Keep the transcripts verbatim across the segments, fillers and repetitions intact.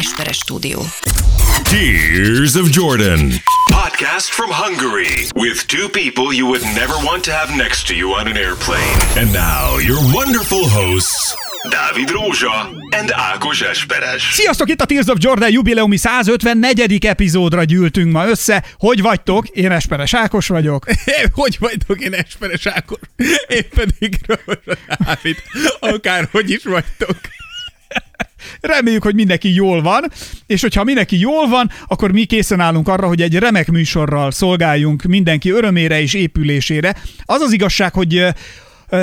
Esperes stúdió. Tears of Jordan podcast from Hungary with two people you would never want to have next to you on an airplane. And now your wonderful hosts David Rózsa and Ákos Esperes. Sziasztok, itt a Tears of Jordan jubileumi százötvennegyedik epizódra gyűltünk ma össze. Hogy vagytok? Én Esperes Ákos vagyok. Hogy vagytok? Én Esperes Ákos. Én pedig Rózsa Dávid. Akárhogy is vagytok. Reméljük, hogy mindenki jól van, és hogyha mindenki jól van, akkor mi készen állunk arra, hogy egy remek műsorral szolgáljunk mindenki örömére és épülésére. Az az igazság, hogy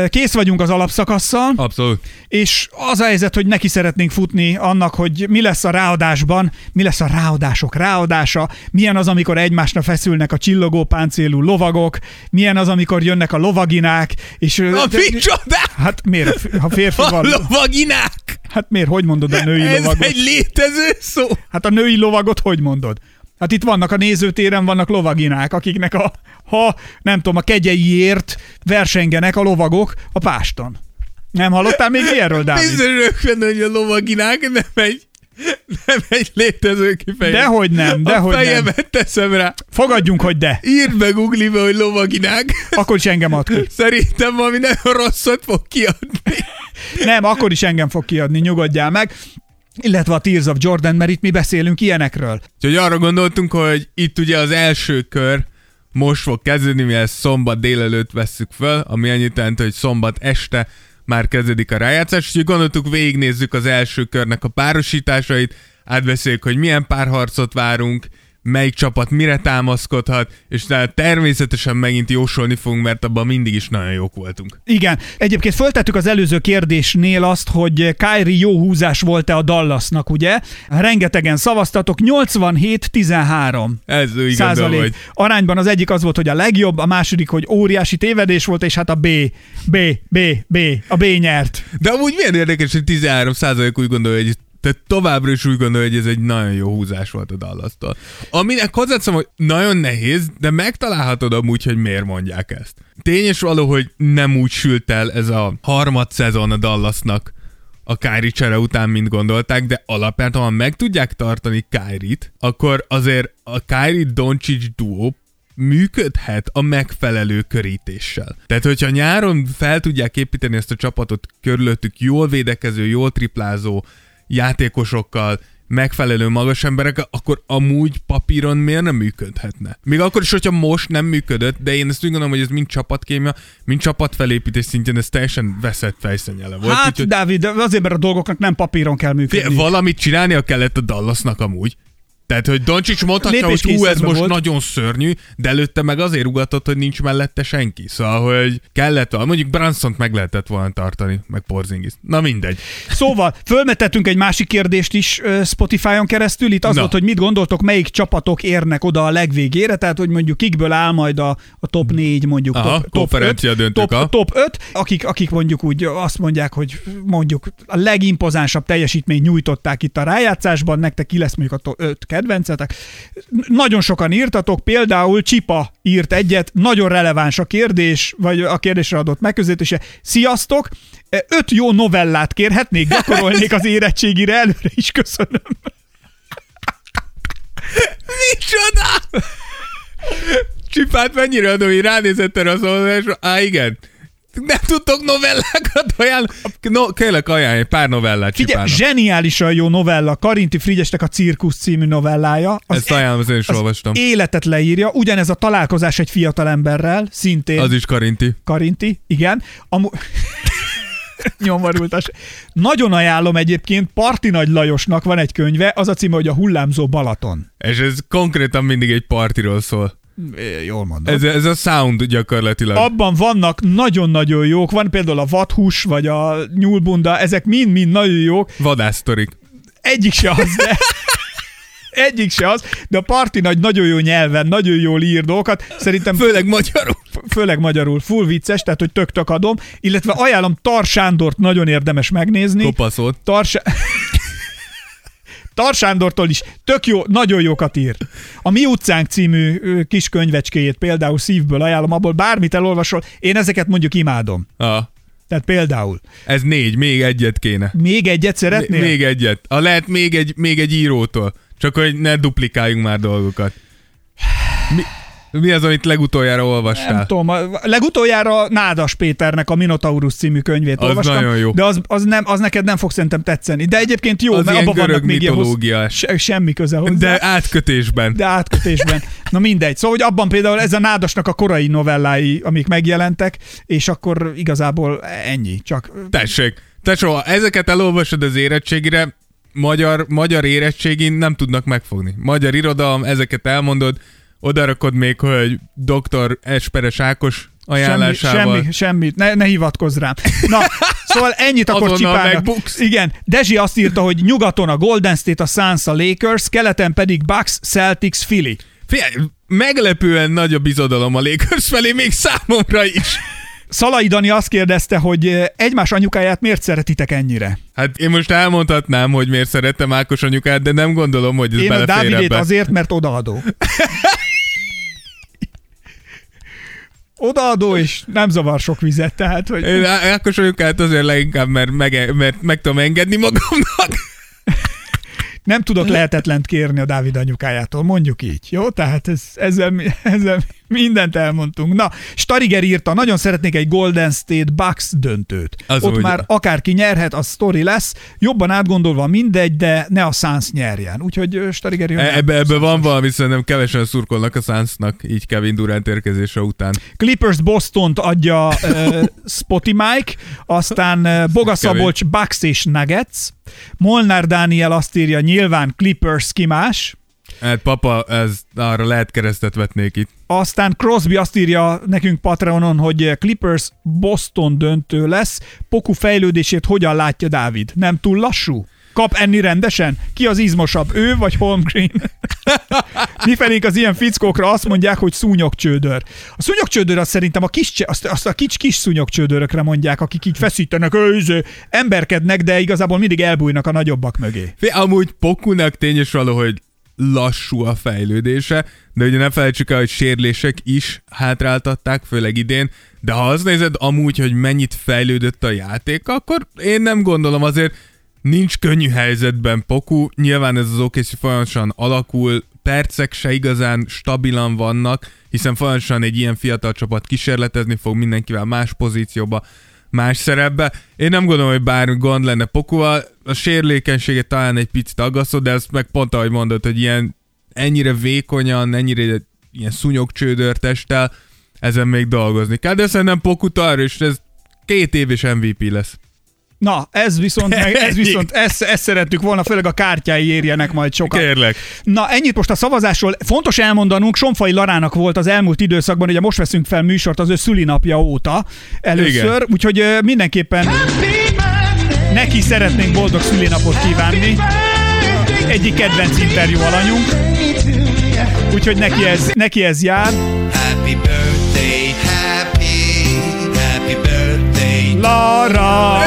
kész vagyunk az alapszakasszal. Abszolút. És az a helyzet, hogy neki szeretnénk futni annak, hogy mi lesz a ráadásban, mi lesz a ráadások ráadása, milyen az, amikor egymásra feszülnek a csillogó páncélú lovagok, milyen az, amikor jönnek a lovaginák, és... A micsodák! Hát miért, ha férfi van... A lovaginák! Hát miért, hogy mondod a női Ez lovagot? Ez egy létező szó! Hát a női lovagot hogy mondod? Hát itt vannak a nézőtéren, vannak lovaginák, akiknek a, ha nem tudom, a kegyeiért versengenek a lovagok a páston. Nem hallottál még ilyenről, Dávid? Biztos rögtön, hogy a lovaginák nem egy, nem egy létező kifejezés. Dehogy nem, dehogy nem. A fejemet nem. Teszem rá. Fogadjunk, hogy de. Írd be Google-be, hogy lovaginák. Akkor is engem ad ki. Szerintem valami nem rosszat fog kiadni. Nem, akkor is engem fog kiadni, nyugodjál meg. Illetve a Tears of Jordan, mert itt mi beszélünk ilyenekről. Úgyhogy arra gondoltunk, hogy itt ugye az első kör most fog kezdődni, mivel szombat délelőtt vesszük föl, ami annyit jelent, hogy szombat este már kezdődik a rájátszás, úgyhogy gondoltuk, végignézzük az első körnek a párosításait, átbeszéljük, hogy milyen párharcot várunk, melyik csapat mire támaszkodhat, és természetesen megint jósolni fogunk, mert abban mindig is nagyon jók voltunk. Igen. Egyébként föltettük az előző kérdésnél azt, hogy Kyrie jó húzás volt-e a Dallasnak, ugye? Rengetegen szavaztatok, nyolcvanhét tizenhárom. Ez ő igazán volt. Arányban az egyik az volt, hogy a legjobb, a második, hogy óriási tévedés volt, és hát a B, B, B, B, a B nyert. De amúgy milyen érdekes, hogy tizenhárom százalék úgy gondolja, hogy tehát továbbra is úgy gondolom, hogy ez egy nagyon jó húzás volt a Dallastól. Aminek hozzátszom, hogy nagyon nehéz, de megtalálhatod amúgy, hogy miért mondják ezt. Tény és való, hogy nem úgy sült el ez a harmad szezon a Dallasnak a Kyrie csere után, mint gondolták, de alapvetően, ha meg tudják tartani Kyrie-t, akkor azért a Kyrie-Doncic duó működhet a megfelelő körítéssel. Tehát, hogyha nyáron fel tudják építeni ezt a csapatot körülöttük jól védekező, jól triplázó játékosokkal, megfelelő magas emberekkel, akkor amúgy papíron miért nem működhetne? Még akkor is, hogyha most nem működött, de én ezt úgy gondolom, hogy ez mind csapatkémia, mind csapatfelépítés szintjén, ez teljesen veszett fejszennyele volt. Hát, úgyhogy... Dávid, azért, mert a dolgoknak nem papíron kell működni. Valamit csinálnia kellett a Dallasnak amúgy. Tehát, hogy Doncic mondhatja, hogy hú, ez most volt. Nagyon szörnyű, de előtte meg azért ugatott, hogy nincs mellette senki. Szóval, hogy kellett volna. Mondjuk Brunson-t meg lehetett volna tartani, meg Porzingis. Na mindegy. Szóval, fölmetettünk egy másik kérdést is Spotify-on keresztül. Itt az Na. volt, hogy mit gondoltok, melyik csapatok érnek oda a legvégére. Tehát, hogy mondjuk kikből áll majd a, a top négy, mondjuk Aha, top, konferencia top öt. Döntök, top, top öt, akik, akik mondjuk úgy azt mondják, hogy mondjuk a legimpozánsabb teljesítményt nyújtották itt a rájátszásban. Nektek ki lesz mondjuk a top öt kedvencetek. Nagyon sokan írtatok, például Csipa írt egyet, nagyon releváns a kérdés, vagy a kérdésre adott megközelítése. Sziasztok! Öt jó novellát kérhetnék, gyakorolnék az érettségire, előre is köszönöm. Micsoda! Csipát mennyire adom, hogy ránézett erre az olvasásra? Á, igen. Nem tudtok novellákat ajánlani? No, kérlek ajánlani, pár novellát Csipának. Figyelj, zseniálisan jó novella. Karinthy Frigyesnek a Cirkusz című novellája. Az Ezt ajánlom, én is olvastam. Életet leírja. Ugyanez a találkozás egy fiatalemberrel, szintén. Az is Karinthy. Karinthy, igen. Amú... Nyomorultas. Nagyon ajánlom egyébként, Parti Nagy Lajosnak van egy könyve, az a címe, hogy a hullámzó Balaton. És ez konkrétan mindig egy partiról szól. Jól mondom. Ez, ez a sound gyakorlatilag. Abban vannak nagyon-nagyon jók. Van például a vadhús, vagy a nyúlbunda, ezek mind-mind nagyon jók. Vadásztorik. Egyik se az, de... Egyik se az, de a Parti Nagy nagyon jó nyelven, nagyon jól ír dolgokat. Szerintem... Főleg magyarul. Főleg magyarul. Full vicces, tehát hogy tök-tök adom. Illetve ajánlom Tar Sándort, nagyon érdemes megnézni. Kopaszót. Tar Sándort. Tar Sándortól is tök jó, nagyon jókat ír. A Mi utcánk című kis könyvecskéjét például szívből ajánlom, abból bármit elolvasol, én ezeket mondjuk imádom. Aha. Tehát például. Ez négy, még egyet kéne. Még egyet szeretnél? M- még egyet. A lehet még egy, még egy írótól. Csak hogy ne duplikáljunk már dolgokat. Mi... Mi az, amit legutoljára olvastál? Nem tudom, legutoljára Nádas Péternek a Minotaurus című könyvét az olvastam. Az nagyon jó. De az, az, nem, az neked nem fog szerintem tetszeni. De egyébként jó, az mert abban vannak még ilyen se, semmi köze hozzá. De átkötésben. De átkötésben. Na mindegy. Szóval, hogy abban például ez a Nádasnak a korai novellái, amik megjelentek, és akkor igazából ennyi. Csak... Tessék. Tessék, ezeket elolvasod az érettségire, magyar, magyar érettségin nem tudnak megfogni. Magyar irodalom, ezeket elmondod, odarakod még, hogy doktor Esperes Ákos ajánlásával. Semmi, semmit, ne, ne hivatkozz rám. Na, szóval ennyit akkor Csipára. Igen, Dezsi azt írta, hogy nyugaton a Golden State, a Suns, a Lakers, keleten pedig Bucks, Celtics, Philly. Figyelj, meglepően nagy a bizodalom a Lakers felé, még számomra is. Szalai Dani azt kérdezte, hogy egymás anyukáját miért szeretitek ennyire? Hát én most elmondhatnám, hogy miért szerettem Ákos anyukát, de nem gondolom, hogy ez én belefér ebbe. Én a Dávidét azért, mert odaadó. Odaadó, és nem zavar sok vizet, tehát, hogy... Én Ákos anyukát azért leginkább, mert meg, mert meg tudom engedni magamnak. Nem tudok lehetetlent kérni a Dávid anyukájától, mondjuk így, jó? Tehát ez, ezzel, ezzel mindent elmondtunk. Na, Stariger írta, nagyon szeretnék egy Golden State Bucks döntőt. Az Ott úgy. Már akárki nyerhet, az sztori lesz. Jobban átgondolva mindegy, de ne a Suns nyerjen. Úgyhogy Stariger jön. Ebben ebbe van valami, szerintem kevesen szurkolnak a Sunsnak, így Kevin Durant érkezése után. Clippers Bostont adja uh, Spotty Mike, aztán uh, Boga Szabolcs Bucks és Nuggets. Molnár Dániel azt írja, nyilván Clippers, ki más? Hát papa, ez, arra lehet keresztet vetnék itt. Aztán Crosby azt írja nekünk Patreonon, hogy Clippers Boston döntő lesz. Poku fejlődését hogyan látja Dávid? Nem túl lassú? Kap enni rendesen? Ki az izmosabb? Ő vagy Holmgren? Mifelénk az ilyen fickókra azt mondják, hogy szúnyogcsődör. A szúnyogcsődör az szerintem a kis, azt, azt a kicsi-kis szúnyogcsődörökre mondják, akik így feszítenek, őző, emberkednek, de igazából mindig elbújnak a nagyobbak mögé. Fé, amúgy Pokunak tényes való, hogy lassú a fejlődése, de ugye ne felejtsük el, hogy sérülések is hátráltatták, főleg idén, de ha azt nézed amúgy, hogy mennyit fejlődött a játék, akkor én nem gondolom, azért nincs könnyű helyzetben Poku, nyilván ez az o ká cé folyamatosan alakul, percek se igazán stabilan vannak, hiszen folyamatosan egy ilyen fiatal csapat kísérletezni fog mindenkivel más pozícióba, más szerepbe. Én nem gondolom, hogy bármi gond lenne Pokuval, a sérülékenysége talán egy picit aggasztó, de ezt meg pont ahogy mondod, hogy ilyen ennyire vékonyan, ennyire ilyen szúnyogcsődör testtel, ezen még dolgozni kell. De szerintem Pokutal, és ez két év is em vé pé lesz. Na, ez viszont, ez viszont, ezt, ezt szerettük volna, főleg a kártyái érjenek majd sokat. Kérlek. Na, ennyit most a szavazásról. Fontos elmondanunk, Somfai Larának volt az elmúlt időszakban, ugye most veszünk fel műsort az ő szülinapja óta először, igen. Úgyhogy mindenképpen neki szeretnénk boldog szülinapot kívánni. Egyik kedvenc interjú alanyunk. Úgyhogy neki ez, neki ez jár. Happy birthday, happy, happy birthday, Lara!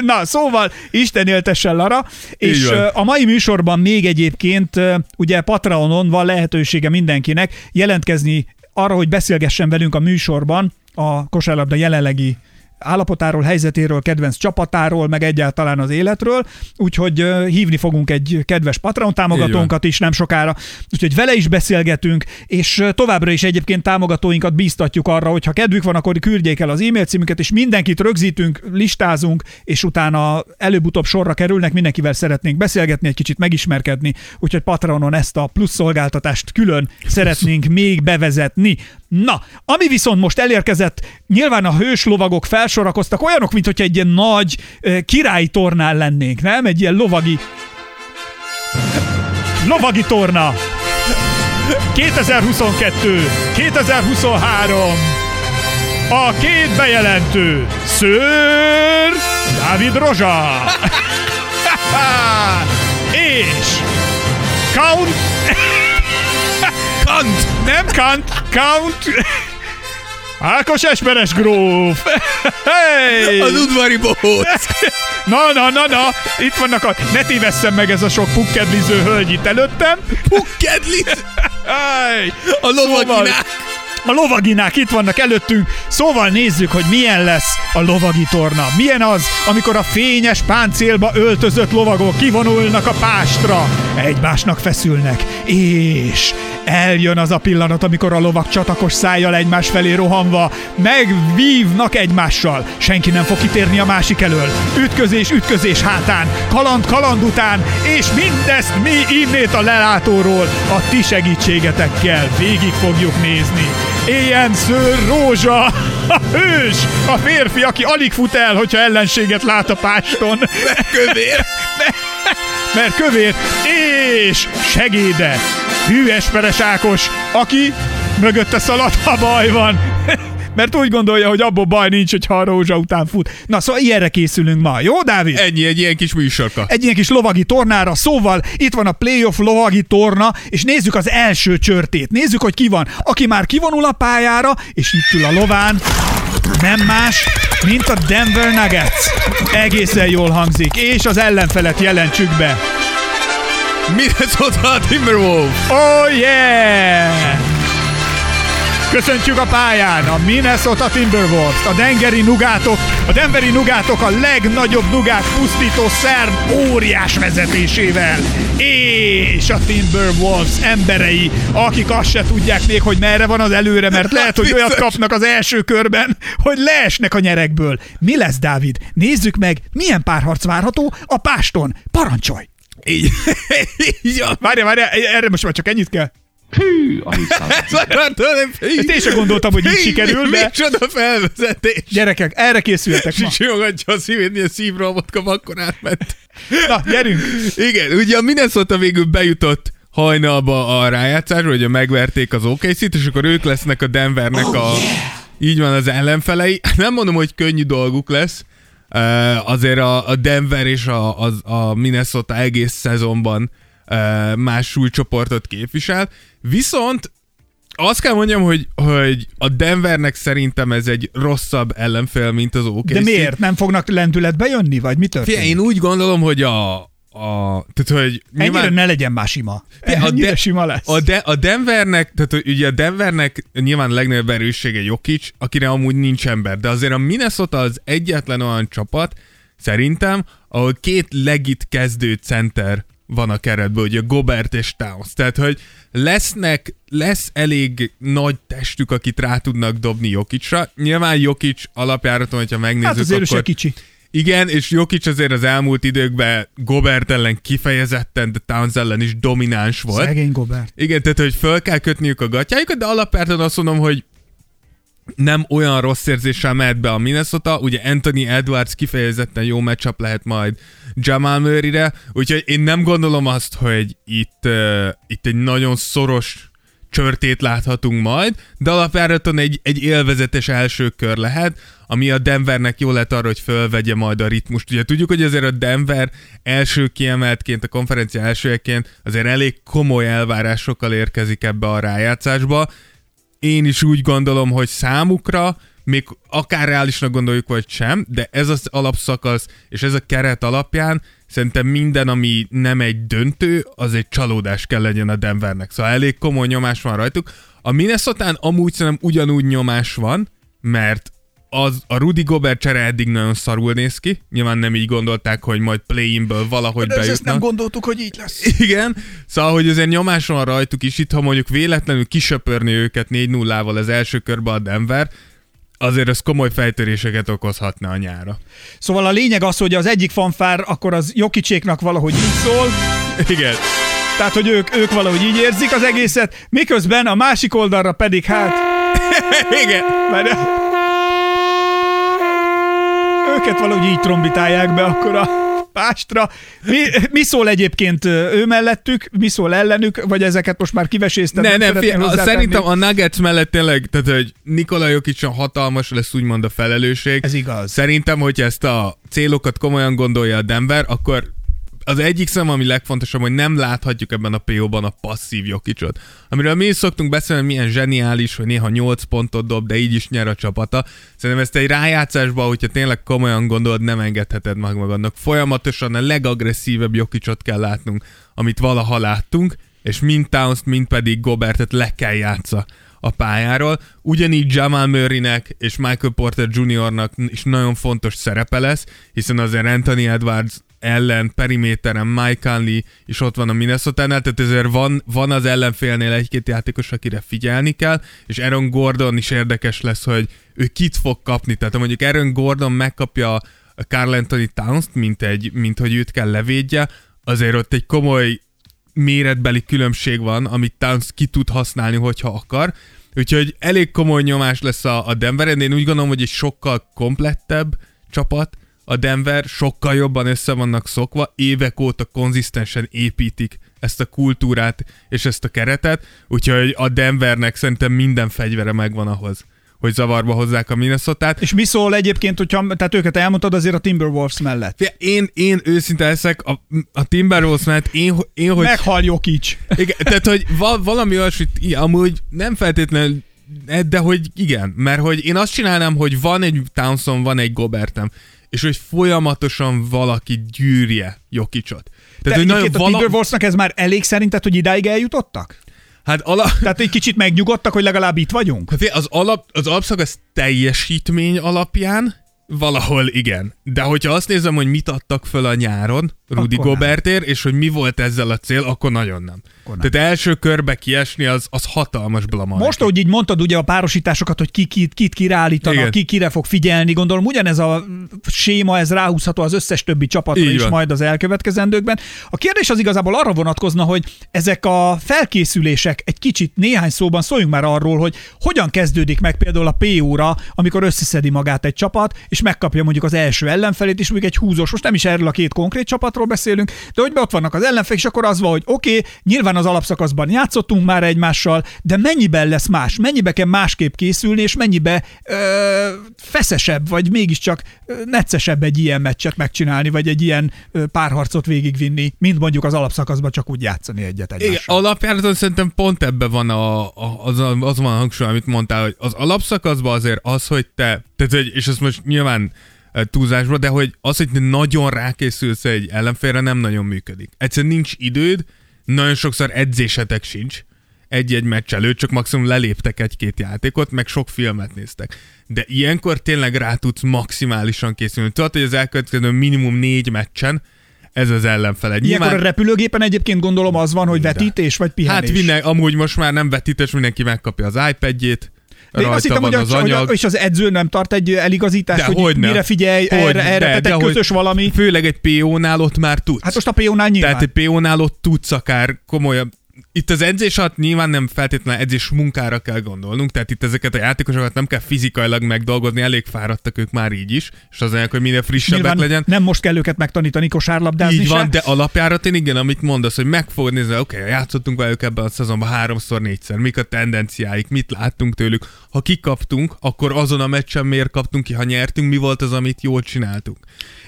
Na, szóval Isten éltessen Lara, és a mai műsorban még egyébként ugye Patreonon van lehetősége mindenkinek jelentkezni arra, hogy beszélgessen velünk a műsorban a kosárlabda jelenlegi állapotáról, helyzetéről, kedvenc csapatáról, meg egyáltalán az életről, úgyhogy hívni fogunk egy kedves Patreon támogatónkat is nem sokára, úgyhogy vele is beszélgetünk, és továbbra is egyébként támogatóinkat bíztatjuk arra, hogy ha kedvük van, akkor küldjék el az e-mail címüket, és mindenkit rögzítünk, listázunk, és utána előbb-utóbb sorra kerülnek, mindenkivel szeretnénk beszélgetni, egy kicsit megismerkedni, úgyhogy Patreonon ezt a plusz szolgáltatást külön szeretnénk még bevezetni. Na, ami viszont most elérkezett, nyilván a hős lovagok felsorakoztak, olyanok, mint hogyha egy ilyen nagy királyi tornán lennénk, nem? Egy ilyen lovagi... Lovagi torna! kétezer-huszonkettő, kétezer-huszonhárom, a két bejelentő, Sir David Rózsa, és Count... Kant! Nem Kant! Count! Ákos Esperes gróf! Hey! Az udvari bohóc! Na, na, na, na! Itt vannak a... Ne tévesszem meg ez a sok pukkedliző hölgy itt előttem! Pukkedliző! Hey! A lovaginák! A lovaginák itt vannak előttünk, szóval nézzük, hogy milyen lesz a lovagi torna. Milyen az, amikor a fényes páncélba öltözött lovagok kivonulnak a pástra, egymásnak feszülnek, és eljön az a pillanat, amikor a lovak csatakos szájjal egymás felé rohanva megvívnak egymással. Senki nem fog kitérni a másik elől. Ütközés, ütközés hátán, kaland, kaland után, és mindezt mi innét a lelátóról a ti segítségetekkel végig fogjuk nézni. Éljen Sir Rózsa, a hős, a férfi, aki alig fut el, hogyha ellenséget lát a páston. Mert kövér. Mert kövér, és segéde. Hű Esperes Ákos, aki mögötte szalad, ha baj van. Mert úgy gondolja, hogy abból baj nincs, hogyha a Rózsa után fut. Na, szóval ilyenre készülünk ma. Jó, Dávid? Ennyi, egy ilyen kis műsorka. Egy ilyen kis lovagi tornára. Szóval itt van a playoff lovagi torna, és nézzük az első csörtét. Nézzük, hogy ki van. Aki már kivonul a pályára, és itt ül a lován, nem más, mint a Denver Nuggets. Egészen jól hangzik, és az ellenfelet jelentsük be. Minnesota Timberwolves. Oh yeah! Köszöntjük a pályán a Minnesota Timberwolves, a Denveri Nugátok, a Denveri Nugátok a legnagyobb nugát pusztító szerb óriás vezetésével. És a Timberwolves emberei, akik azt se tudják még, hogy merre van az előre, mert lehet, hogy olyat kapnak az első körben, hogy leesnek a nyerekből. Mi lesz, Dávid? Nézzük meg, milyen párharc várható a páston. Parancsolj! Így. Várja, várja, erre most már csak ennyit kell. Hű, amit számítom. Ezt én sem gondoltam, hogy így sikerül, de... Micsoda felvezetés! Gyerekek, erre készültek ma. Sicsogatja a szívét, milyen szívrobotkam akkor átment. Na, gyerünk! Igen, ugye a Minnesota végül bejutott hajnalba a rájátszásra, hogy megverték az o ká cét, és akkor ők lesznek a Denvernek oh, a... Yeah. Így van, az ellenfelei. Nem mondom, hogy könnyű dolguk lesz. Uh, azért a, a Denver és a, a, a Minnesota egész szezonban más súlycsoportot képvisel. Viszont azt kell mondjam, hogy, hogy a Denvernek szerintem ez egy rosszabb ellenfél, mint az o ká cé. De miért? Nem fognak lendületbe jönni? Vagy mi történik? Fé, én úgy gondolom, hogy a... a tehát, hogy nyilván, ennyire ne legyen már sima. Ennyire de, sima lesz. A, de, a Denvernek, tehát ugye a Denvernek nyilván legnagyobb erőssége Jokic, akire amúgy nincs ember. De azért a Minnesota az egyetlen olyan csapat, szerintem, ahol két legit kezdő center van a keretben, ugye Gobert és Towns. Tehát, hogy lesznek, lesz elég nagy testük, akit rá tudnak dobni Jokicra. Nyilván Jokic alapjáraton, hogyha megnézzük, hát azért akkor... kicsi. Igen, és Jokic azért az elmúlt időkben Gobert ellen kifejezetten, de Towns ellen is domináns volt. Szegény Gobert. Igen, tehát, hogy föl kell kötniük a gatyájukat, de alapjáraton azt mondom, hogy nem olyan rossz érzéssel mehet be a Minnesota, ugye Anthony Edwards kifejezetten jó matchup lehet majd Jamal Murray-re, úgyhogy én nem gondolom azt, hogy itt, uh, itt egy nagyon szoros csörtét láthatunk majd, de alapjáraton egy, egy élvezetes első kör lehet, ami a Denvernek jó lett arra, hogy fölvegye majd a ritmust. Ugye tudjuk, hogy azért a Denver első kiemeltként, a konferencia elsőjeként azért elég komoly elvárásokkal érkezik ebbe a rájátszásba. Én is úgy gondolom, hogy számukra, még akár reálisnak gondoljuk, vagy sem, de ez az alapszakasz, és ez a keret alapján szerintem minden, ami nem egy döntő, az egy csalódás kell legyen a Denvernek. Szóval elég komoly nyomás van rajtuk. A Minnesotán amúgy szerintem ugyanúgy nyomás van, mert az, a Rudy Gobert csere eddig nagyon szarul néz ki. Nyilván nem így gondolták, hogy majd play-inből valahogy de bejutnak. De ezt nem gondoltuk, hogy így lesz. Igen, szóval, hogy azért nyomás van rajtuk is itt, ha mondjuk véletlenül kisöpörni őket négy nullával az első körbe a Denver, azért ez komoly fejtöréseket okozhatna a nyára. Szóval a lényeg az, hogy az egyik fanfár akkor az Jokicséknak valahogy így szól. Igen. Tehát, hogy ők, ők valahogy így érzik az egészet, miközben a másik oldalra pedig hát... Igen. Mert... őket valahogy így trombitálják be akkor a pástra. Mi, mi szól egyébként ő mellettük, mi szól ellenük, vagy ezeket most már kiveséztem? Ne, nem, fia, szerintem a Nuggets mellett tényleg, tehát hogy Nikola Jokicson hatalmas lesz úgymond a felelősség. Ez igaz. Szerintem, hogyha ezt a célokat komolyan gondolja a Denver, akkor az egyik szem, ami legfontosabb, hogy nem láthatjuk ebben a pé o-ban a passzív Jokicsot. Amiről mi is szoktunk beszélni, milyen zseniális, hogy néha nyolc pontot dob, de így is nyer a csapata. Szerintem ezt egy rájátszásban, hogyha tényleg komolyan gondolod, nem engedheted meg magadnak. Folyamatosan a legagresszívebb Jokicsot kell látnunk, amit valaha láttunk, és mind Towns-t, mind pedig Gobertet le kell játsza a pályáról. Ugyanígy Jamal Murraynek és Michael Porter juniornak is nagyon fontos szerepe lesz, hiszen azért Anthony Edwards ellen periméteren Mike Conley is ott van a Minnesotánál, tehát ezért van, van az ellenfélnél egy-két játékos, akire figyelni kell, és Aaron Gordon is érdekes lesz, hogy ő kit fog kapni. Tehát ha mondjuk Aaron Gordon megkapja Karl-Anthony Towns-t, mint, egy, mint hogy őt kell levédje, azért ott egy komoly méretbeli különbség van, amit Towns ki tud használni, hogyha akar. Úgyhogy elég komoly nyomás lesz a, a Denveren. Én úgy gondolom, hogy egy sokkal komplettebb csapat a Denver, sokkal jobban össze vannak szokva, évek óta konzisztensen építik ezt a kultúrát és ezt a keretet, úgyhogy a Denvernek szerintem minden fegyvere megvan ahhoz, hogy zavarba hozzák a Minnesotát. És mi szól egyébként, hogyha, tehát őket elmondtad azért a Timberwolves mellett? Ja, én, én őszinte leszek, a, a Timberwolves mellett én, én hogy... Meghal Jokic. Igen, tehát, hogy val- valami olyasmi, amúgy nem feltétlenül, de hogy igen, mert hogy én azt csinálnám, hogy van egy Townson, van egy Gobertem, és hogy folyamatosan valaki gyűrje Jokicot. Tehát, de egyébként vala... a Timberwolvesnak ez már elég szerinted, hogy idáig eljutottak? Hát ala... Tehát egy kicsit megnyugodtak, hogy legalább itt vagyunk? Az, alap, az alapszakasz az teljesítmény alapján valahol igen. De hogyha azt nézem, hogy mit adtak föl a nyáron Rudy Gobertért, és hogy mi volt ezzel a cél, akkor nagyon nem. Akkor nem. Tehát első körbe kiesni, az, az hatalmas blama. Most, ahogy így mondtad ugye a párosításokat, hogy ki kit, kit kire állítanak, igen, ki kire fog figyelni, gondolom ugyanez a séma, ez ráhúzható az összes többi csapatra így is van majd az elkövetkezendőkben. A kérdés az igazából arra vonatkozna, hogy ezek a felkészülések egy kicsit néhány szóban szóljunk már arról, hogy hogyan kezdődik meg például a pé ó-ra, amikor összeszedi magát egy csapat, és megkapja mondjuk az első ellenfelét, és mondjuk egy húzós, most nem is erről a két konkrét csapatról beszélünk, de hogy be ott vannak az ellenfelek, és akkor az van, hogy oké, okay, nyilván az alapszakaszban játszottunk már egymással, de mennyiben lesz más, mennyibe kell másképp készülni, és mennyibe ö, feszesebb, vagy mégiscsak neccesebb egy ilyen meccset megcsinálni, vagy egy ilyen párharcot végigvinni, mint mondjuk az alapszakaszban csak úgy játszani egyet egymással. Alapjáraton szerintem pont ebben van a, a, az, az van a hangsúly, amit mondtál, hogy az alapszakaszban azért az, hogy te, tehát, és ezt most nyilván túlzásba, de hogy az, hogy nagyon rákészülsz egy ellenfélre, nem nagyon működik. Egyszerűen nincs időd, nagyon sokszor edzésetek sincs egy-egy meccs előtt, csak maximum leléptek egy-két játékot, meg sok filmet néztek. De ilyenkor tényleg rá tudsz maximálisan készülni. Tudod, hogy az elkövetkező minimum négy meccsen ez az ellenfele. Ilyenkor nyilván... a repülőgépen egyébként gondolom az van, hogy vetítés vagy pihenés. Hát minden, amúgy most már nem vetítés, mindenki megkapja az iPadjét, de én azt hittem, hogy az, anyag... hogy az, és az edző nem tart egy eligazítást, hogy, hogy mire figyelj, hogy erre, erre te közös valami. Főleg egy pé ó-nál ott már tudsz. Hát most a pé ó-nál nyilván. Tehát egy pé ó-nál ott tudsz akár komolyabb. Itt az edzés alatt nyilván nem feltétlenül edzés munkára kell gondolnunk, tehát itt ezeket a játékosokat nem kell fizikailag megdolgozni, elég fáradtak ők már így is, és az olyan, hogy minél frissebbek legyen. Nem most kell őket megtanítani kosárlabdázni. Így van, se. De alapjáraton igen, amit mondasz, hogy meg fogod nézni, oké, okay, játszottunk velük ebben a szezonban háromszor, négyszer, mik a tendenciáik, mit láttunk tőlük. Ha kikaptunk, akkor azon a meccsen miért kaptunk ki, ha nyertünk, mi volt az, amit jól csináltunk.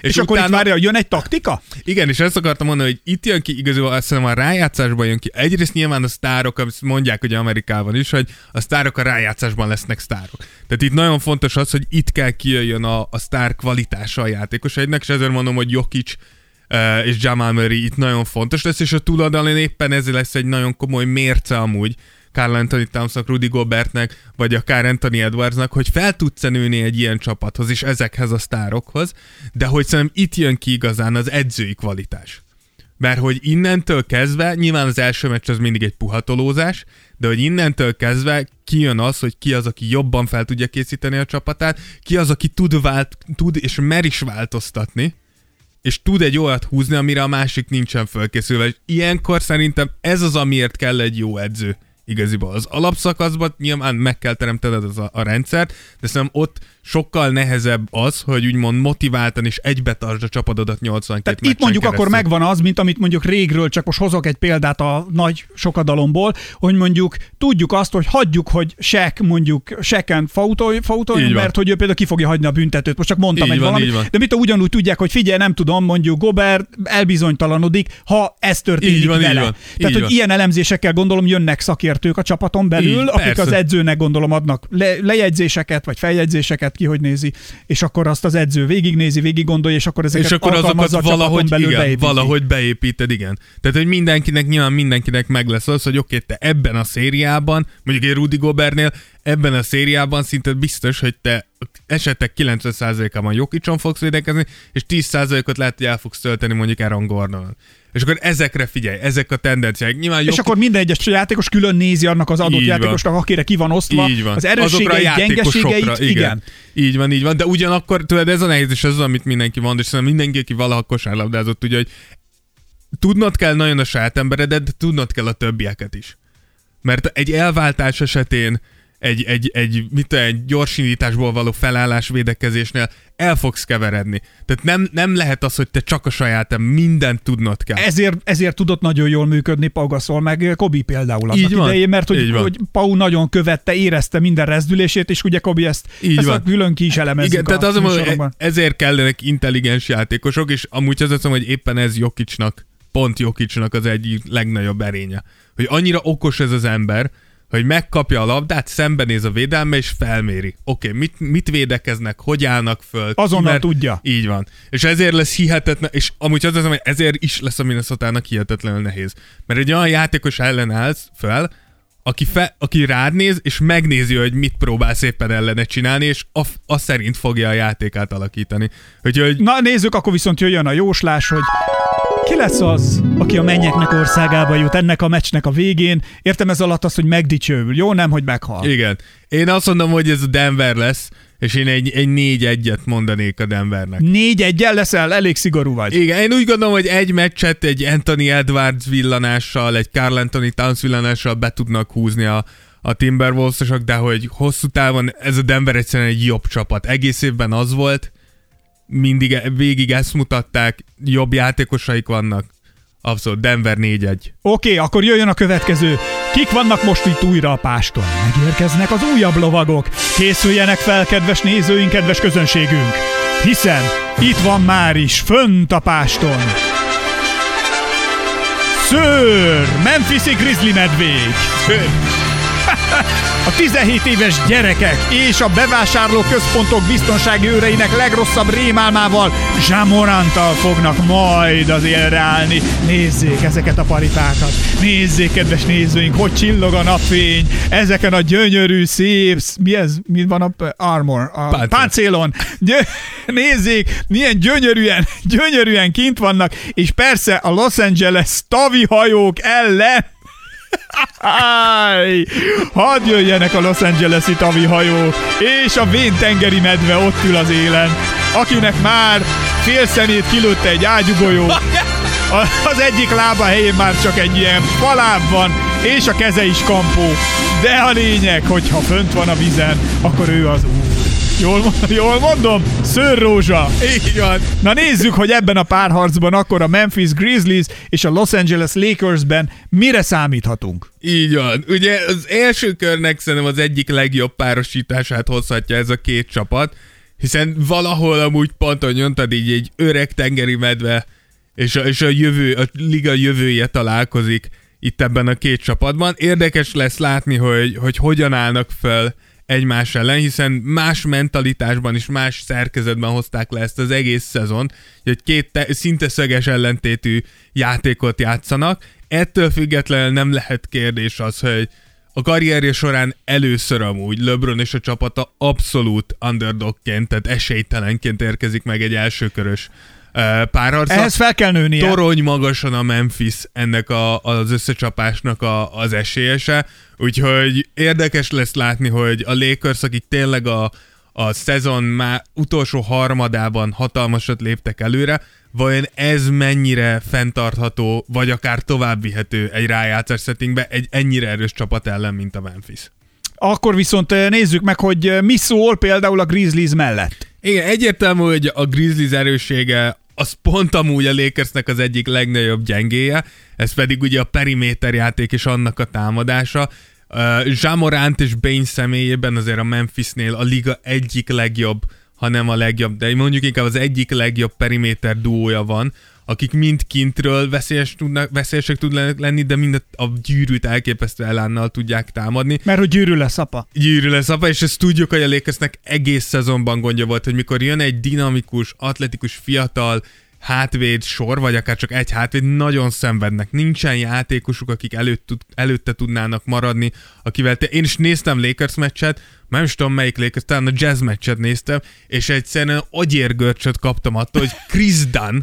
És, és utána... akkor itt várja, jön egy taktika? Igen, és ezt akartam mondani, hogy itt jön ki, igazából azt hiszem a rájátszásban jön ki. Egyrészt nyilván a sztárok, azt mondják ugye Amerikában is, hogy a sztárok a rájátszásban lesznek sztárok. Tehát itt nagyon fontos az, hogy itt kell kijöjjön a, a sztár kvalitása a játékosaidnak, és ezért mondom, hogy Jokic uh, és Jamal Murray itt nagyon fontos lesz, és a túloldalon éppen ez lesz egy nagyon komoly mérce amúgy, Karl-Anthony Townsnak, Rudy Gobertnek, vagy akár Anthony Edwardsnak, hogy fel tudsz nőni egy ilyen csapathoz, és ezekhez a sztárokhoz, de hogy szerintem itt jön ki igazán az edzői kvalitás. Mert hogy innentől kezdve, nyilván az első meccs az mindig egy puhatolózás, de hogy innentől kezdve kijön az, hogy ki az, aki jobban fel tudja készíteni a csapatát, ki az, aki tud, vált, tud és mer is változtatni, és tud egy olyat húzni, amire a másik nincsen felkészülve. És ilyenkor szerintem ez az, amiért kell egy jó edző. Igaziból az alapszakaszban nyilván meg kell teremtened az a, a rendszert, de szerintem ott sokkal nehezebb az, hogy úgymond motiváltan és egybetartsd a csapatodat nyolcvankét Tehát itt mondjuk keresztül. Akkor megvan az, mint amit mondjuk régről, csak most hozok egy példát a nagy sokadalomból, hogy mondjuk tudjuk azt, hogy hagyjuk, hogy Shaq mondjuk Shaqen fautoljon, fautoljon mert hogy ő például ki fogja hagyni a büntetőt. Most csak mondtam így egy van, valamit. De mit ugyanúgy tudják, hogy figyelj, nem tudom, mondjuk Gobert elbizonytalanodik, ha ez történik van, vele. Van, Tehát, hogy van. Ilyen elemzésekkel gondolom jönnek szakértők a csapaton belül, így, akik persze. Az edzőnek gondolom adnak le, lejegyzéseket, vagy feljegyzéseket, ezeket ki hogy nézi, és akkor azt az edző végignézi, végig gondolja, és akkor ezeket és akkor azokat valahogy, belül igen, beépíti. Valahogy beépíted, igen. Tehát, hogy mindenkinek, nyilván mindenkinek meg lesz az, hogy oké, te ebben a szériában, mondjuk egy Rudy Gobertnél, ebben a szériában szinte biztos, hogy te esetek kilencven százalékában Jokicson fogsz védekezni, és tíz százalékot lehet, hogy el fogsz tölteni mondjuk Aaron Gordonon. És akkor ezekre figyelj, ezek a tendenciák. Nyilván Jokic... És akkor minden egyes játékos külön nézi annak az adott így játékosnak, van. Akire ki van osztva, így van. Az erősségeit, gyengeségeit, igen. igen. Így van, így van, de ugyanakkor tudod, ez a nehéz, és ez az, amit mindenki van, és szerintem mindenki, aki valaha kosárlabdázott, ugye, hogy tudnod kell nagyon a saját emberedet, de tudnod kell a többieket is. Mert egy elváltás esetén Egy, egy, egy, mit, egy gyorsindításból való felállás védekezésnél el fogsz keveredni. Tehát nem, nem lehet az, hogy te csak a saját, mindent tudnod kell. Ezért, ezért tudott nagyon jól működni Pau Gasol, meg Kobe például annak idején, mert hogy, hogy Pau nagyon követte, érezte minden rezdülését, és ugye Kobe ezt, ezt külön ki is elemezzük. Igen, tehát azonban ezért kellenek intelligens játékosok, és amúgy azt hiszem, hogy éppen ez Jokicnak, pont Jokicnak az egyik legnagyobb erénye. Hogy annyira okos ez az ember, hogy megkapja a labdát, szembenéz a védelme, és felméri. Oké, okay, mit, mit védekeznek, hogy állnak föl. Azonnal mert... tudja. Így van. És ezért lesz hihetetlen, és amúgy azt hiszem, hogy ezért is lesz a Minnesotának hihetetlenül nehéz. Mert egy olyan játékos ellen állsz fel, aki, fe, aki rád néz, és megnézi, hogy mit próbálsz éppen ellene csinálni, és azt az szerint fogja a játékát alakítani. Hogy, hogy... Na nézzük, akkor viszont jöjjön a jóslás, hogy... Ki lesz az, aki a mennyeknek országába jut ennek a meccsnek a végén? Értem ez alatt azt, hogy megdicsőül, jó? Nem, hogy meghal. Igen. Én azt mondom, hogy ez a Denver lesz, és én egy, egy négy egyet mondanék a Denvernek. négy egyel leszel? Elég szigorú vagy. Igen, én úgy gondolom, hogy egy meccset egy Anthony Edwards villanással, egy Karl-Anthony Towns villanással be tudnak húzni a, a Timberwolvesosok, de hogy hosszú távon ez a Denver egyszerűen egy jobb csapat. Egész évben az volt, mindig végig ezt mutatták, jobb játékosaik vannak. Abszolút, Denver négy egy. Oké, okay, akkor jöjjön a következő. Kik vannak most itt újra a páston? Megérkeznek az újabb lovagok. Készüljenek fel, kedves nézőink, kedves közönségünk, hiszen itt van már is, fönt a páston. Szőr, Memphis-i grizzly medvék. A tizenhét éves gyerekek és a bevásárló központok biztonsági őreinek legrosszabb rémálmával, Ja Moranttal fognak majd az élre állni. Nézzék ezeket a paritákat, nézzék, kedves nézőink, hogy csillog a napfény ezeken a gyönyörű, szép, mi ez, mi van a armor, a páncél. páncélon. Gyö- nézzék, milyen gyönyörűen, gyönyörűen kint vannak, és persze a Los Angeles tavihajók ellen. Áj! Hadd jöjjenek a Los Angeles-i tavihajó, és a vén tengeri medve ott ül az élen, akinek már fél szemét kilőtte egy ágyugolyó, az egyik lába helyén már csak egy ilyen faláb van, és a keze is kampó. De a lényeg, hogyha fönt van a vízen, akkor ő az úr. Jól, jól mondom? Szőr Rózsa. Így van. Na nézzük, hogy ebben a párharcban akkor a Memphis Grizzlies és a Los Angeles Lakersben mire számíthatunk. Így van. Ugye az első körnek szerintem az egyik legjobb párosítását hozhatja ez a két csapat, hiszen valahol amúgy pont, ahogy mondtad, így egy öreg tengeri medve és a, és a, jövő, a liga jövője találkozik itt ebben a két csapatban. Érdekes lesz látni, hogy, hogy hogyan állnak fel egymás ellen, hiszen más mentalitásban és más szerkezetben hozták le ezt az egész szezon, hogy két te- szinte szöges ellentétű játékot játszanak. Ettől függetlenül nem lehet kérdés az, hogy a karrierje során először amúgy LeBron és a csapata abszolút underdogként, tehát esélytelenként érkezik meg egy elsőkörös uh, párharcba. Ehhez fel kell nőnie. Torony magasan a Memphis ennek a, az összecsapásnak a, az esélyese. Úgyhogy érdekes lesz látni, hogy a Lakers, akik tényleg a, a szezon már utolsó harmadában hatalmasat léptek előre, vajon ez mennyire fenntartható, vagy akár továbbvihető egy rájátszás settingbe egy ennyire erős csapat ellen, mint a Memphis. Akkor viszont nézzük meg, hogy mi szól például a Grizzlies mellett. Igen, egyértelmű, hogy a Grizzlies erőssége az pont amúgy a Lakersnek az egyik legnagyobb gyengéje, ez pedig ugye a periméterjáték és annak a támadása. Uh, Ja Morant és Bane személyében azért a Memphisnél a liga egyik legjobb, ha nem a legjobb, de mondjuk inkább az egyik legjobb periméter duója van, akik mind kintről veszélyes tudnak, veszélyesek tudnak lenni, de mind a gyűrűt elképesztő elánnal tudják támadni. Mert hogy gyűrű lesz, apa. Gyűrű lesz, apa, és ezt tudjuk, hogy a Lakersnek egész szezonban gondja volt, hogy mikor jön egy dinamikus, atletikus, fiatal hátvéd sor, vagy akár csak egy hátvéd, nagyon szenvednek. Nincsen játékosuk, akik előtt, előtte tudnának maradni, akivel te... Én is néztem Lakers meccset, nem is tudom melyik Lakers, talán a Jazz meccset néztem, és egyszerűen agyérgörcsöt kaptam attól, hogy Chris Dunn,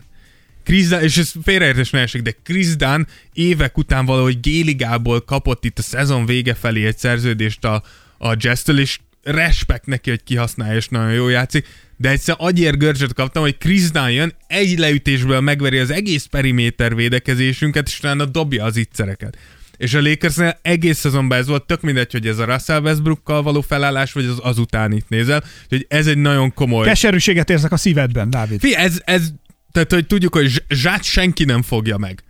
Chris Dunn, és ez félreértés ne esik, de Chris Dunn évek után valahogy G-ligából kapott itt a szezon vége felé egy szerződést a, a Jazz-től, és respekt neki, hogy kihasználja, és nagyon jól játszik, de egyszer agyérgörcsöt kaptam, hogy Chris Dunn jön, egy leütésből megveri az egész periméter védekezésünket, és utána dobja az ittszereket. És a Lakersnél egész szezonban ez volt, tök mindegy, hogy ez a Russell Westbrookkal való felállás, vagy az azután itt nézel, úgyhogy ez egy nagyon komoly... Keserűséget érzek a szívedben, Dávid. Fé, ez, ez, tehát hogy tudjuk, hogy Zsát senki nem fogja meg.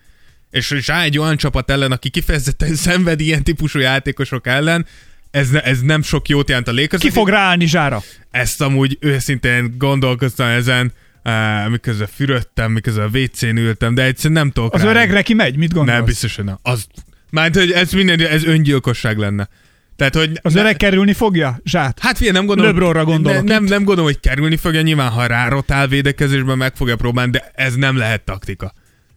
És Zsá egy olyan csapat ellen, aki kifejezetten szenved ilyen típusú játékosok ellen, Ez, ne, ez nem sok jót jelent a Lakersnek. Ki fog ráállni Zsára? Ezt amúgy őszintén gondolkoztam ezen, uh, miközben fürödtem, miközben a vé cén ültem, de egyszerűen nem tudok. Az ráállni. Öregre ki megy? Mit gondolsz? Nem, biztosan nem. Az, mert hogy ez, minden, ez öngyilkosság lenne. Tehát, hogy az ne, öreg kerülni fogja Zsát? Hát figyelj, nem gondolom, LeBronra gondolok. Ne, nem, nem gondolom, hogy kerülni fogja, nyilván ha rárotál védekezésben meg fogja próbálni, de ez nem lehet taktika.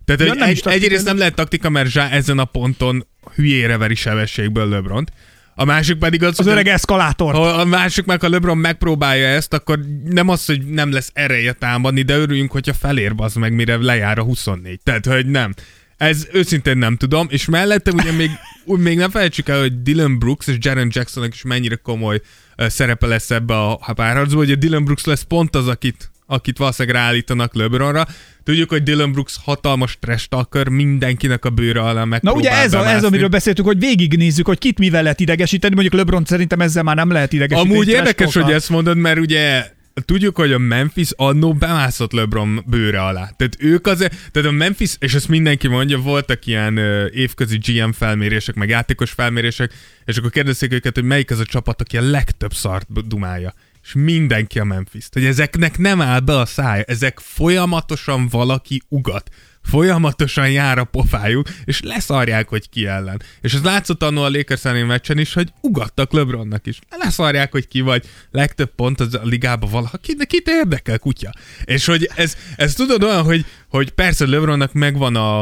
Tehát ja, nem egy, taktika, egyrészt nem lehet taktika, mert Zsá ezen a ponton hülyére veri sebességből LeBront. A másik pedig az... Az öreg eszkalátort. A másik meg, ha LeBron megpróbálja ezt, akkor nem az, hogy nem lesz ereje támadni, de örüljünk, hogyha felér, bazd meg, mire lejár a huszonnégy. Tehát, hogy nem. Ez őszintén nem tudom, és mellette ugye még, még nem felejtsük el, hogy Dillon Brooks és Jaren Jacksonnak is mennyire komoly szerepe lesz ebbe a párharcba, hogy a Dillon Brooks lesz pont az, akit, akit valószínűleg ráállítanak LeBronra. Tudjuk, hogy Dillon Brooks hatalmas trash talker, mindenkinek a bőre alá megpróbál. Na ugye ez, a, ez amiről beszéltük, hogy végignézzük, hogy kit mivel lehet idegesíteni, mondjuk LeBron szerintem ezzel már nem lehet idegesíteni. Amúgy érdekes, hogy ezt mondod, mert ugye tudjuk, hogy a Memphis annó bemászott LeBron bőre alá. Tehát ők azért, tehát a Memphis, és ezt mindenki mondja, voltak ilyen évközi gé em felmérések, meg játékos felmérések, és akkor kérdezték őket, hogy melyik az a csapat, aki a legtöbb szart dumálja. És mindenki a Memphis-t, hogy ezeknek nem áll be a szája, ezek folyamatosan valaki ugat, folyamatosan jár a pofájuk, és leszarják, hogy ki ellen. És ez látszott annól a Lakers elleni meccsen is, hogy ugattak LeBronnak is. Leszarják, hogy ki vagy, legtöbb pont az a ligában valaki, de kit érdekel, kutya. És hogy ez, ez tudod olyan, hogy, hogy persze LeBronnak megvan a...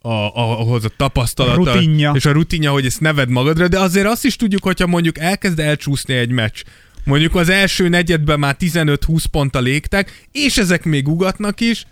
A, ahhoz a tapasztalata rutinja. És a rutinja, hogy ezt neved magadra, de azért azt is tudjuk, hogyha mondjuk elkezd elcsúszni egy meccs, mondjuk az első negyedben már tizenöt-húsz ponttal légtek, és ezek még ugatnak is,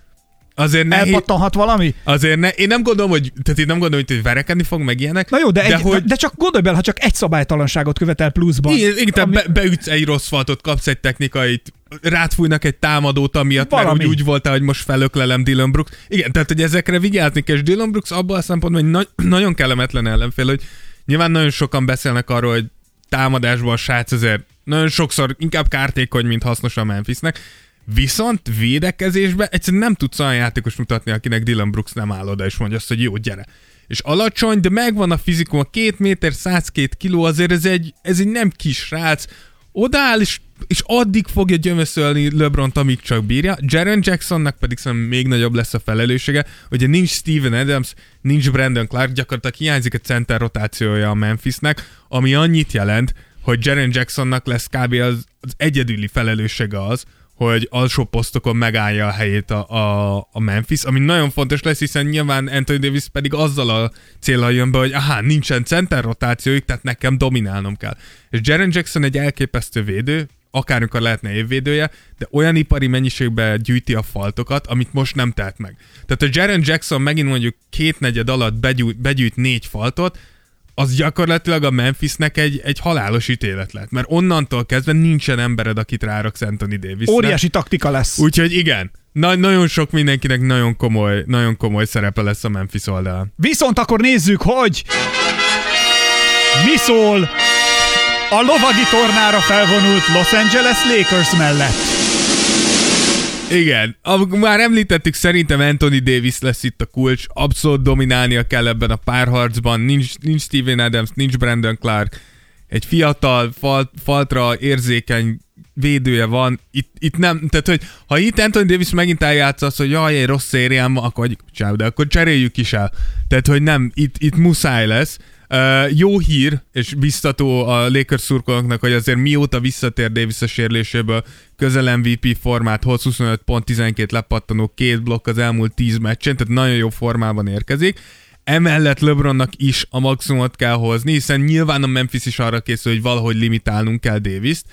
azért ne... Elpattanhat hét... valami? Azért ne... Én nem gondolom, hogy, tehát én nem gondolom, hogy verekedni fog meg ilyenek. Na jó, de, de, egy, hogy... de csak gondolj bele, ha csak egy szabálytalanságot követel pluszban. Igen, igen ami... be, beütsz egy rossz faltot, kapsz egy technikait, rátfújnak egy támadót, amiatt valami. Mert úgy, úgy voltál, hogy most felöklelem Dillon Brooks. Igen, tehát hogy ezekre vigyázni kell, és Dillon Brooks abban a szempontból, hogy na- nagyon kellemetlen ellenfél, hogy nyilván nagyon sokan beszélnek arról, hogy támadásban a srác azért nagyon sokszor inkább kártékony, mint hasznos a Memphisnek. Viszont védekezésben egyszerűen nem tudsz olyan játékos mutatni, akinek Dillon Brooks nem áll oda, és mondja azt, hogy jó, gyere. És alacsony, de megvan a fizikum, a két méter, száztizenkettő kiló, azért ez egy, ez egy nem kis srác. Odaáll, és, és addig fogja gyömöszölni LeBront, amíg csak bírja. Jaren Jacksonnak pedig szerintem még nagyobb lesz a felelőssége. Ugye nincs Steven Adams, nincs Brandon Clark, gyakorlatilag hiányzik a center rotációja a Memphisnek, ami annyit jelent, hogy Jaren Jacksonnak lesz kb. Az, az egyedüli felelőssége az, hogy alsó posztokon megállja a helyét a, a, a Memphis, ami nagyon fontos lesz, hiszen nyilván Anthony Davis pedig azzal a céllal jön be, hogy aha, nincsen center rotációjuk, tehát nekem dominálnom kell. És Jaren Jackson egy elképesztő védő, akármikor lehetne évvédője, de olyan ipari mennyiségben gyűjti a faltokat, amit most nem tehet meg. Tehát ha Jaren Jackson megint mondjuk kétnegyed alatt begyűjt, begyűjt négy faltot, az gyakorlatilag a Memphisnek egy, egy halálos ítélet lett, mert onnantól kezdve nincsen embered, akit ráraksz Anthony Davisnek. Óriási taktika lesz. Úgyhogy igen, na- nagyon sok mindenkinek nagyon komoly, nagyon komoly szerepe lesz a Memphis oldalán. Viszont akkor nézzük, hogy mi szól a lovagi tornára felvonult Los Angeles Lakers mellett. Igen, már említettük, szerintem Anthony Davis lesz itt a kulcs, abszolút dominálnia kell ebben a párharcban, nincs, nincs Steven Adams, nincs Brandon Clark, egy fiatal, fal, faltra érzékeny védője van, itt, itt nem, tehát hogy ha itt Anthony Davis megint eljátsza azt, hogy jaj, egy rossz szériám, akkor csáv, de akkor cseréljük is el. Tehát, hogy nem, itt, itt muszáj lesz. Uh, jó hír, és biztató a Lakers szurkolóknak, hogy azért mióta visszatér Davis a sérüléséből, közel em vé pé formát hoz, huszonöt pont, tizenkét lepattanó, két blokk az elmúlt tíz meccsen, tehát nagyon jó formában érkezik. Emellett LeBronnak is a maximumot kell hozni, hiszen nyilván a Memphis is arra készül, hogy valahogy limitálnunk kell Davist,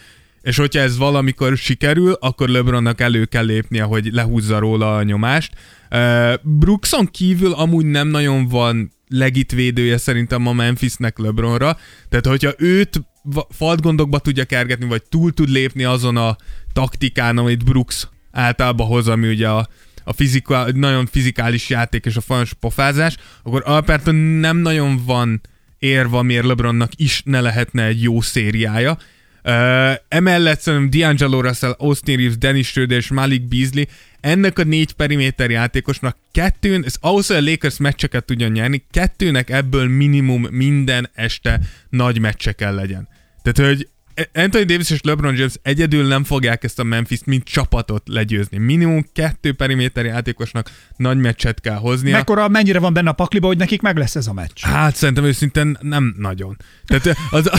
és hogyha ez valamikor sikerül, akkor LeBronnak elő kell lépnie, hogy lehúzza róla a nyomást. Uh, Brookson kívül amúgy nem nagyon van legit védője szerintem a Memphisnek LeBronra, tehát hogyha őt faltgondokba tudja kergetni, vagy túl tud lépni azon a taktikán, amit Brooks általában hoz, ami ugye a, a fizika, nagyon fizikális játék és a folyamatos pofázás, akkor alapvetően nem nagyon van érve, miért LeBronnak is ne lehetne egy jó szériája. Uh, emellett szerintem D'Angelo Russell, Austin Reeves, Dennis Schröder és Malik Beasley, ennek a négy periméter játékosnak kettőn, ez ahhoz, hogy a Lakers meccseket tudjon nyerni, kettőnek ebből minimum minden este nagy meccseken legyen. Tehát, hogy Anthony Davis és LeBron James egyedül nem fogják ezt a Memphis-t mint csapatot legyőzni. Minimum kettő periméter játékosnak nagy meccset kell hoznia. Mekkora, mennyire van benne a pakliba, hogy nekik meg lesz ez a meccs? Hát szerintem őszintén nem nagyon. Tehát az,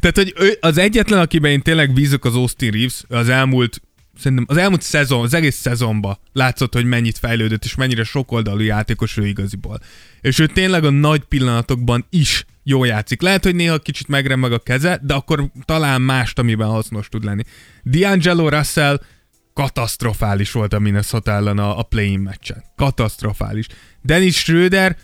tehát, hogy az egyetlen, akiben én tényleg bízok, az Austin Reeves, az elmúlt Szerintem az elmúlt szezon, az egész szezonban látszott, hogy mennyit fejlődött, és mennyire sokoldalú játékos ő igaziból. És ő tényleg a nagy pillanatokban is jól játszik. Lehet, hogy néha kicsit megremeg a keze, de akkor talán mást, amiben hasznos tud lenni. D'Angelo Russell katasztrofális volt a Minnesota ellen a, a play-in meccsen. Katasztrofális. Dennis Schröder,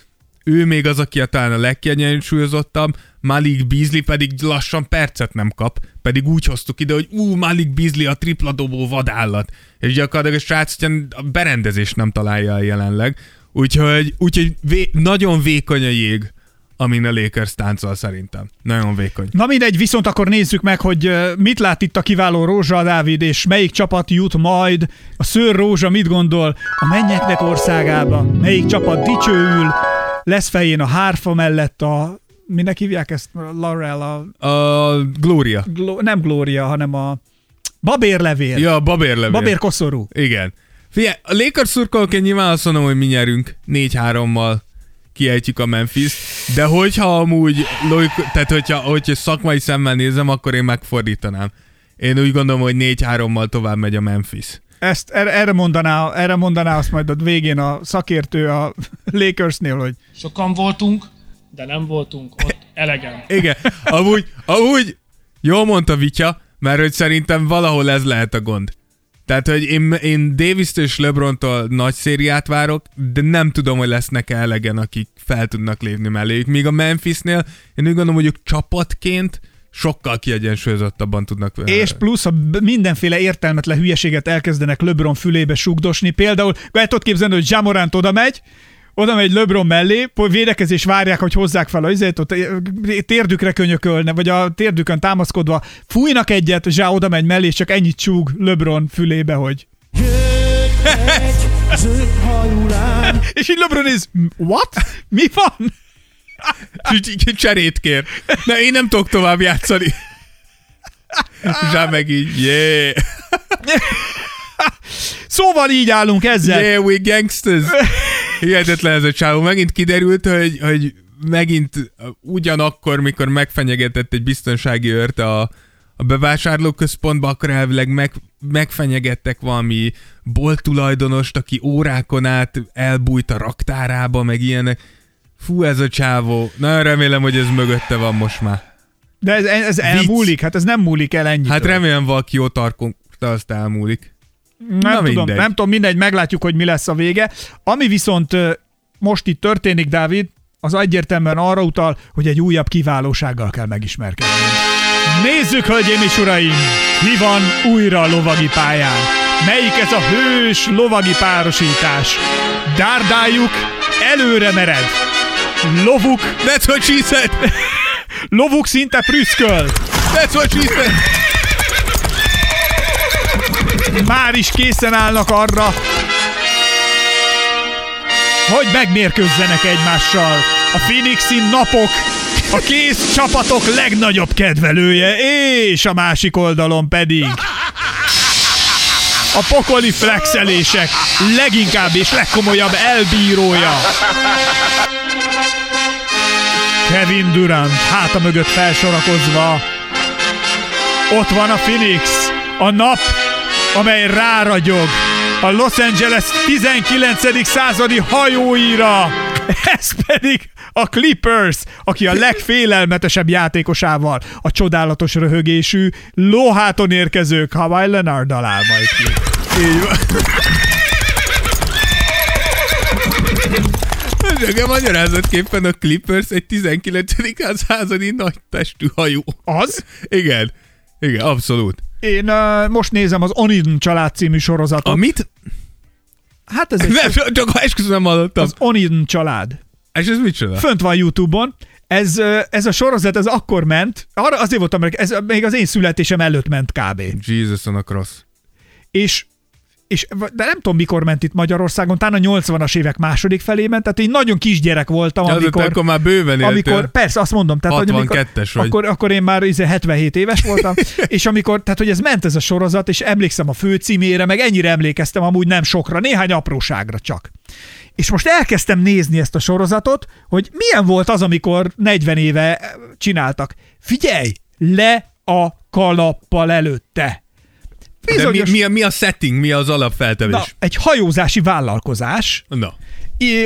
ő még az, aki a talán a legkiegyensúlyozottabb, Malik Beasley pedig lassan percet nem kap, pedig úgy hoztuk ide, hogy ú, Malik Beasley a tripladobó vadállat, és gyakorlatilag a srác a berendezést nem találja el jelenleg, úgyhogy, úgyhogy vé, nagyon vékony a jég, amin a Lakers táncol szerintem. Nagyon vékony. Na mindegy, viszont akkor nézzük meg, hogy mit lát itt a kiváló Rózsa Dávid, és melyik csapat jut majd, a Szőr Rózsa mit gondol a mennyeknek országába, melyik csapat dicsőül, lesz fején a hárfa mellett a... Minek hívják ezt? Laurel a... a Gloria. Glo- nem Gloria, hanem a... Babérlevél. Ja, babérlevél. Babérkoszorú. Igen. Figyelj, a Lakers szurkolóként nyilván azt mondom, hogy mi nyerünk. négy-hárommal kiejtjük a Memphis, de hogyha amúgy... Tehát, hogyha, hogyha szakmai szemmel nézem, akkor én megfordítanám. Én úgy gondolom, hogy négy-hárommal tovább megy a Memphis. Ezt erre mondaná, erre mondaná azt majd a végén a szakértő a Lakersnél, hogy sokan voltunk, de nem voltunk ott elegen. Igen, amúgy, amúgy jól mondta Vitya, mert hogy szerintem valahol ez lehet a gond. Tehát, hogy én, én Davis-től és LeBron-tól nagy szériát várok, de nem tudom, hogy lesznek-e elegen, akik fel tudnak lépni melléjük. Míg a Memphisnél én úgy gondolom, hogy ők csapatként sokkal kiegyensúlyozottabban tudnak venni. És plusz, ha mindenféle értelmetlen hülyeséget elkezdenek LeBron fülébe sugdosni, például, el tudod képzelni, hogy Ja Morant oda megy, oda megy LeBron mellé, védekezés várják, hogy hozzák fel, azért ott térdükre könyökölne, vagy a térdükön támaszkodva fújnak egyet, Ja oda megy mellé, és csak ennyit súg LeBron fülébe, hogy... és így LeBron is, what? Mi van? Cserét kér. Na, én nem tudok tovább játszani. Zsá meg így, yeah. Szóval így állunk ezzel. Yeah, we gangsters. Hihetetlen ez a csávó. Megint kiderült, hogy, hogy megint ugyanakkor, mikor megfenyegetett egy biztonsági őrt a, a bevásárlóközpontba, akkor elvileg meg, megfenyegettek valami bolttulajdonost, aki órákon át elbújt a raktárába, meg ilyenek. Fú, ez a csávó. Nagyon remélem, hogy ez mögötte van most már. De ez, ez elmúlik? Hát ez nem múlik el ennyit. Hát remélem valaki ott tartunk, de azt elmúlik. Nem Na tudom, mindegy. nem tudom, mindegy, meglátjuk, hogy mi lesz a vége. Ami viszont most itt történik, Dávid, az egyértelműen arra utal, hogy egy újabb kiválósággal kell megismerkedni. Nézzük, hölgyeim és uraim, mi van újra a lovagi pályán. Melyik ez a hős lovagi párosítás? Dárdáljuk, előre mered. Lovuk, that's what she said. Lovuk szinte prüszköl. That's what she said. Már is készen állnak arra, hogy megmérkőzzenek egymásszel. A Phoenixin napok, a kész csapatok legnagyobb kedvelője, és a másik oldalon pedig a pokoli flexelések leginkább és legkomolyabb elbírója. Kevin Durant háta mögött felsorakozva. Ott van a Phoenix, a nap, amely ráragyog a Los Angeles tizenkilencedik századi hajóira. Ez pedig a Clippers, aki a legfélelmetesebb játékosával a csodálatos röhögésű, lóháton érkező Kawhi Leonarddal áll majd ki. Így van. Nekem magyarázatképpen a Clippers egy tizenkilencedik századi nagy testű hajó. Az? Igen. Igen, abszolút. Én uh, most nézem az Onin család című sorozatot. Amit? Hát ez egy... Nem, csak, csak esküszöm, nem hallottam. Az Onin család. És ez micsoda? Fönt van YouTube-on. Ez, ez a sorozat, ez akkor ment, arra azért voltam, ez még az én születésem előtt ment kb. Jesus on a cross. És, és de nem tudom, mikor ment itt Magyarországon, talán a nyolcvanas évek második felében, tehát én nagyon kisgyerek voltam, amikor... Akkor már bőven éltél. Amikor, persze, azt mondom, tehát amikor, vagy. Akkor, akkor én már hetvenhét éves voltam, és amikor, tehát hogy ez ment ez a sorozat, és emlékszem a főcímére, meg ennyire emlékeztem, amúgy nem sokra, néhány apróságra csak. És most elkezdtem nézni ezt a sorozatot, hogy milyen volt az, amikor negyven éve csináltak. Figyelj, le a kalappal előtte. Bizonyos... Mi, mi, mi a setting, mi az alapfeltevés? Na, egy hajózási vállalkozás. Na.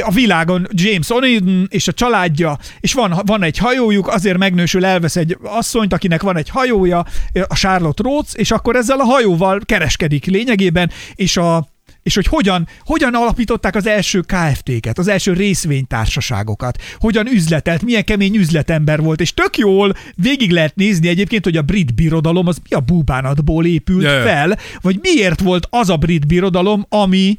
A világon James O'Neill és a családja, és van, van egy hajójuk, azért megnősül, elvesz egy asszonyt, akinek van egy hajója, a Charlotte Rhodes, és akkor ezzel a hajóval kereskedik lényegében, és a és hogy hogyan, hogyan alapították az első ká ef té-ket, az első részvénytársaságokat, hogyan üzletelt, milyen kemény üzletember volt, és tök jól végig lehet nézni egyébként, hogy a brit birodalom az mi a búbánatból épült yeah. fel, vagy miért volt az a brit birodalom, ami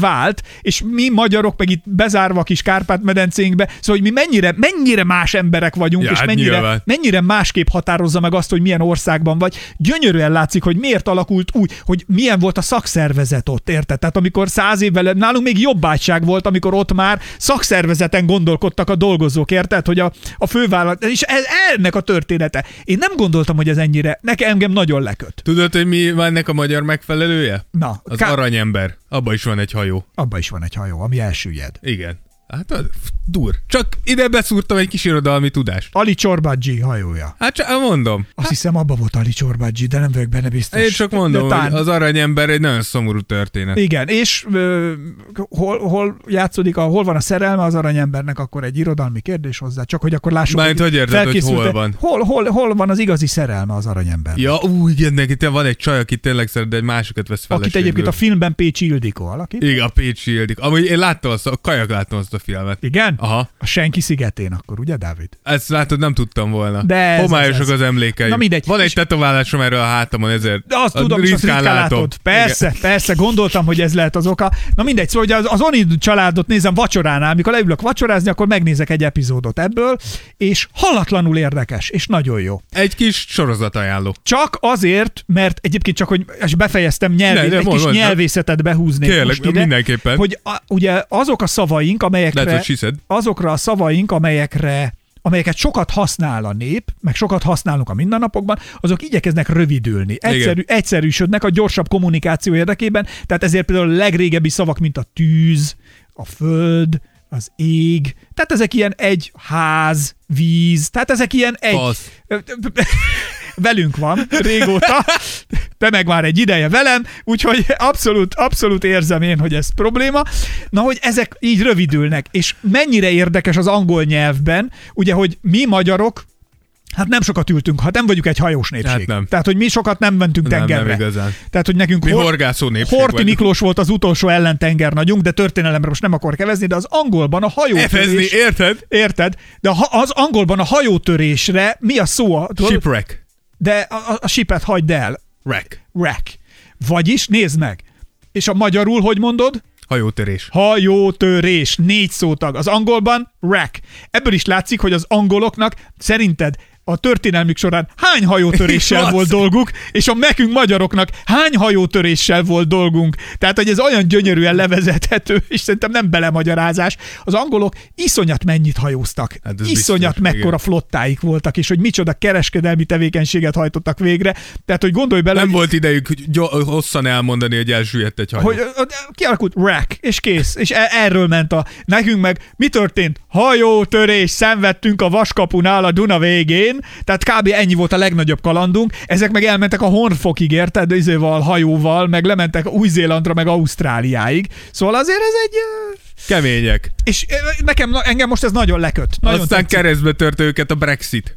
vált, és mi magyarok meg itt bezárva a kis Kárpát-medencénkbe, szóval hogy mi mennyire, mennyire más emberek vagyunk, ja, és mennyire, mennyire másképp határozza meg azt, hogy milyen országban vagy. Gyönyörűen látszik, hogy miért alakult úgy, hogy milyen volt a szakszervezet ott, érted? Tehát amikor száz évvel, nálunk még jobbágyság volt, amikor ott már szakszervezeten gondolkodtak a dolgozók, érted? Hogy a, a fővállalat, és ez, ennek a története. Én nem gondoltam, hogy ez ennyire, nekem engem nagyon leköt. Tudod, hogy mi van ennek a magyar megfelelője? Na, az ká... aranyember. Abba is van egy hajó. Abba is van egy hajó, ami elsüllyed. Igen. Hát az dur. Csak ide beszúrtam egy kis irodalmi tudást. Ali Csorbágyi hajója. Hát csak mondom. Azt hát... hiszem abba volt Ali Csorbágyi, de nem vagyok benne biztos. Én csak mondom, tán... az aranyember egy nagyon szomorú történet. Igen, és ö, hol, hol játszódik, a, hol van a szerelme az aranyembernek, akkor egy irodalmi kérdés hozzá. Csak hogy akkor lássuk. Bármint hogy érted, hogy hol van. Hol, hol, hol van az igazi szerelme az aranyembernek? Ja, úgy igen, neki van egy csaj, aki tényleg szeret, de egy másikat vesz feleségül. Akit egyébként a filmben Pécsi Ildikó alakít. Igen, a Pécsi Ildikó. Amúgy én láttam azt, a kajak láttam azt a filmet. Igen? Aha. A Senki szigetén akkor, ugye, Dávid? Ezt látod, nem tudtam volna. De homályosak az, az emlékeim. Na mindegy. Van egy tetoválásom erről a hátamon, ezért de azt a tudom, ritkán, ritkán látod. látod. Persze, igen. persze, gondoltam, hogy ez lehet az oka. Na mindegy, szóval az, az Onid családot nézem vacsoránál, mikor leülök vacsorázni, akkor megnézek egy epizódot ebből, és halatlanul érdekes, és nagyon jó. Egy kis sorozat ajánló. Csak azért, mert egyébként csak, hogy és befejeztem nyelvét, ne, de egy most, kis most, nyelvészetet behúznék kérlek, most ide, mindenképpen. Hogy a, ugye azok a szavaink, amelyekre, azokra a szavaink, amelyekre, amelyeket sokat használ a nép, meg sokat használunk a mindennapokban, azok igyekeznek rövidülni, egyszerű, egyszerűsödnek a gyorsabb kommunikáció érdekében, tehát ezért például a legrégebbi szavak, mint a tűz, a föld, az ég, tehát ezek ilyen egy ház, víz, tehát ezek ilyen egy... Fasz. Velünk van, régóta, te meg már egy ideje velem, úgyhogy abszolút, abszolút érzem én, hogy ez probléma. Na, hogy ezek így rövidülnek, és mennyire érdekes az angol nyelvben, ugye, hogy mi magyarok, hát nem sokat ültünk, hát nem vagyunk egy hajós népség. Hát tehát, hogy mi sokat nem mentünk tengerre. Nem, nem Tehát, hogy nekünk mi hor- Horthy Miklós volt az utolsó ellentengernagyunk, de történelemre most nem akar kevezni, de az angolban a hajótörés... érted? Érted? De az angolban a hajótörésre mi a szó? Shipwreck. De a, a, a shipet hagyd el. Wreck. Wreck. Vagyis, nézd meg. És a magyarul hogy mondod? Hajótörés. Hajótörés. Négy szótag. Az angolban wreck. Ebből is látszik, hogy az angoloknak szerinted a történelmük során hány hajótöréssel volt dolguk, és a nekünk magyaroknak hány hajótöréssel volt dolgunk. Tehát, hogy ez olyan gyönyörűen levezethető, és szerintem nem belemagyarázás. Az angolok iszonyat mennyit hajóztak. Hát iszonyat biztos, mekkora igen. flottáik voltak, és hogy micsoda kereskedelmi tevékenységet hajtottak végre. Tehát, hogy gondolj bele... Nem volt idejük hogy hosszan elmondani, hogy elsüllyedt egy hajó. Hogy kialakult wreck, és kész. És erről ment a... Nekünk meg mi történt? Hajótörés, szenvedtünk a Vaskapunál a Duna végén, tehát kb. Ennyi volt a legnagyobb kalandunk. Ezek meg elmentek a Hornfokig, érted, izéval, hajóval, meg lementek Új-Zélandra, meg Ausztráliáig. Szóval azért ez egy... Kemények. És nekem, engem most ez nagyon leköt. Nagyon Aztán tetszik. Keresztbe tört őket a Brexit.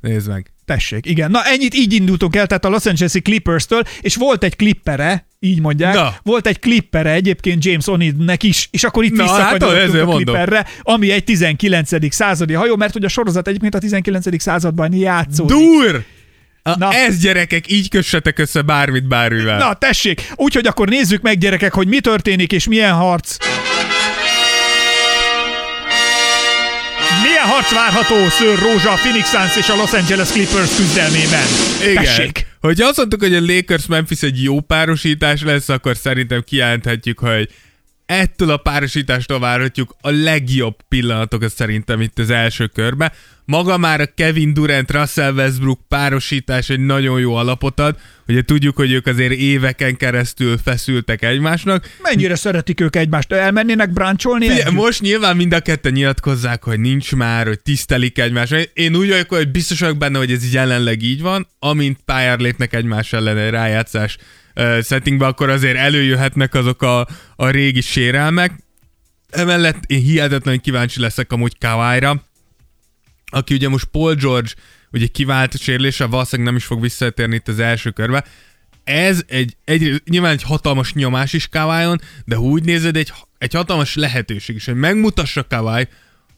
Nézd meg. Tessék, igen. Na ennyit így indultunk el, tehát a Los Angeles-i Clippers-től, és volt egy klippere, így mondják, Na. volt egy klippere egyébként James O'Neillnek is, és akkor itt visszakanyarodtunk hát, a klipperre, ami egy tizenkilencedik századi hajó, mert ugye a sorozat egyébként a tizenkilencedik században játszódik. Dur! Na. Ez gyerekek, így kössetek össze bármit bármivel. Na tessék, úgyhogy akkor nézzük meg gyerekek, hogy mi történik és milyen harc. Milyen harc várható Sir Rózsa a Phoenix Suns és a Los Angeles Clippers küzdelmében. Igen. Tessék. Hogyha azt mondtuk, hogy a Lakers-Memphis egy jó párosítás lesz, akkor szerintem kijelenthetjük, hogy ettől a párosítástól várhatjuk a legjobb pillanatokat szerintem itt az első körben. Maga már a Kevin Durant, Russell Westbrook párosítás egy nagyon jó alapot ad. Ugye tudjuk, hogy ők azért éveken keresztül feszültek egymásnak. Mennyire szeretik ők egymást? Elmennének bráncsolni? Figyelj, most nyilván mind a ketten nyilatkozzák, hogy nincs már, hogy tisztelik egymást. Én úgy vagyok, hogy biztos vagyok benne, hogy ez jelenleg így van. Amint pályára lépnek egymás ellen egy rájátszás uh, settingbe, akkor azért előjöhetnek azok a, a régi sérelmek. Emellett én hihetetlenül kíváncsi leszek amúgy Kawhi-ra, aki ugye most Paul George ugye kivált a sérülése, valószínűleg nem is fog visszatérni itt az első körbe. Ez egy, egy nyilván egy hatalmas nyomás is Kawhi-on, de ha úgy nézed, egy, egy hatalmas lehetőség is, hogy megmutassa Kawhi,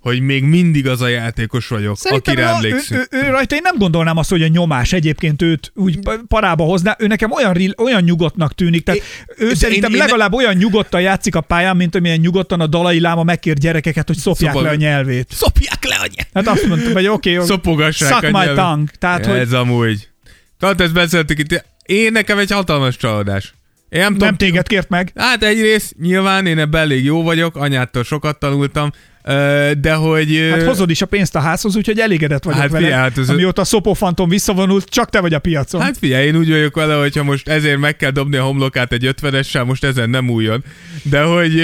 hogy még mindig az a játékos vagyok, szerintem akire emlékszünk. Ő, ő, ő, rajta én nem gondolnám azt, hogy a nyomás egyébként őt úgy parába hozná. Ő nekem olyan, olyan nyugodtnak tűnik. Tehát é, ő szerintem én, legalább én... olyan nyugodtan játszik a pályán, mint amilyen nyugodtan a Dalai Láma megkér gyerekeket, hogy szopják Szopog... le a nyelvét. Szopják le a nyelvét. Hát azt mondtam, hogy oké, okay, szopogassák a nyelvét. Tehát, ja, hogy... Ez amúgy. Tehát ezt beszéltük itt. Én nekem egy hatalmas csalódás. Én nem, nem téged kért meg. Hát egyrészt nyilván én ebben elég jó vagyok, anyától sokat tanultam, de hogy... Hát hozod is a pénzt a házhoz, úgyhogy elégedett vagyok hát vele, figyel, hát az... amióta a Szopofantom visszavonult, csak te vagy a piacon. Hát figyelj, én úgy vagyok vele, hogyha most ezért meg kell dobni a homlokát egy ötvenessel, most ezen nem újjon. De hogy,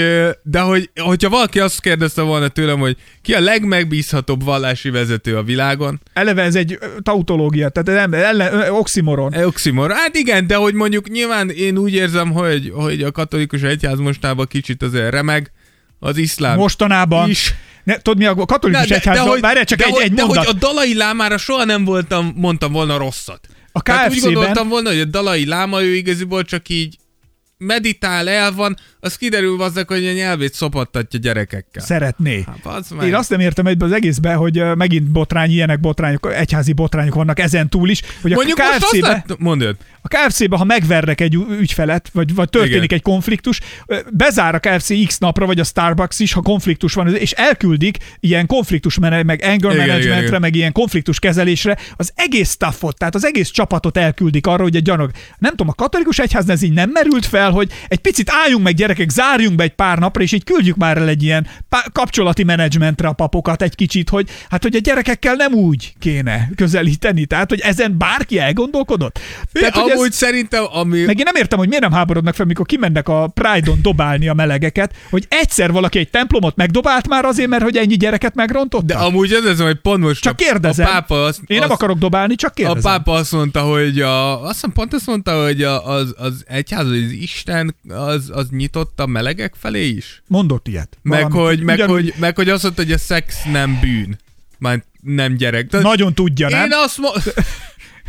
de hogy, hogyha valaki azt kérdezte volna tőlem, hogy ki a legmegbízhatóbb vallási vezető a világon? Eleve ez egy tautológia, tehát nem, ellen, oximoron. Oximoron, hát igen, de hogy mondjuk nyilván én úgy érzem, hogy, hogy a katolikus egyház mostában kicsit azért remeg, az iszlám. Mostanában. Is. Ne, tudod mi a katolikus egyházban? Várjál csak de egy, hogy, egy mondat. De hogy a Dalai Lámára soha nem voltam, mondtam volna rosszat. A ká ef cében... Úgy gondoltam volna, hogy a Dalai Láma ő igaziból csak így meditál, el van, az kiderül vazzak, hogy a nyelvét szopattatja gyerekekkel. Szeretné. Há, én azt nem értem egyben az egészben, hogy megint botrány, ilyenek botrányok, egyházi botrányok vannak ezen túl is, hogy a ká ef cében... A ká ef cében, ha megvernek egy ügyfelet, vagy, vagy történik Igen. egy konfliktus, bezár a ká ef cé X napra, vagy a Starbucks is, ha konfliktus van, és elküldik ilyen konfliktus men- meg anger Igen, managementre, Igen. meg ilyen konfliktus kezelésre, az egész staffot, tehát az egész csapatot elküldik arra, hogy egy gyanok. Nem tudom, a katolikus egyház ez így nem merült fel, hogy egy picit álljunk meg gyerekek, zárjunk be egy pár napra, és így küldjük már el egy ilyen pá- kapcsolati menedzsmentre a papokat egy kicsit, hogy hát, hogy a gyerekekkel nem úgy kéne közelíteni, tehát, hogy ezen bárki elgondolkodott. Tehát, é, úgy szerintem, ami... Meg én nem értem, hogy miért nem háborodnak fel, mikor kimennek a Pride-on dobálni a melegeket, hogy egyszer valaki egy templomot megdobált már azért, mert hogy ennyi gyereket megrontottak. De amúgy ez az, hogy pont most csak kérdezem. A pápa azt, én nem azt, akarok dobálni, csak kérdezem. A pápa azt mondta, hogy a, azt hiszem, pont azt mondta, hogy a, az, az egyház, az Isten az, az nyitott a melegek felé is. Mondott ilyet. Meg hogy, meg, ugyan... hogy, meg hogy azt mondta, hogy a szex nem bűn. Már nem gyerek. Tehát nagyon tudja, nem? Én azt mo-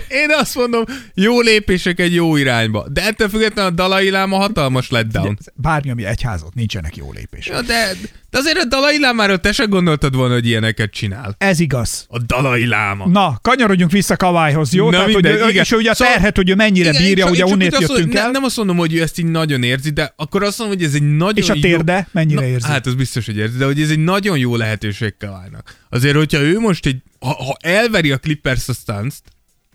Én azt mondom, jó lépések egy jó irányba. De ettől függetlenül a Dalai Láma hatalmas letdown. Bármi egyházat, nincsenek jó lépések. Ja, de, de azért a Dalai Lámáról te se gondoltad volna, hogy ilyeneket csinál. Ez igaz. A Dalai Láma. Na, kanyarodjunk vissza Kawhihoz, jó? Na, tehát, minden, hogy ő, és ő ugye szóval, terhet, hogy ő mennyire igen, bírja, ugye onnét jöttünk el. Nem azt mondom, hogy ő ezt így nagyon érzi, de akkor azt mondom, hogy ez egy nagyon és a térde jó... mennyire na, érzi? Hát az biztos, hogy érzi, de hogy ez egy nagyon jó lehetőség Kawhinak. Azért, hogyha ő most egy... Ha, ha elveri a Clippers a Suns-t,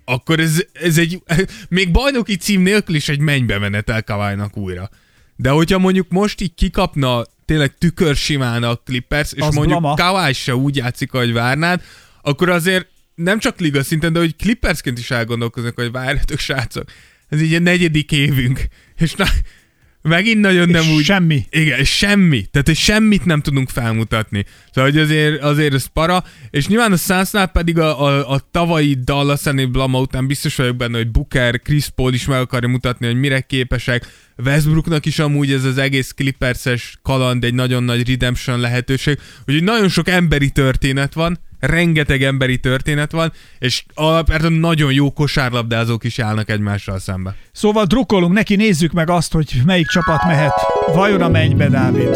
akkor ez, ez egy... Még bajnoki cím nélkül is egy mennybe menetel Kawhinak újra. De hogyha mondjuk most így kikapna tényleg tükörsimán a Clippers, és az mondjuk blama. Kawhi se úgy játszik, ahogy várnád, akkor azért nem csak liga szinten, de hogy Clippersként is elgondolkoznak, hogy várjátok, srácok. Ez így a negyedik évünk. És na, megint nagyon nem és úgy... semmi. Igen, semmi. Tehát, hogy semmit nem tudunk felmutatni. Szóval, hogy azért, azért ez para. És nyilván a Sunsnál pedig a, a, a tavalyi Dallas-eni blama után biztos vagyok benne, hogy Booker, Chris Paul is meg akarja mutatni, hogy mire képesek. Westbrooknak is amúgy ez az egész Clippers-es kaland egy nagyon nagy redemption lehetőség. Úgyhogy nagyon sok emberi történet van, rengeteg emberi történet van, és alapvetően nagyon jó kosárlabdázók is állnak egymással szembe. Szóval drukkolunk neki, nézzük meg azt, hogy melyik csapat mehet. Vajon a mennybe, Dávid?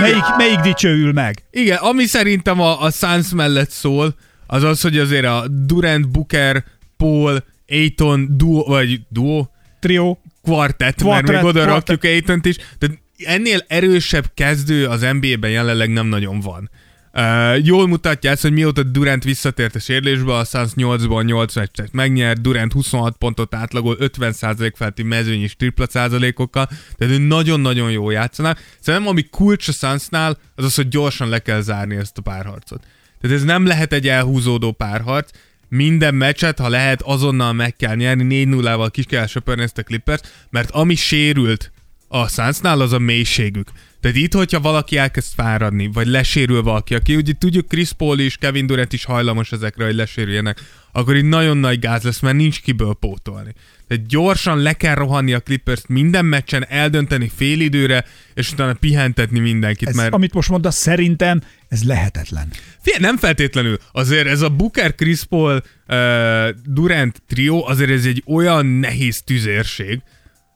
Melyik, melyik dicsőül meg? Igen, ami szerintem a, a Suns mellett szól, az az, hogy azért a Durant, Booker, Paul, Ayton duo, vagy duo? Trio. Kvartett, mert még oda rakjuk Aytont is. Tehát ennél erősebb kezdő az en bé á-ben jelenleg nem nagyon van. Uh, jól mutatja ezt, hogy mióta Durant visszatért a sérülésbe, a Suns nyolcban nyolc meccset megnyert, Durant huszonhat pontot átlagol, ötven százalék feletti mezőny és tripla százalékokkal, tehát ő nagyon-nagyon jól játszanak. Szerintem ami kulcs a Sunsnál, az az, hogy gyorsan le kell zárni ezt a párharcot. Tehát ez nem lehet egy elhúzódó párharc, minden meccset, ha lehet, azonnal meg kell nyerni, négy nullával ki kell söpörni ezt a Clippers, mert ami sérült a Sunsnál, az a mélységük. Tehát itt, hogyha valaki elkezd fáradni, vagy lesérül valaki, aki ugye tudjuk Chris Paul és Kevin Durant is hajlamos ezekre, hogy lesérüljenek, akkor itt nagyon nagy gáz lesz, mert nincs kiből pótolni. Tehát gyorsan le kell rohanni a Clippers-t minden meccsen, eldönteni fél időre, és utána pihentetni mindenkit. Ez, mert... amit most mondasz, szerintem ez lehetetlen. Figyelj, nem feltétlenül. Azért ez a Booker, Chris Paul, uh, Durant trió, azért ez egy olyan nehéz tüzérség.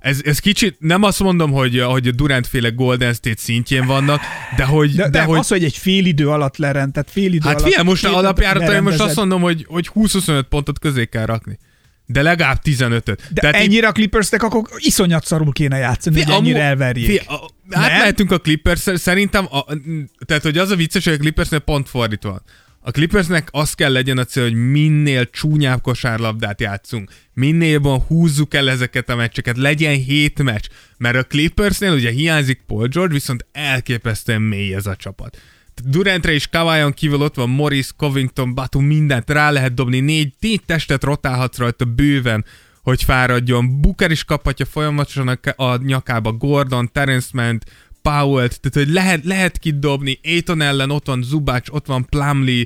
Ez, ez kicsit, nem azt mondom, hogy, hogy a Durant-féle Golden State szintjén vannak, de hogy... De, de, de hogy... az, hogy egy fél idő alatt lerend, tehát fél idő hát alatt... Hát figyelj, most alapjáraton én most azt mondom, hogy, hogy húsz-huszonöt pontot közé kell rakni. De legalább tizenötöt. De tehát ennyire a Clippersnek akkor iszonyat szarul kéne játszani, fia, hogy ennyire amu... elverjék. Fia, a... átmehetünk a Clippers, szerintem, a... tehát hogy az a vicces, hogy a Clippersnél pont fordítva. A Clippersnek az kell legyen a cél, hogy minél csúnyább kosárlabdát játszunk, minél jobban húzzuk el ezeket a meccseket, legyen hét meccs, mert a Clippersnél ugye hiányzik Paul George, viszont elképesztően mély ez a csapat. Durantre és Kawhion kívül ott van Morris, Covington, Batum, mindent rá lehet dobni, négy, négy testet rotálhatsz rajta bőven, hogy fáradjon. Booker is kaphatja folyamatosan a nyakába Gordon, Terence Mann-t, Powell-t, tehát hogy lehet, lehet kidobni, Ayton ellen ott van Zubac, ott van Plumlee.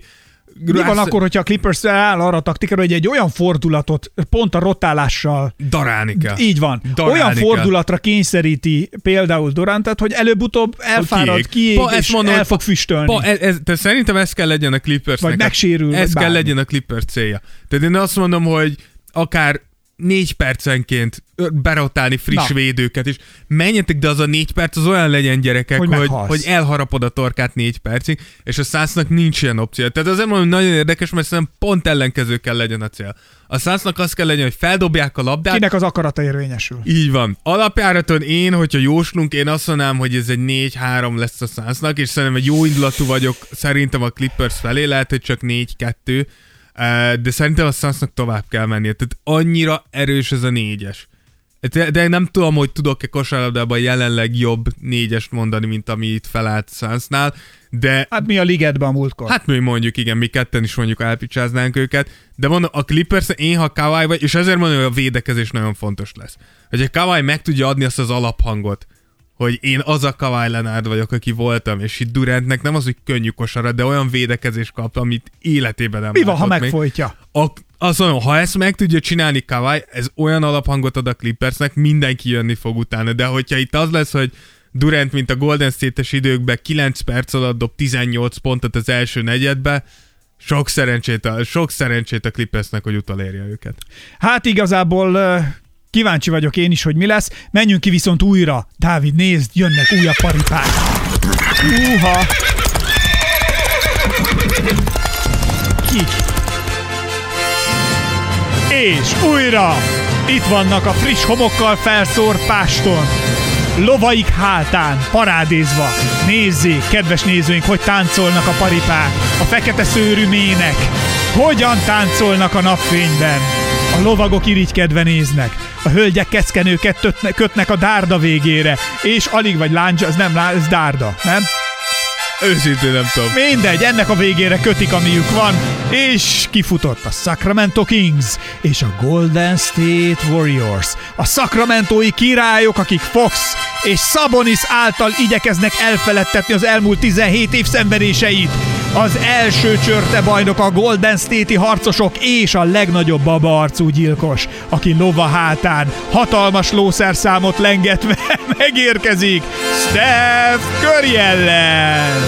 Grass... Mi van akkor, hogyha a Clippers áll arra a taktikára, hogy egy olyan fordulatot pont a rotálással... Darálni kell. Így van. Darálni olyan fordulatra kell. Kényszeríti például Durantet, hogy előbb-utóbb elfárad, kiég, pa, és mondom, el fog füstölni. Pa, ez, ez, tehát szerintem ez kell legyen a Clippersnek. Vagy megsérül. Ez bármi. Kell legyen a Clippers célja. Tehát én azt mondom, hogy akár négy percenként berotálni friss Na. védőket, és menjetek, de az a négy perc az olyan legyen, gyerekek, hogy, hogy, hogy elharapod a torkát négy percig, és a Sunsnak nincs ilyen opció. Tehát azért mondom, nagyon érdekes, mert szerintem pont ellenkező kell legyen a cél. A Sunsnak az kell legyen, hogy feldobják a labdát. Kinek az akarata érvényesül. Így van. Alapjáraton én, hogyha jóslunk, én azt mondanám, hogy ez egy négy-három lesz a Sunsnak, és szerintem egy jó indulatú vagyok, szerintem a Clippers felé, lehet, hogy csak négy-kettő, de szerintem a Sunsnak tovább kell mennie. Tehát annyira erős ez a négyes. De nem tudom, hogy tudok-e kosárlabdában jelenleg jobb négyest mondani, mint ami itt felállt Sunsnál, de... Hát mi a ligedben a múltkor. Hát mi mondjuk, igen, mi ketten is mondjuk elpicsáznánk őket, de mondom, a Clippers, én ha Kawhi vagy, és ezért mondom, hogy a védekezés nagyon fontos lesz. Hogyha Kawhi meg tudja adni azt az alaphangot, hogy én az a Kawhi Leonard vagyok, aki voltam, és itt Durantnek nem az, hogy könnyű kosara, de olyan védekezést kaptam, amit életében nem. Mi van, ha megfojtja? A, azt mondom, ha ezt meg tudja csinálni Kawhi, ez olyan alaphangot ad a Clippersnek, mindenki jönni fog utána, de hogyha itt az lesz, hogy Durant, mint a Golden State-es időkben kilenc perc alatt dob tizennyolc pontot az első negyedbe, Sok szerencsét a, sok szerencsét a Clippersnek, hogy utolérje őket. Hát igazából kíváncsi vagyok én is, hogy mi lesz. Menjünk ki viszont újra. Dávid, nézd, jönnek újabb paripák. Uha! Kik? És újra! Itt vannak a friss homokkal felszórt páston. Lovaik hátán, parádézva. Nézzék, kedves nézőink, hogy táncolnak a paripák, a fekete szőrű mének. Hogyan táncolnak a napfényben. A lovagok irigykedve néznek. A hölgyek keckenőket kötnek a dárda végére. És alig vagy lándzsa, ez nem lándzsa, ez dárda, nem? Őszintén nem tudom. Mindegy, ennek a végére kötik, amiük van, és kifutott a Sacramento Kings és a Golden State Warriors. A Sacramento-i királyok, akik Fox és Sabonis által igyekeznek elfeledtetni az elmúlt tizenhét év szenvedéseit. Az első csörte bajnok a Golden State-i harcosok és a legnagyobb babaarcú gyilkos, aki lova hátán hatalmas lószerszámot lengetve megérkezik Steph Curry ellen.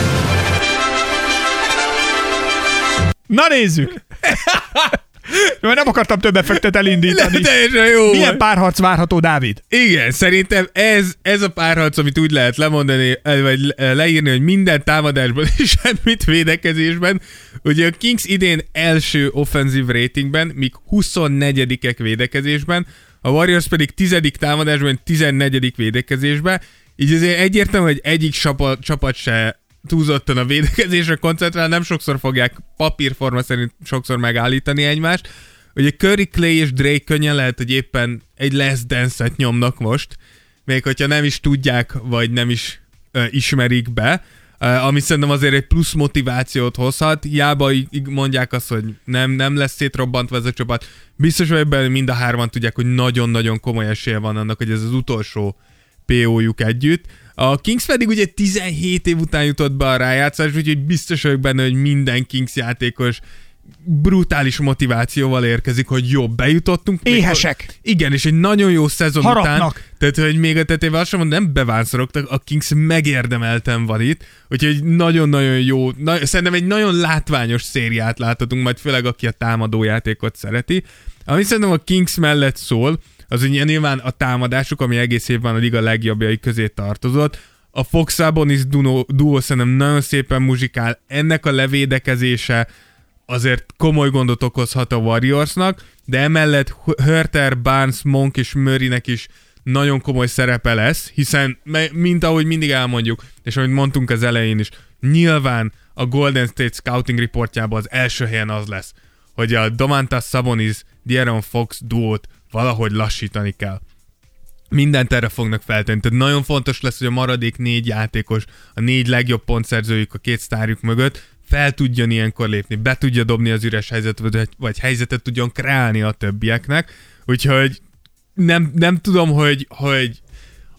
Na nézzük! Mert nem akartam több effektet elindítani. De jó. Milyen párharc várható, Dávid? Igen, szerintem ez, ez a párharc, amit úgy lehet lemondani, vagy leírni, hogy minden támadásban és semmit védekezésben. Ugye a Kings idén első offenzív ratingben, míg huszonnegyedikek védekezésben, a Warriors pedig tizedik támadásban, tizennegyedik védekezésben. Így azért egyértelmű, hogy egyik csapat, csapat se túlzottan a védekezésre koncentrál, nem sokszor fogják papírforma szerint sokszor megállítani egymást. Ugye Curry, Clay és Drake könnyen lehet, hogy éppen egy last dance-et nyomnak most, még hogyha nem is tudják, vagy nem is uh, ismerik be, uh, ami szerintem azért egy plusz motivációt hozhat, hiába mondják azt, hogy nem, nem lesz szétrobbantva ez a csapat. Biztos, hogy ebben mind a hárman tudják, hogy nagyon-nagyon komoly esélye van annak, hogy ez az utolsó pé ó-juk együtt. A Kings pedig ugye tizenhét év után jutott be a rájátszás, úgyhogy biztos vagyok benne, hogy minden Kings játékos brutális motivációval érkezik, hogy jobb, bejutottunk. Éhesek. Mikor... Igen, és egy nagyon jó szezon harapnak után. Tehát, hogy még a tetében azt sem mondom, nem bevánszorogtak, a Kings megérdemelten van itt, úgyhogy nagyon-nagyon jó, na, szerintem egy nagyon látványos szériát láthatunk, majd főleg aki a támadójátékot szereti. Ami szerintem a Kings mellett szól, az ugye nyilván a támadásuk, ami egész évben a liga legjobbjai közé tartozott. A Fox-Sabonis duó szerintem nagyon szépen muzsikál, ennek a levédekezése azért komoly gondot okozhat a Warriorsnak, de emellett Huerter, Barnes, Monk és Murraynek is nagyon komoly szerepe lesz, hiszen mint ahogy mindig elmondjuk, és amit mondtunk az elején is, nyilván a Golden State scouting reportjában az első helyen az lesz, hogy a Domantas Sabonis, De'Aaron Fox duót valahogy lassítani kell. Mindent erre fognak feltenni. Tehát nagyon fontos lesz, hogy a maradék négy játékos, a négy legjobb pontszerzőjük a két sztárjuk mögött fel tudjon ilyenkor lépni, be tudja dobni az üres helyzetet, vagy helyzetet tudjon kreálni a többieknek. Úgyhogy nem, nem tudom, hogy, hogy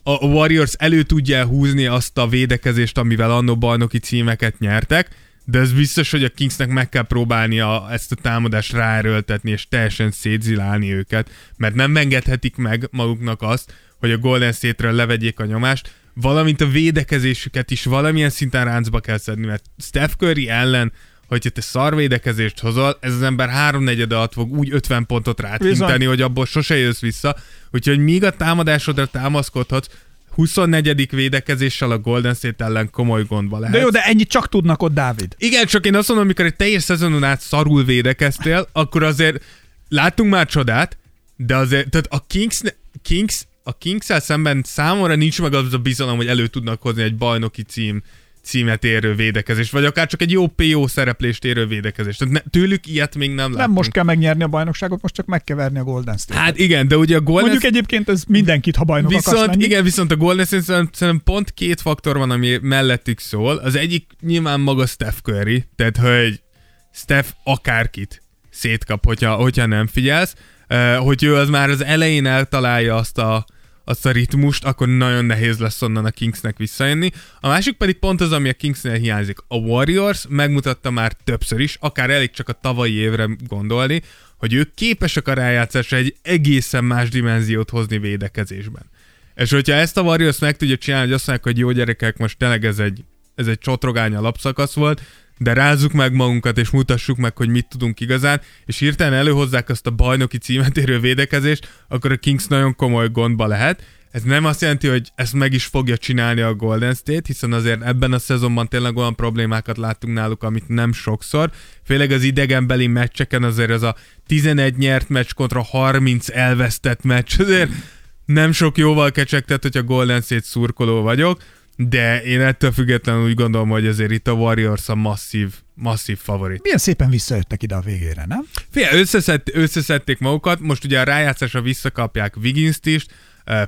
a Warriors elő tudja húzni azt a védekezést, amivel annó bajnoki címeket nyertek, de ez biztos, hogy a Kingsnek meg kell próbálnia ezt a támadást ráerőltetni, és teljesen szétzilálni őket, mert nem engedhetik meg maguknak azt, hogy a Golden State-ről levegyék a nyomást, valamint a védekezésüket is valamilyen szinten ráncba kell szedni, mert Steph Curry ellen, hogyha te szarvédekezést hozol, ez az ember háromnegyede alatt fog úgy ötven pontot rátinteni, hogy abból sose jössz vissza, úgyhogy míg a támadásodra támaszkodhatsz, huszonnegyedik védekezéssel a Golden State ellen komoly gondba lehet. De jó, de ennyit csak tudnak ott, Dávid. Igen, csak én azt mondom, amikor egy teljes szezonon át szarul védekeztél, akkor azért láttunk már csodát, de azért tehát a Kings, Kings, a Kings-szel szemben számomra nincs meg az a bizalom, hogy elő tudnak hozni egy bajnoki cím, címet érő védekezést, vagy akár csak egy jó pé ó szereplést érő védekezést. Tehát ne, tőlük ilyet még nem láttunk. Nem most kell megnyerni a bajnokságot, most csak megkeverni a Golden State-et. Hát igen, de ugye a Golden State... Mondjuk egyébként ez mindenkit, ha bajnok akarsz lenni. Igen, viszont a Golden State szerintem pont két faktor van, ami mellettük szól. Az egyik nyilván maga Steph Curry, tehát hogy Steph akárkit szétkap, hogyha, hogyha nem figyelsz, hogy ő az már az elején eltalálja azt a azt a ritmust, akkor nagyon nehéz lesz onnan a Kingsnek visszajönni. A másik pedig pont az, ami a Kingsnél hiányzik. A Warriors megmutatta már többször is, akár elég csak a tavalyi évre gondolni, hogy ők képesek a rájátszásra egy egészen más dimenziót hozni védekezésben. És hogyha ezt a Warriors meg tudja csinálni, hogy azt mondják, hogy jó gyerekek, most tényleg ez egy, ez egy csotrogány alapszakasz volt, de rázzuk meg magunkat, és mutassuk meg, hogy mit tudunk igazán, és hirtelen előhozzák azt a bajnoki címet érő védekezést, akkor a Kings nagyon komoly gondba lehet. Ez nem azt jelenti, hogy ezt meg is fogja csinálni a Golden State, hiszen azért ebben a szezonban tényleg olyan problémákat láttunk náluk, amit nem sokszor. Főleg az idegenbeli meccseken azért az a tizenegy nyert meccs kontra harminc elvesztett meccs. Azért nem sok jóval kecsegtet, hogy a Golden State szurkoló vagyok, de én ettől függetlenül úgy gondolom, hogy azért itt a Warriors a masszív, masszív favorit. Milyen szépen visszajöttek ide a végére, nem? Fél, összeszed, összeszedték magukat, most ugye a rájátszásra visszakapják Wigginst is,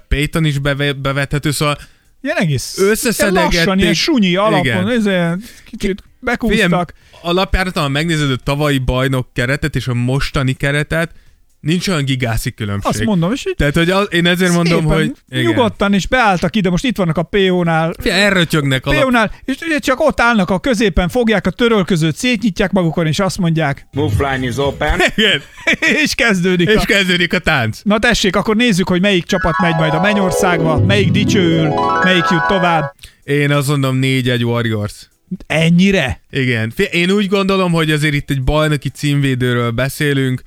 Peyton is beve, bevethető, szóval ilyen egész összeszedegették. Ilyen lassan, ilyen sunyi alapon, ezért kicsit bekúztak. Alapjáraton megnézed a tavalyi bajnok keretet és a mostani keretet, nincs olyan gigászi különbség. Azt mondom, és tehát, hogy az, én ezért mondom, hogy... Igen. Nyugodtan is beálltak ide, most itt vannak a pé ó-nál. Elrötyögnek a pé ó-nál, és csak ott állnak a középen, fogják a törölközőt, szétnyitják magukon, és azt mondják... Move line is open. Igen. és kezdődik a... És kezdődik a tánc. Na tessék, akkor nézzük, hogy melyik csapat megy majd a Mennyországba, melyik dicsőül, melyik jut tovább. Én azt mondom, négy egy Warriors. Ennyire? Igen. Én úgy gondolom, hogy azért itt egy bajnoki címvédőről beszélünk,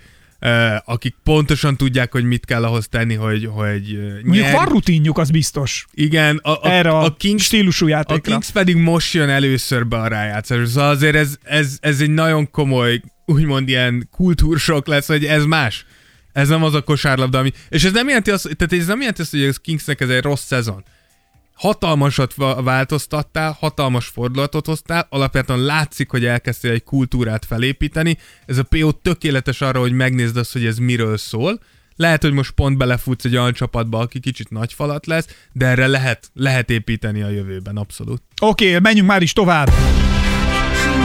akik pontosan tudják, hogy mit kell ahhoz tenni, hogy, hogy nyerj. Van rutinjuk, az biztos. Igen. A, a, Erre a, a Kings stílusú játékra. A Kings pedig most jön először be a rájátszásra. Szóval azért ez, ez, ez egy nagyon komoly, úgymond ilyen kultúrsok lesz, hogy ez más. Ez nem az a kosárlabda, ami... És ez nem jelenti azt, tehát ez nem jelenti azt, hogy a Kingsnek ez egy rossz szezon. Hatalmasat változtattál, hatalmas fordulatot hoztál, alapvetően látszik, hogy elkezdtél egy kultúrát felépíteni. Ez a pé o tökéletes arra, hogy megnézd azt, hogy ez miről szól. Lehet, hogy most pont belefutsz egy olyan csapatba, aki kicsit nagyfalat lesz, de erre lehet, lehet építeni a jövőben, abszolút. Oké, okay, menjünk már is tovább!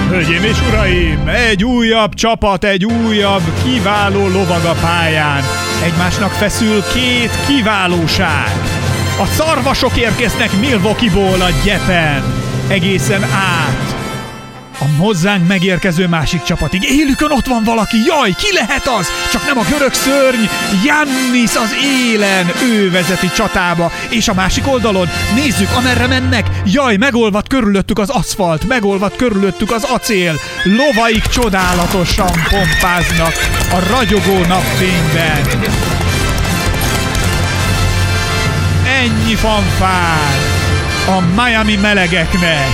Hölgyeim és uraim, egy újabb csapat, egy újabb kiváló lovag a pályán. Egymásnak feszül két kiválóság. A szarvasok érkeznek Milwaukee-ból a gyepen, egészen át a hozzánk megérkező másik csapatig. Élükön ott van valaki, jaj, ki lehet az? Csak nem a görög szörny, Giannis az élen, ő vezeti csatába. És a másik oldalon, nézzük, amerre mennek, jaj, megolvad körülöttük az aszfalt, megolvad körülöttük az acél. Lovaik csodálatosan pompáznak a ragyogó napfényben. Ennyi fanfár a Miami melegeknek.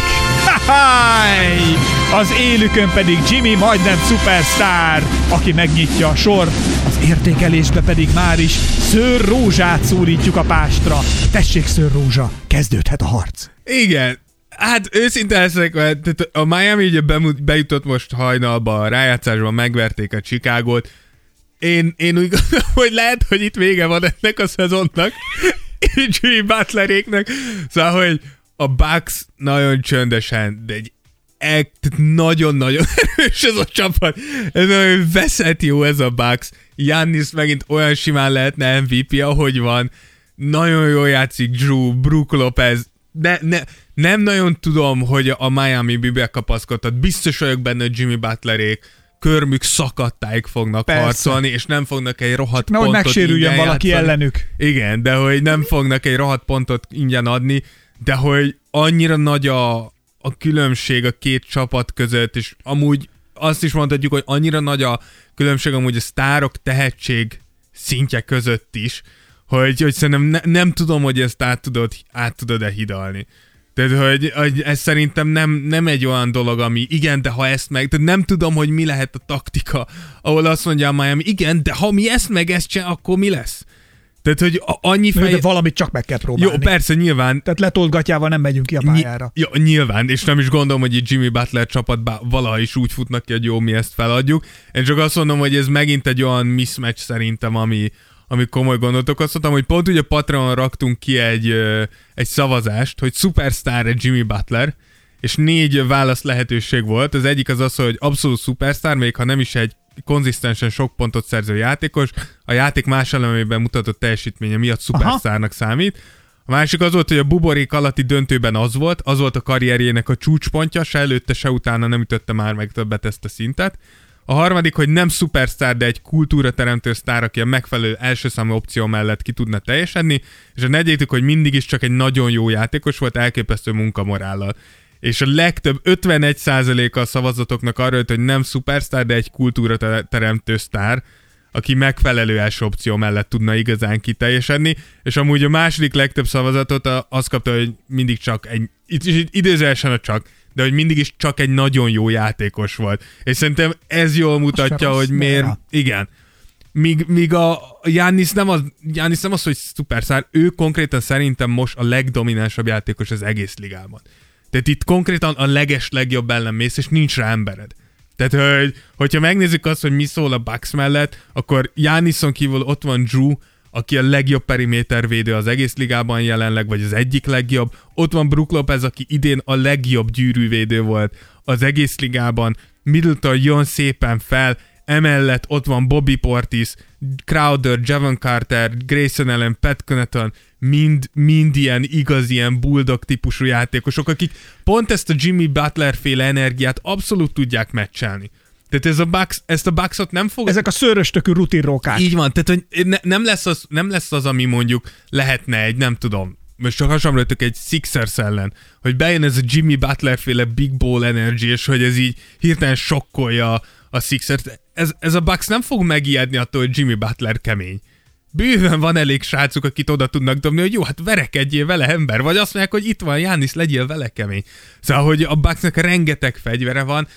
Ha-háj! Az élükön pedig Jimmy majdnem szupersztár, aki megnyitja a sor. Az értékelésbe pedig már is Szőr Rózsát szúrítjuk a pástra. Tessék, Szőr Rózsa, kezdődhet a harc. Igen, hát őszinte leszek, a Miami ugye bejutott most hajnalba, a rájátszásban megverték a Chicagót. Én, én úgy gondolom, hogy lehet, hogy itt vége van ennek a szezonnak. Jimmy Butleréknek. Szóval, hogy a Bucks nagyon csöndesen, de egy nagyon-nagyon erős ez a csapat. Ez nagyon veszett jó ez a Bucks. Giannis megint olyan simán lehetne em vé pé, ahogy van. Nagyon jól játszik Drew, Brook Lopez. Ne, ne, nem nagyon tudom, hogy a Miami Bibe kapaszkodhat. Biztos vagyok benne, hogy Jimmy Butlerék körmük szakadtáig fognak Persze. harcolni, és nem fognak egy rohadt Na, pontot ingyen játszani. Megsérüljön valaki ellenük. Igen, de hogy nem fognak egy rohadt pontot ingyen adni, de hogy annyira nagy a, a különbség a két csapat között, és amúgy azt is mondhatjuk, hogy annyira nagy a különbség amúgy a sztárok tehetség szintje között is, hogy, hogy szerintem ne, nem tudom, hogy ezt át tudod, át tudod-e hidalni. Tehát, hogy, hogy ez szerintem nem, nem egy olyan dolog, ami igen, de ha ezt meg... Tehát nem tudom, hogy mi lehet a taktika, ahol azt mondja a Miami, igen, de ha mi ezt meg ezt csinál, akkor mi lesz? Tehát, hogy annyi fej... De valamit csak meg kell próbálni. Jó, persze, nyilván. Tehát letoltgatjával nem megyünk ki a pályára. Ny- jó, nyilván, és nem is gondolom, hogy egy Jimmy Butler csapatban valaha is úgy futnak ki, hogy jó, mi ezt feladjuk. Én csak azt mondom, hogy ez megint egy olyan mismatch szerintem, ami... ami komoly gondot okoztam, hogy pont ugye Patreonon raktunk ki egy, egy szavazást, hogy szupersztár Jimmy Butler, és négy válasz lehetőség volt. Az egyik az az, hogy abszolút szupersztár, még ha nem is egy konzisztensen sok pontot szerző játékos, a játék más elemében mutatott teljesítménye miatt szupersztárnak Aha. számít. A másik az volt, hogy a buborék alatti döntőben az volt, az volt a karrierjének a csúcspontja, se előtte, se utána nem ütötte már meg többet ezt a szintet. A harmadik, hogy nem szupersztár, de egy kultúrateremtő sztár, aki a megfelelő elsőszámú opció mellett ki tudna teljesedni, és a negyedik, hogy mindig is csak egy nagyon jó játékos volt elképesztő munkamorállal. és a legtöbb ötvenegy százaléka a szavazatoknak arra jött, hogy nem szupersztár, de egy kultúra teremtő sztár, aki megfelelő első opció mellett tudna igazán kiteljesedni, és amúgy a második legtöbb szavazatot azt kapta, hogy mindig csak egy, idézőjelesen a csak, de hogy mindig is csak egy nagyon jó játékos volt. És szerintem ez jól mutatja, hogy miért... Igen. Míg, míg a Giannis nem az, Giannis nem az, hogy szupersztár, ő konkrétan szerintem most a legdominánsabb játékos az egész ligában. Tehát itt konkrétan a leges legjobb ellen mész, és nincs rá embered. Tehát, hogy, hogyha megnézzük azt, hogy mi szól a Bucks mellett, akkor Giannison kívül ott van Drew, aki a legjobb perimétervédő az egész ligában jelenleg, vagy az egyik legjobb. Ott van Brook Lopez, aki idén a legjobb gyűrűvédő volt az egész ligában. Middleton jön szépen fel, emellett ott van Bobby Portis, Crowder, Javon Carter, Grayson Allen, Pat Connaughton, mind, mind ilyen igaz, ilyen bulldog típusú játékosok, akik pont ezt a Jimmy Butler féle energiát abszolút tudják meccselni. Tehát ez a Bucks, ezt a Bucksot nem fog... Ezek a szőröstökű rutinrókák. Így van, tehát hogy ne, nem, lesz az, nem lesz az, ami mondjuk lehetne egy, nem tudom, most csak hasonlítok egy Sixers ellen, hogy bejön ez a Jimmy Butler féle big ball energy, és hogy ez így hirtelen sokkolja a Sixers-t. Ez, ez a Bucks nem fog megijedni attól, hogy Jimmy Butler kemény. Bőven van elég srácuk, akit oda tudnak dobni, hogy jó, hát verekedjél vele, ember, vagy azt mondják, hogy itt van Giannis, legyél vele kemény. Szóval, hogy a Bucksnak rengeteg fegyvere van.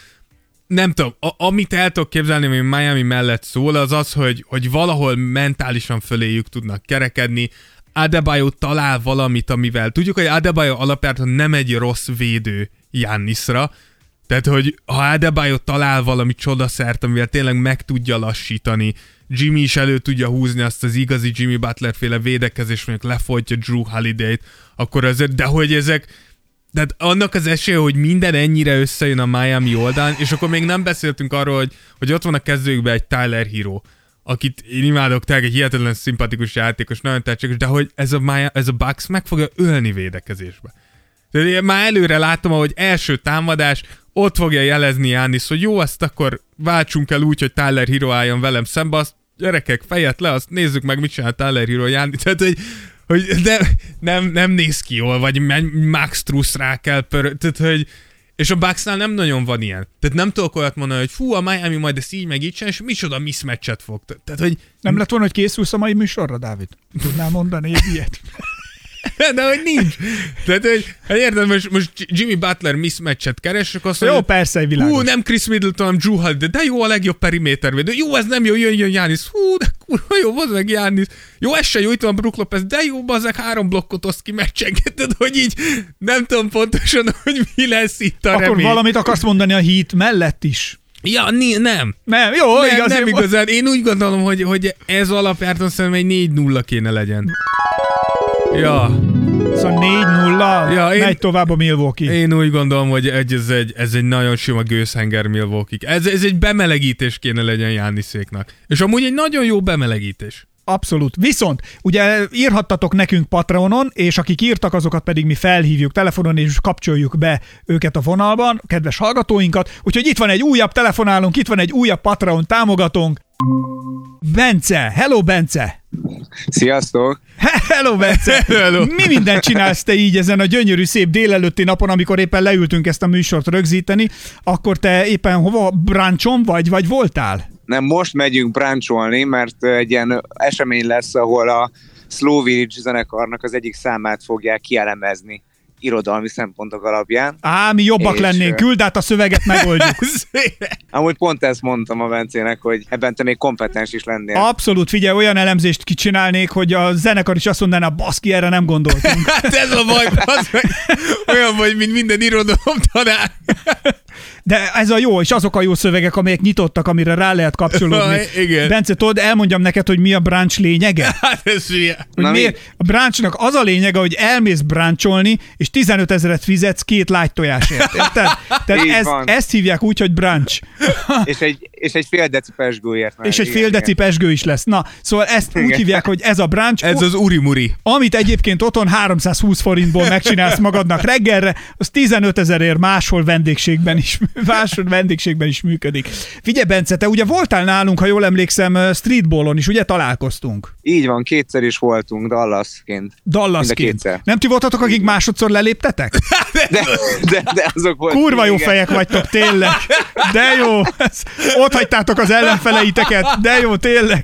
Nem tudom, a, amit el tudok képzelni, ami Miami mellett szól, az az, hogy, hogy valahol mentálisan föléjük tudnak kerekedni. Adebayo talál valamit, amivel tudjuk, hogy Adebayo alapján nem egy rossz védő Giannisra. Tehát, hogy ha Adebayo talál valami csodaszert, amivel tényleg meg tudja lassítani, Jimmy is elő tudja húzni azt az igazi Jimmy Butler féle védekezést, mondjuk lefolytja Drew Holiday-t, akkor azért, de hogy ezek, tehát annak az esélye, hogy minden ennyire összejön a Miami oldalán, és akkor még nem beszéltünk arról, hogy, hogy ott van a kezdőjükben egy Tyler Herro, akit én imádok, tehát egy hihetetlen szimpatikus játékos, nagyon tehetséges, de hogy ez a, Miami, ez a Bucks meg fogja ölni védekezésbe. Tehát én már előre látom, ahogy első támadás, ott fogja jelezni Giannis, hogy jó, azt akkor váltsunk el úgy, hogy Tyler Herro álljon velem szembe, azt gyerekek, fejet le, azt nézzük meg, mit csinál Tyler Herro Giannis. Tehát, hogy, hogy ne, nem, nem néz ki jól, vagy Max Truss rá kell pöröl. Tehát, hogy... És a Bucksnál nem nagyon van ilyen. Tehát nem tudok olyat mondani, hogy fú, a Miami majd ezt így meg így csinál, és micsoda mismatchet fog. Tehát, hogy... Nem lett volna, hogy készülsz a mai műsorra, Dávid? Tudnál mondani egy ilyet? De hogy nincs. Tehát, hogy érted, most, most Jimmy Butler mismatchet keres, akkor azt mondja, jó, persze, világos. Hú, nem Chris Middleton, hanem Drew Holiday, de jó, a legjobb perimétervédő. Jó, ez nem jó, jön, jön Giannis. Hú, de kurva jó, bazd meg Giannis. Jó, ez se jó, itt van Brook Lopez, de jó, bazd meg, három blokkot oszt ki meccsengeted, hogy így nem tudom pontosan, hogy mi lesz itt a akkor remény. Akkor valamit akarsz mondani a Heat mellett is. Ja, ni- nem. Nem, jó, nem, igaz, nem jó. Igazán. Én úgy gondolom, hogy, hogy ez alapjártan szerintem egy négy nulla kéne legyen. Ja. Szóval négy nulla, ja, én, megy tovább a Milwaukee. Én úgy gondolom, hogy ez egy, ez egy nagyon sima gőzhenger Milwaukee. Ez, ez egy bemelegítés kéne legyen Gianniséknak. És amúgy egy nagyon jó bemelegítés. Abszolút. Viszont, ugye írhattatok nekünk Patreonon, és akik írtak, azokat pedig mi felhívjuk telefonon, és kapcsoljuk be őket a vonalban, kedves hallgatóinkat. Úgyhogy itt van egy újabb telefonálunk, itt van egy újabb Patreon támogatónk. Bence, hello Bence! Sziasztok! Hello Bence! Hello. Mi mindent csinálsz te így ezen a gyönyörű szép délelőtti napon, amikor éppen leültünk ezt a műsort rögzíteni, akkor te éppen hova, bráncson vagy, vagy voltál? Nem, most megyünk bráncsolni, mert egy ilyen esemény lesz, ahol a Slow Village zenekarnak az egyik számát fogják kielemezni irodalmi szempontok alapján. Á, mi jobbak és... lennénk, küld át a szöveget, megoldjuk. Amúgy pont ezt mondtam a Bencének, hogy ebben te még kompetens is lennél. Abszolút, figyelj, olyan elemzést kicsinálnék, hogy a zenekar is azt mondaná, baszki, erre nem gondoltunk. Hát ez a baj, baszki. Olyan vagy, mint minden irodalom tanár. De ez a jó, és azok a jó szövegek, amelyek nyitottak, amire rá lehet kapcsolódni. Igen. Bence, tudod, elmondjam neked, hogy mi a brunch lényege? Hát ez ilyen. A brunchnak az a lényege, hogy elmész bruncholni, és tizenöt ezeret fizetsz két lágytojásért. Érted? Tehát ez, ezt hívják úgy, hogy brunch. és, egy, és egy fél deci pesgőért. És egy fél deci pesgő is lesz. Na, szóval ezt igen. Úgy hívják, hogy ez a brunch. Ez az urimuri. Amit egyébként otthon háromszázhúsz forintból megcsinálsz magadnak reggelre, az tizenöt ezerért máshol vendégségben is. is, vásárló vendégségben is működik. Figyelj, Bence, te ugye voltál nálunk, ha jól emlékszem, streetballon is, ugye találkoztunk? Így van, kétszer is voltunk, Dallasként. Dallasként. Nem ti voltatok, akik másodszor leléptetek? De, de, de azok voltak. Kurva jó igen. Fejek vagytok, tényleg. De jó. Ott hagytátok az ellenfeleiteket. De jó, tényleg.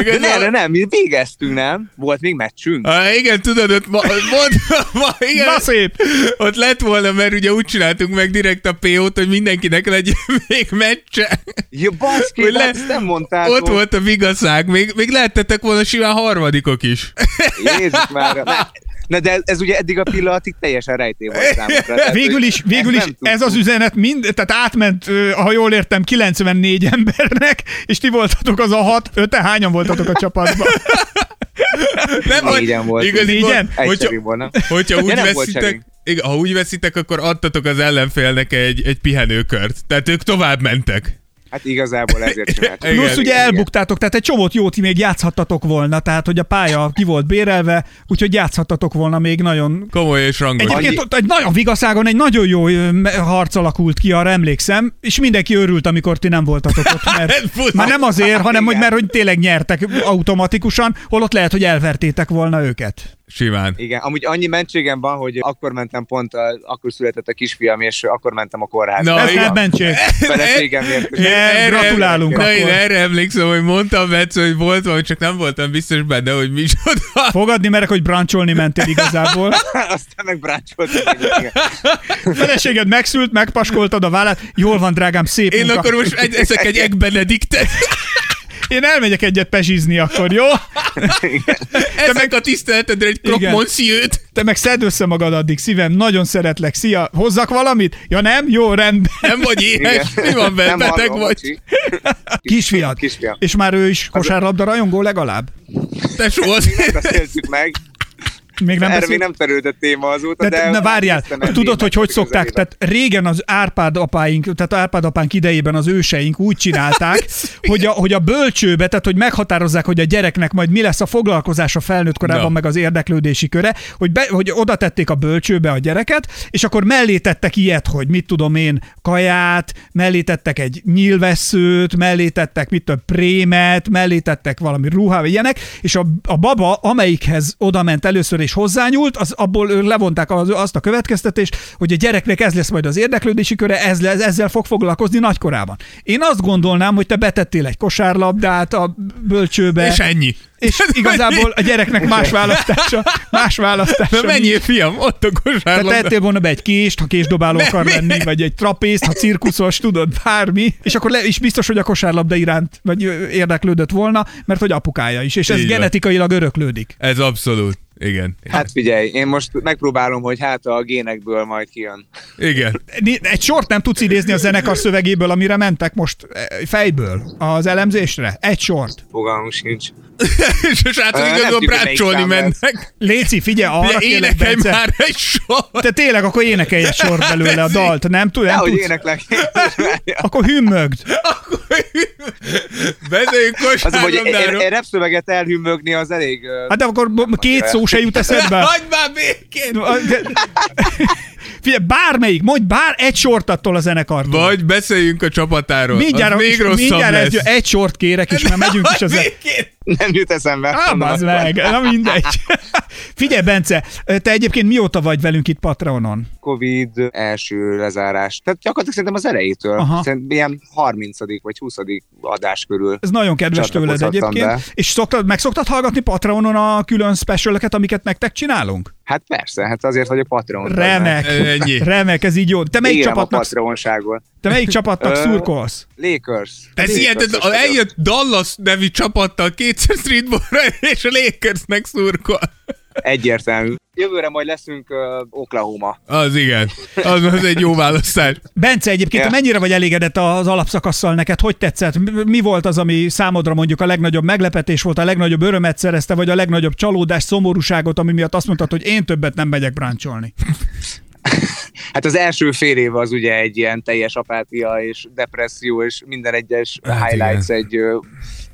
Igen, de nem, nem, mi végeztünk, nem? Volt még meccsünk. Há, igen, tudod, ott ma, mond, ma, igen, na szép. Ott lett volna, mert ugye úgy csináltunk meg direkt a pé ó-t, hogy mindenkinek legyen még meccse. Ja, baszki, le, ezt nem mondtátok. Ott volt a vigaszág, még, még lehettetek volna simán harmadikok is. Jézus már. Na de ez ugye eddig a pillanatig teljesen rejtély volt számukra. Végül is, végül is ez az üzenet mind, tehát átment, ha jól értem, kilencvennégy embernek, és ti voltatok az a hat, öte, hányan voltatok a csapatban? Nem volt. Igazi volt. Egyszerű volna. Hogyha úgy veszitek... Igen, ha úgy veszitek, akkor adtatok az ellenfélnek egy, egy pihenőkört. Tehát ők tovább mentek. Hát igazából ezért csináltam. Plusz ugye elbuktátok, tehát egy csomót jót még játszhattatok volna, tehát hogy a pálya ki volt bérelve, úgyhogy játszhattatok volna még nagyon... Komoly és rangos. Egyébként ott egy nagyon vigaszágon egy nagyon jó harc alakult ki, arra emlékszem, és mindenki örült, amikor ti nem voltatok ott, mert már nem azért, hanem hogy, mert hogy tényleg nyertek automatikusan, holott lehet, hogy elvertétek volna őket. Simán. Igen, amúgy annyi mentségem van, hogy akkor mentem pont, a, akkor született a kisfiam, és akkor mentem a kórházba. Na, ez nem mentség. Gratulálunk akkor. Na, én erre emlékszem, hogy mondtam Betsz, hogy volt valami, csak nem voltam biztos benne, hogy mi is oda. Fogadni merek, hogy bráncsolni mentél igazából. Aztán meg bráncsoltam. Feleséged megszült, megpaskoltad a vállát. Jól van, drágám, szép én munka. Akkor most egy, ezek egy ekbenediktet. Én elmegyek egyet pezsizni akkor, jó? Igen. Te meg a tiszteletedre egy croque monsiőt. Te meg szedd össze magad addig, szívem, nagyon szeretlek, szia, hozzak valamit? Ja nem? Jó, rendben. Nem vagy éhes, mi van veled, beteg vagy? Kisfiad, Kisfiam. És már ő is kosárlabda rajongó legalább? Te soha. Nem beszéltük meg. Még nem erre még nem terült a téma azóta, de... de na várjál, tudod, hogy hogy szokták, tehát régen az Árpád apáink, tehát Árpád apánk idejében az őseink úgy csinálták, hogy, a, hogy a bölcsőbe, tehát hogy meghatározzák, hogy a gyereknek majd mi lesz a foglalkozása felnőtt korában, no. meg az érdeklődési köre, hogy, be, hogy oda tették a bölcsőbe a gyereket, és akkor mellé tettek ilyet, hogy mit tudom én, kaját, mellé tettek egy nyílvesszőt, mellé tettek mit tudom, prémet, mellé tettek valami ruhát, ilyenek, és a, a baba, amelyikhez oda ment először és hozzányúlt, az, abból levonták az, azt a következtetést, hogy a gyereknek ez lesz majd az érdeklődési köre, ez lesz, ezzel fog foglalkozni nagykorában. Én azt gondolnám, hogy te betettél egy kosárlabdát a bölcsőbe. És ennyi. És igazából a gyereknek más választása, más választása. De menjél, fiam, ott a kosárlabda. Te tettél volna be egy kést, ha késdobáló akar lenni, vagy egy trapézt, ha cirkuszos, tudod, bármi. És akkor le, és biztos, hogy a kosárlabda iránt vagy érdeklődött volna, mert hogy apukája is, és ez így genetikailag van. Öröklődik. Ez abszolút. Igen. Hát figyelj, én most megpróbálom, hogy hát a génekből majd kijön. Igen. Egy sort nem tudsz idézni a zenekar szövegéből, amire mentek most fejből az elemzésre? Egy sort. Fogalmunk sincs. És hát igazol brácsolni mennek. Léci, figyelj, arra kérlek, Bence. Már egy sort. Te tényleg akkor énekelj egy sort belőle a dalt, nem, tud, nem tudsz? Dehogy éneklek. Akkor hümmögd. Akkor hümmögd. Beszéljünk kosárlabdáról. Egy repszöveget elhümmögni az elég... Hát de akkor két szó se jut eszedbe. Hagyj már békén! Figyelj, bármelyik, mondj bár egy sort attól a zenekartól. Vagy beszéljünk a csapatáról. Mindjárt, még rosszabb lesz. Egy, egy sort kérek, és már megyünk is az zenekartól. Nem jut eszembe. Á, bazd meg, na mindegy. Figyelj, Bence, te egyébként mióta vagy velünk itt Patreonon? Covid első lezárás. Tehát gyakorlatilag szerintem az elejétől. Aha. Szerintem ilyen harmincadik vagy huszadik adás körül. Ez nagyon kedves tőled egyébként. Be. És szoktad, meg szoktad hallgatni Patreonon a külön specialeket, amiket nektek csinálunk? Hát persze, hát azért vagyok Patreon. Remek, remek, ez így jó. Te melyik Élem csapatnak, te melyik csapatnak szurkolsz? Lakers. Te Lakers ilyen, de eljött Dallas nevű csapattal kétszer streetballra, és a Lakersnek szurkol. Egyértelmű. Jövőre majd leszünk uh, Oklahoma. Az igen. Az, az egy jó választás. Bence, egyébként ja. te mennyire vagy elégedett az alapszakasszal neked? Hogy tetszett? Mi volt az, ami számodra mondjuk a legnagyobb meglepetés volt, a legnagyobb örömet szerezte, vagy a legnagyobb csalódás, szomorúságot, ami miatt azt mondtad, hogy én többet nem megyek bráncsolni? Hát az első fél év az ugye egy ilyen teljes apátia és depresszió, és minden egyes hát highlights igen. egy...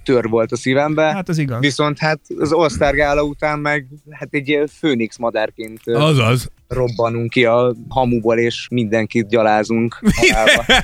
tör volt a szívemben. Hát az igaz. Viszont hát az All-Star gála után meg hát egy főnix madárként azaz robbanunk ki a hamuból, és mindenkit gyalázunk.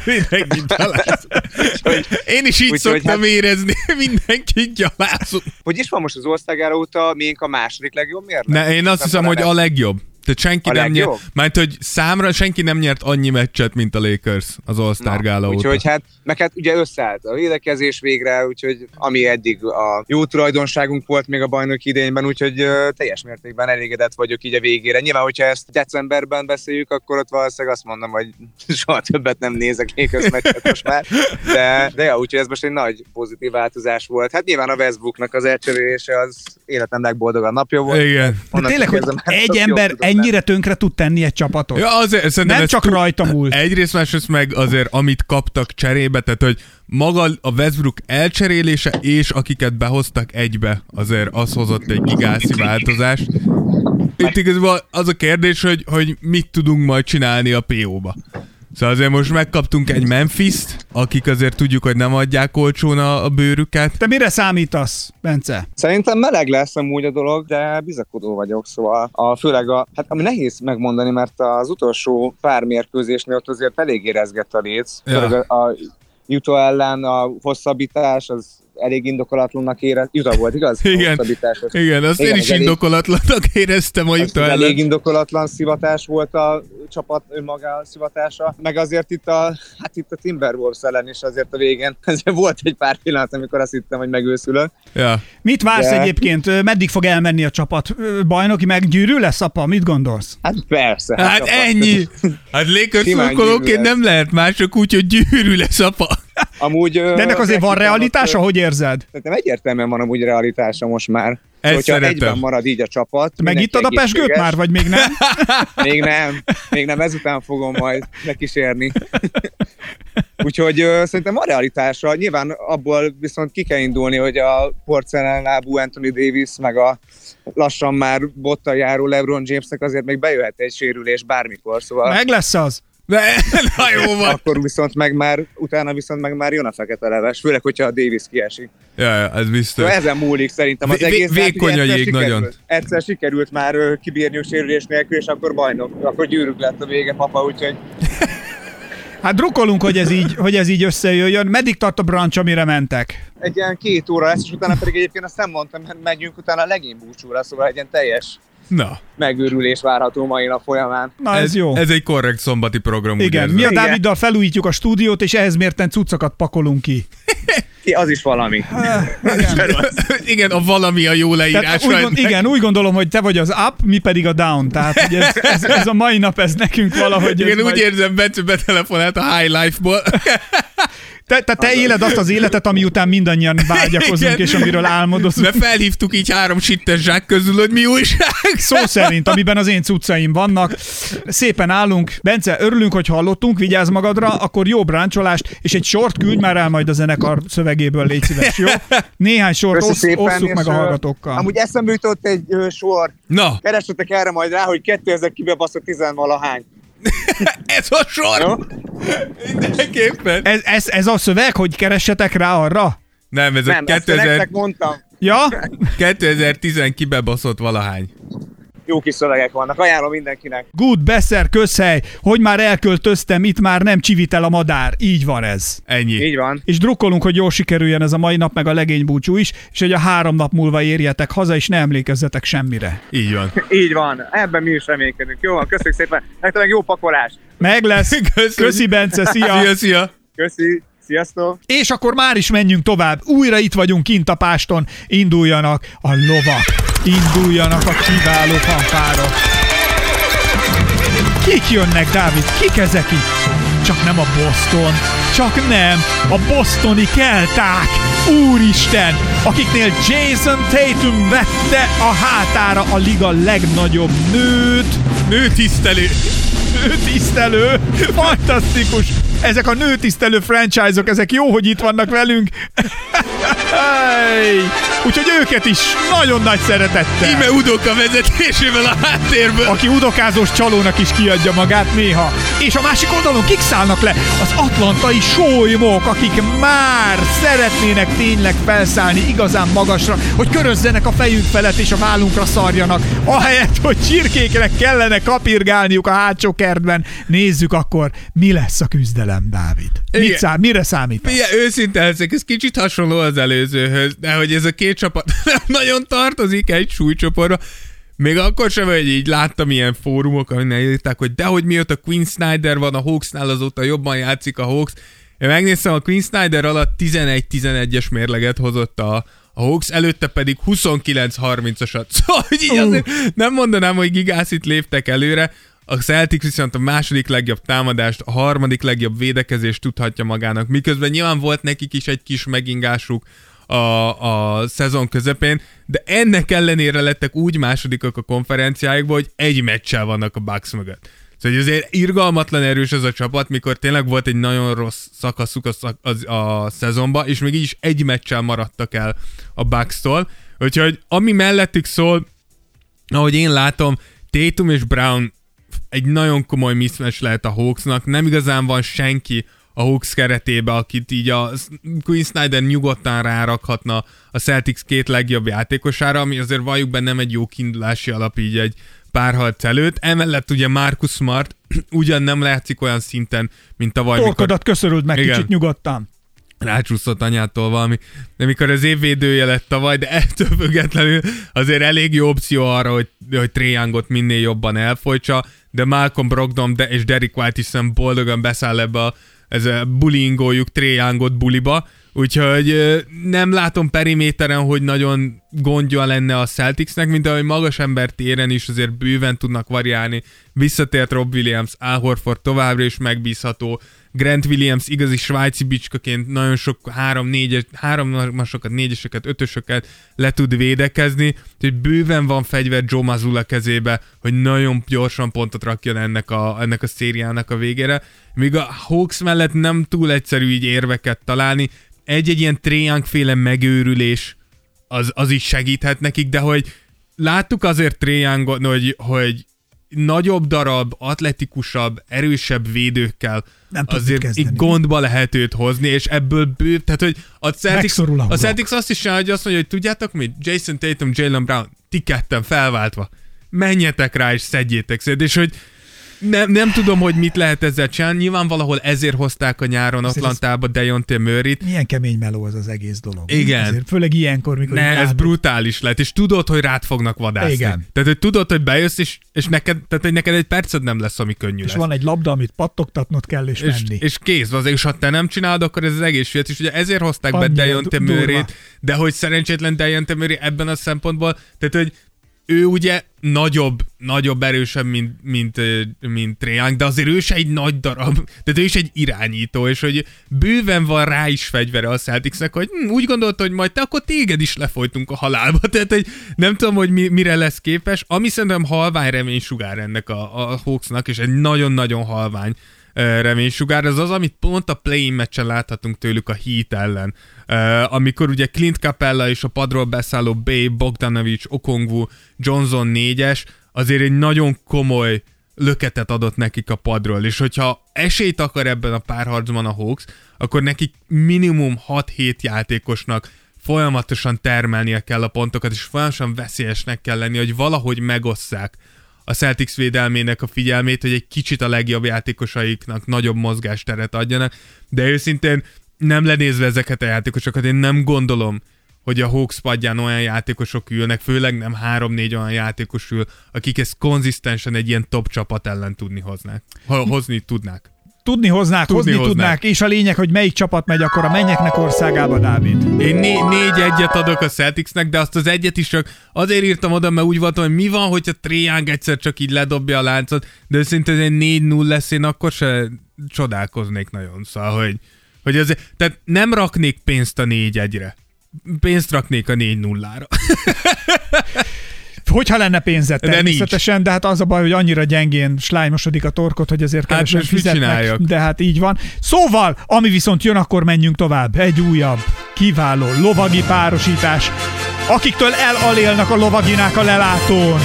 Mindenkit gyalázunk. Úgyhogy, én is így úgy, szoktam hogy, érezni, mindenkit gyalázunk. Hogy is van most az All-Star gála óta miénk a második legjobb mérnek? Ne, én azt nem hiszem, hogy nem. A legjobb. Tehát senki a nem legjobb? Nyert, mert hogy számra senki nem nyert annyi meccset, mint a Lakers az All-Star gála óta. Úgyhogy hát, meg hát ugye összeállt a védekezés végre, úgyhogy ami eddig a jó tulajdonságunk volt még a bajnoki idényben, úgyhogy ö, teljes mértékben elégedett vagyok így a végére. Nyilván, hogyha ezt decemberben beszéljük, akkor ott valószínűleg azt mondom, hogy soha többet nem nézek Lakers meccset most már, de, de ja, úgyhogy ez most egy nagy pozitív változás volt. Hát nyilván a Westbrooknak az eltörülése az életem legboldogabb napja volt. Igen. Tényleg, hogy egy ember ennyire tönkre tud tenni egy csapatot. Ja, azért, nem csak túl, rajta múlt. Egyrészt másrészt meg azért, amit kaptak cserébe, tehát hogy maga a Westbrook elcserélése és akiket behoztak egybe, azért az hozott egy gigászi változást. Itt igazából az a kérdés, hogy, hogy mit tudunk majd csinálni a pé ó-ba. Szóval azért most megkaptunk egy Memphist, akik azért tudjuk, hogy nem adják olcsón a, a bőrüket. Te mire számítasz, Bence? Szerintem meleg lesz amúgy a dolog, de bizakodó vagyok, szóval a, főleg a, hát ami nehéz megmondani, mert az utolsó pár mérkőzésnél ott azért elég érezgett a léc. Ja. Főleg a, a Utah ellen a hosszabbítás, az elég indokolatlannak érez... Utah volt, igaz? Igen, az... igen azt igen, én is elég... indokolatlannak éreztem a Utah ellen. Elég indokolatlan szivatás volt a csapat önmaga szivatása. Meg azért itt a, hát itt a Timberwolves ellen is azért a végén. Azért volt egy pár pillanat, amikor azt hittem, hogy megőszülök. Ja. Mit vársz De... egyébként? Meddig fog elmenni a csapat? Bajnoki meggyűrű lesz, apa? Mit gondolsz? Hát persze. Hát, hát ennyi. Hát Lakers szurkolóként nem lehet mások úgy, hogy gyűrű lesz, apa. Amúgy, de ennek azért van realitása, hogy érzed? Nem egyértelműen van amúgy realitása most már. Ezt hogyha szeretem. Egyben marad így a csapat. Megittad a pesgőt már, vagy még nem? még nem. Még nem, ezután fogom majd lekísérni. Úgyhogy ö, szerintem a realitása. Nyilván abból viszont ki kell indulni, hogy a porcelánlábú Anthony Davis, meg a lassan már bottal járó LeBron Jamesnek azért még bejöhet egy sérülés bármikor. Szóval... Meg lesz az. De, na jó van. Akkor viszont meg már, utána viszont meg már jön a fekete leves, főleg, hogyha a Davis kiesik. Ja, ja ez biztos. De ezen múlik szerintem az v- egész. Vékony a jég nagyon. Egyszer sikerült már kibírni a sérülés nélkül, és akkor bajnok, akkor gyűrűk lett a vége, papa, úgyhogy... Hát drukkolunk, hogy ez így, hogy ez így összejöjjön. Meddig tart a brunch, amire mentek? Egy ilyen két óra lesz, és utána pedig egyébként azt nem mondtam, mert megyünk utána a legény búcsúra, szóval egy ilyen teljes... Na. Megőrülés várható mai nap folyamán. Na ez, ez jó. Ez egy korrekt szombati program. Igen, mi a Dáviddal felújítjuk a stúdiót, és ehhez mérten cuccokat pakolunk ki. Az is valami. Ha, igen. igen, a valami a jó leírás. Úgy gond, igen, úgy gondolom, hogy te vagy az up, mi pedig a down. Tehát hogy ez, ez, ez a mai nap, ez nekünk valahogy... Igen, úgy majd... érzem, Bence betelefonált a High Life-ból. Te, te, te éled azt az életet, ami után mindannyian vágyakozunk, igen. És amiről álmodozunk. De felhívtuk így három sittes zsák közül, hogy mi újság. Szó szerint, amiben az én cuccaim vannak. Szépen állunk. Bence, örülünk, hogy hallottunk, vigyázz magadra, akkor jó bráncsolást, és egy sort küldj már el majd a zenekar szövegéből, légy szíves, jó? Néhány sort osz, osszuk meg a hallgatókkal. Amúgy eszembe jutott egy ö, sor. Na. Keresetek erre majd rá, hogy kétezer kibebaszott tizenvalahány. Ez a sor! No? Mindenképpen. Ez, ez, ez a szöveg, hogy keressetek rá arra? Nem, ez nem, a kétezer... mondtam. Ja? kétezer-tíz kibebaszott valahány. Jó kis szövegek vannak, ajánlom mindenkinek. Good, beszer, közhely, hogy már elköltöztem, itt már nem csivitel a madár. Így van ez. Ennyi. Így van. És drukkolunk, hogy jól sikerüljen ez a mai nap, meg a legény búcsú is, és hogy a három nap múlva érjetek haza, és ne emlékezzetek semmire. Így van. Így van. Ebben mi is reménykedünk. Jó van, köszönjük szépen. Nektek meg jó pakolás. Meg lesz. Köszi, Bence, szia. Szia, szia. Köszi. Sziasztok. És akkor már is menjünk tovább. Újra itt vagyunk kint a Páston. Induljanak a lovak. Induljanak a kiváló fanfárok. Kik jönnek, Dávid? Kik ezek itt? Csak nem a Boston. Csak nem a bostoni kelták. Úristen, akiknél Jason Tatum vette a hátára a liga legnagyobb nőt. Nőtisztelő. Nőtisztelő. Fantasztikus. Ezek a nőtisztelő franchise-ok, ezek jó, hogy itt vannak velünk. Úgyhogy ők őket is nagyon nagy szeretettel. Íme Udoka vezetésével a háttérből. Aki udokázós csalónak is kiadja magát néha. És a másik oldalon kik szállnak le? Az atlantai sólymok, akik már szeretnének tényleg felszállni igazán magasra, hogy körözzenek a fejünk felett és a vállunkra szarjanak. Ahelyett, hogy csirkéknek kellene kapirgálniuk a hátsó kertben. Nézzük akkor, mi lesz a küzdelem, Dávid. Mit szám, mire számítasz? Igen, őszinte leszek, ez kicsit hasonló az előzőhöz, de hogy ez a két csapat nem nagyon tartozik egy súlycsoportba. Még akkor sem, hogy így láttam ilyen fórumok, aminek írták, hogy dehogy mióta Quinn Snyder van a Hawksnál, azóta jobban játszik a Hawks. Én megnéztem, a Quinn Snyder alatt tizenegy tizenegyes mérleget hozott a, a Hawks, előtte pedig huszonkilenc harmincasat. Szóval így azért nem mondanám, hogy gigászit léptek előre. A Celtics viszont a második legjobb támadást, a harmadik legjobb védekezést tudhatja magának, miközben nyilván volt nekik is egy kis megingásuk a, a szezon közepén, de ennek ellenére lettek úgy másodikak a konferenciáikban, hogy egy meccsel vannak a Bucks mögött. Szóval azért irgalmatlan erős ez a csapat, mikor tényleg volt egy nagyon rossz szakaszuk a, szak, az, a szezonban, és még így is egy meccsel maradtak el a Bucks-tól. Úgyhogy ami mellettük szól, ahogy én látom, Tatum és Brown egy nagyon komoly mismatch lehet a Hawksnak, nem igazán van senki a Hawks keretében, akit így a Quinn Snyder nyugodtan rárakhatna a Celtics két legjobb játékosára, ami azért valljuk be nem egy jó kiindulási alap így egy pár harc előtt. Emellett ugye Marcus Smart ugyan nem látszik olyan szinten, mint tavaly. Torkodat köszörült meg, igen, kicsit nyugodtan. Rácsúszott anyától valami, de mikor az évvédője lett tavaly, de ettől függetlenül azért elég jó opció arra, hogy, hogy Trae Youngot minél jobban elfolytsa, de Malcolm Brogdon de és Derrick White is boldogan beszáll ebbe a, ez a bullyingoljuk Trae Youngot buliba, úgyhogy nem látom periméteren, hogy nagyon gondja lenne a Celticsnek, mint ahogy magas ember téren is azért bőven tudnak variálni. Visszatért Rob Williams, Al Horford továbbra is megbízható, Grant Williams igazi svájci bicskaként nagyon sok három-négyes, hárommasokat, négyeseket, ötösöket le tud védekezni, hogy bőven van fegyver Joe Mazzulla kezébe, hogy nagyon gyorsan pontot rakjon ennek a, ennek a szériának a végére. Míg a Hawks mellett nem túl egyszerű így érveket találni, egy-egy ilyen Trae Young-féle megőrülés az, az is segíthet nekik, de hogy láttuk azért Trae Youngot, hogy, hogy nagyobb darab, atletikusabb, erősebb védőkkel nem azért így gondba lehet őt hozni, és ebből bő... Tehát, hogy a Celtics, a Celtics azt is csinálja, hogy azt mondja, hogy tudjátok mit? Jason Tatum, Jaylen Brown, ti ketten felváltva. Menjetek rá és szedjétek szét, és hogy nem, nem tudom, hogy mit lehet ezzel csinálni. Nyilván valahol ezért hozták a nyáron azért Atlantába Dejounte Murrayt. Milyen kemény meló az az egész dolog. Igen. Azért, főleg ilyenkor, mikor... Ne, ez brutális lett, és tudod, hogy rád fognak vadászni. Igen. Tehát, hogy tudod, hogy bejössz, és, és neked, tehát, hogy neked egy perced nem lesz, ami könnyű és lesz. És van egy labda, amit pattogtatnod kell, és, és menni. És kész, azért, és ha te nem csinálod, akkor ez az egész fiat. És ugye ezért hozták Annyi be Dejounte Murrayt, de hogy szerencsétlen Dejounte Murray ebben a szempontból, tehát, hogy ő ugye nagyobb, nagyobb erősebb, mint, mint, mint Trae Young, de azért ő se egy nagy darab, tehát ő is egy irányító, és hogy bőven van rá is fegyvere a Celticsnek, hogy hm, úgy gondolta, hogy majd te, akkor téged is lefolytunk a halálba, tehát hogy nem tudom, hogy mi, mire lesz képes, ami szerintem halvány reménysugár ennek a, a Hawksnak, és egy nagyon-nagyon halvány reménysugár, az az, amit pont a play-in meccsen láthatunk tőlük a Heat ellen. Uh, amikor ugye Clint Capella és a padról beszálló Bey, Bogdanovic, Okongwu, Johnson négyes azért egy nagyon komoly löketet adott nekik a padról, és hogyha esélyt akar ebben a párharcban a Hawks, akkor nekik minimum hat-hét játékosnak folyamatosan termelnie kell a pontokat, és folyamatosan veszélyesnek kell lenni, hogy valahogy megosszák a Celtics védelmének a figyelmét, hogy egy kicsit a legjobb játékosaiknak nagyobb mozgásteret adjanak, de őszintén nem lenézve ezeket a játékosokat, én nem gondolom, hogy a Hawks padján olyan játékosok ülnek, főleg nem három-négy olyan játékos ül, akik ezt konzisztensen egy ilyen top csapat ellen tudni hoznák. Hozni tudnák. Tudni hoznák, tudni hozni hoznák. Tudnák, és a lényeg, hogy melyik csapat megy akkor a mennyeknek országába, Dávid. Én né- négy egyet adok a Celticsnek, de azt az egyet is csak azért írtam oda, mert úgy voltam, hogy mi van, hogyha Trae Young egyszer csak így ledobja a láncot, de őszintén négy null lesz, én akkor se csodálkoznék nagyon, szóval, hogy, hogy azért, tehát nem raknék pénzt a négy egyre. Pénzt raknék a négy nullára. Hogyha lenne pénzed természetesen, de, de hát az a baj, hogy annyira gyengén slájmosodik a torkot, hogy ezért kevesen hát fizetnek, de hát így van. Szóval, ami viszont jön, akkor menjünk tovább. Egy újabb, kiváló lovagi párosítás. akiktől elalélnak a lovagginák a lelátón.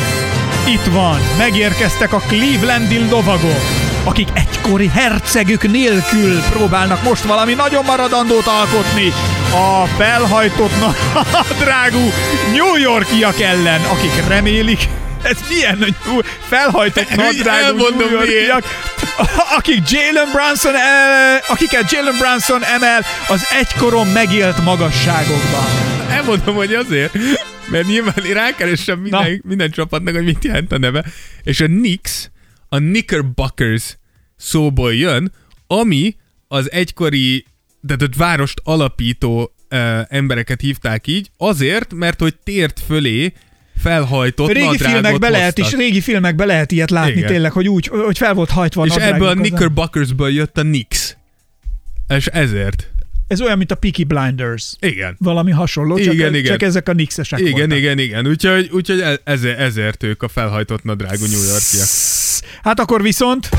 Itt van, megérkeztek a clevelandi lovagok, akik egykori hercegük nélkül próbálnak most valami nagyon maradandót alkotni a felhajtott nadrágú New Yorkiak ellen, akik remélik, ez milyen felhajtott nadrágú New Yorkiak, akik Jalen Brunson el, akiket Jalen Brunson emel az egykoron megélt magasságokban. Elmondom, hogy azért, mert nyilván rákeresem minden, minden csapatnak, hogy mit jelent a neve, és a Knicks, a Knickerbockers szóból jön, ami az egykori, de a várost alapító uh, embereket hívták így, azért, mert hogy tért fölé felhajtott régi nadrágot filmekbe lehet is, régi filmekbe lehet ilyet látni. Igen. Tényleg, hogy úgy, hogy fel volt hajtva a nadrágok. És ebből a Knickerbockersből jött a Knicks. És ezért. Ez olyan, mint a Peaky Blinders. Igen. Valami hasonló, csak, igen, igen. csak ezek a Knicks-esek igen, voltak. Igen, igen, igen. Úgyhogy, úgyhogy ezért, ezért ők a felhajtott nadrágú New Yorkiak. Hát akkor viszont...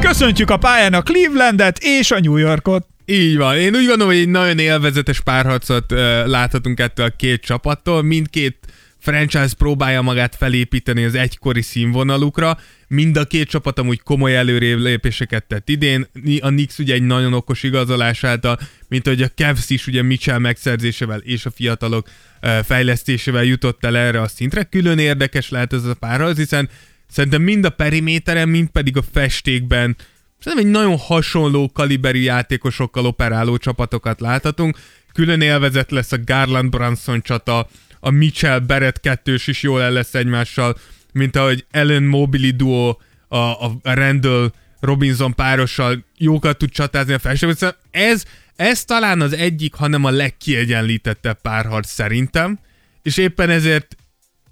Köszöntjük a pályán a Clevelandet és a New Yorkot. Így van. Én úgy gondolom, hogy egy nagyon élvezetes párharcot uh, láthatunk ettől a két csapattól. Mindkét franchise próbálja magát felépíteni az egykori színvonalukra. Mind a két csapat amúgy komoly előrébb lépéseket tett idén. A Knicks ugye egy nagyon okos igazolás által, mint hogy a Cavs is ugye Mitchell megszerzésével és a fiatalok uh, fejlesztésével jutott el erre a szintre. Külön érdekes lehet ez a párharc, hiszen szerintem mind a periméteren, mind pedig a festékben szerintem egy nagyon hasonló kaliberű játékosokkal operáló csapatokat láthatunk. Külön élvezet lesz a Garland-Brunson csata, a Mitchell-Barrett kettős is jól el lesz egymással, mint ahogy Allen Mobley duó, a, a Randall-Robinson párossal jókat tud csatázni a festékben. Ez, ez talán az egyik, hanem a legkiegyenlítettebb párharc szerintem, és éppen ezért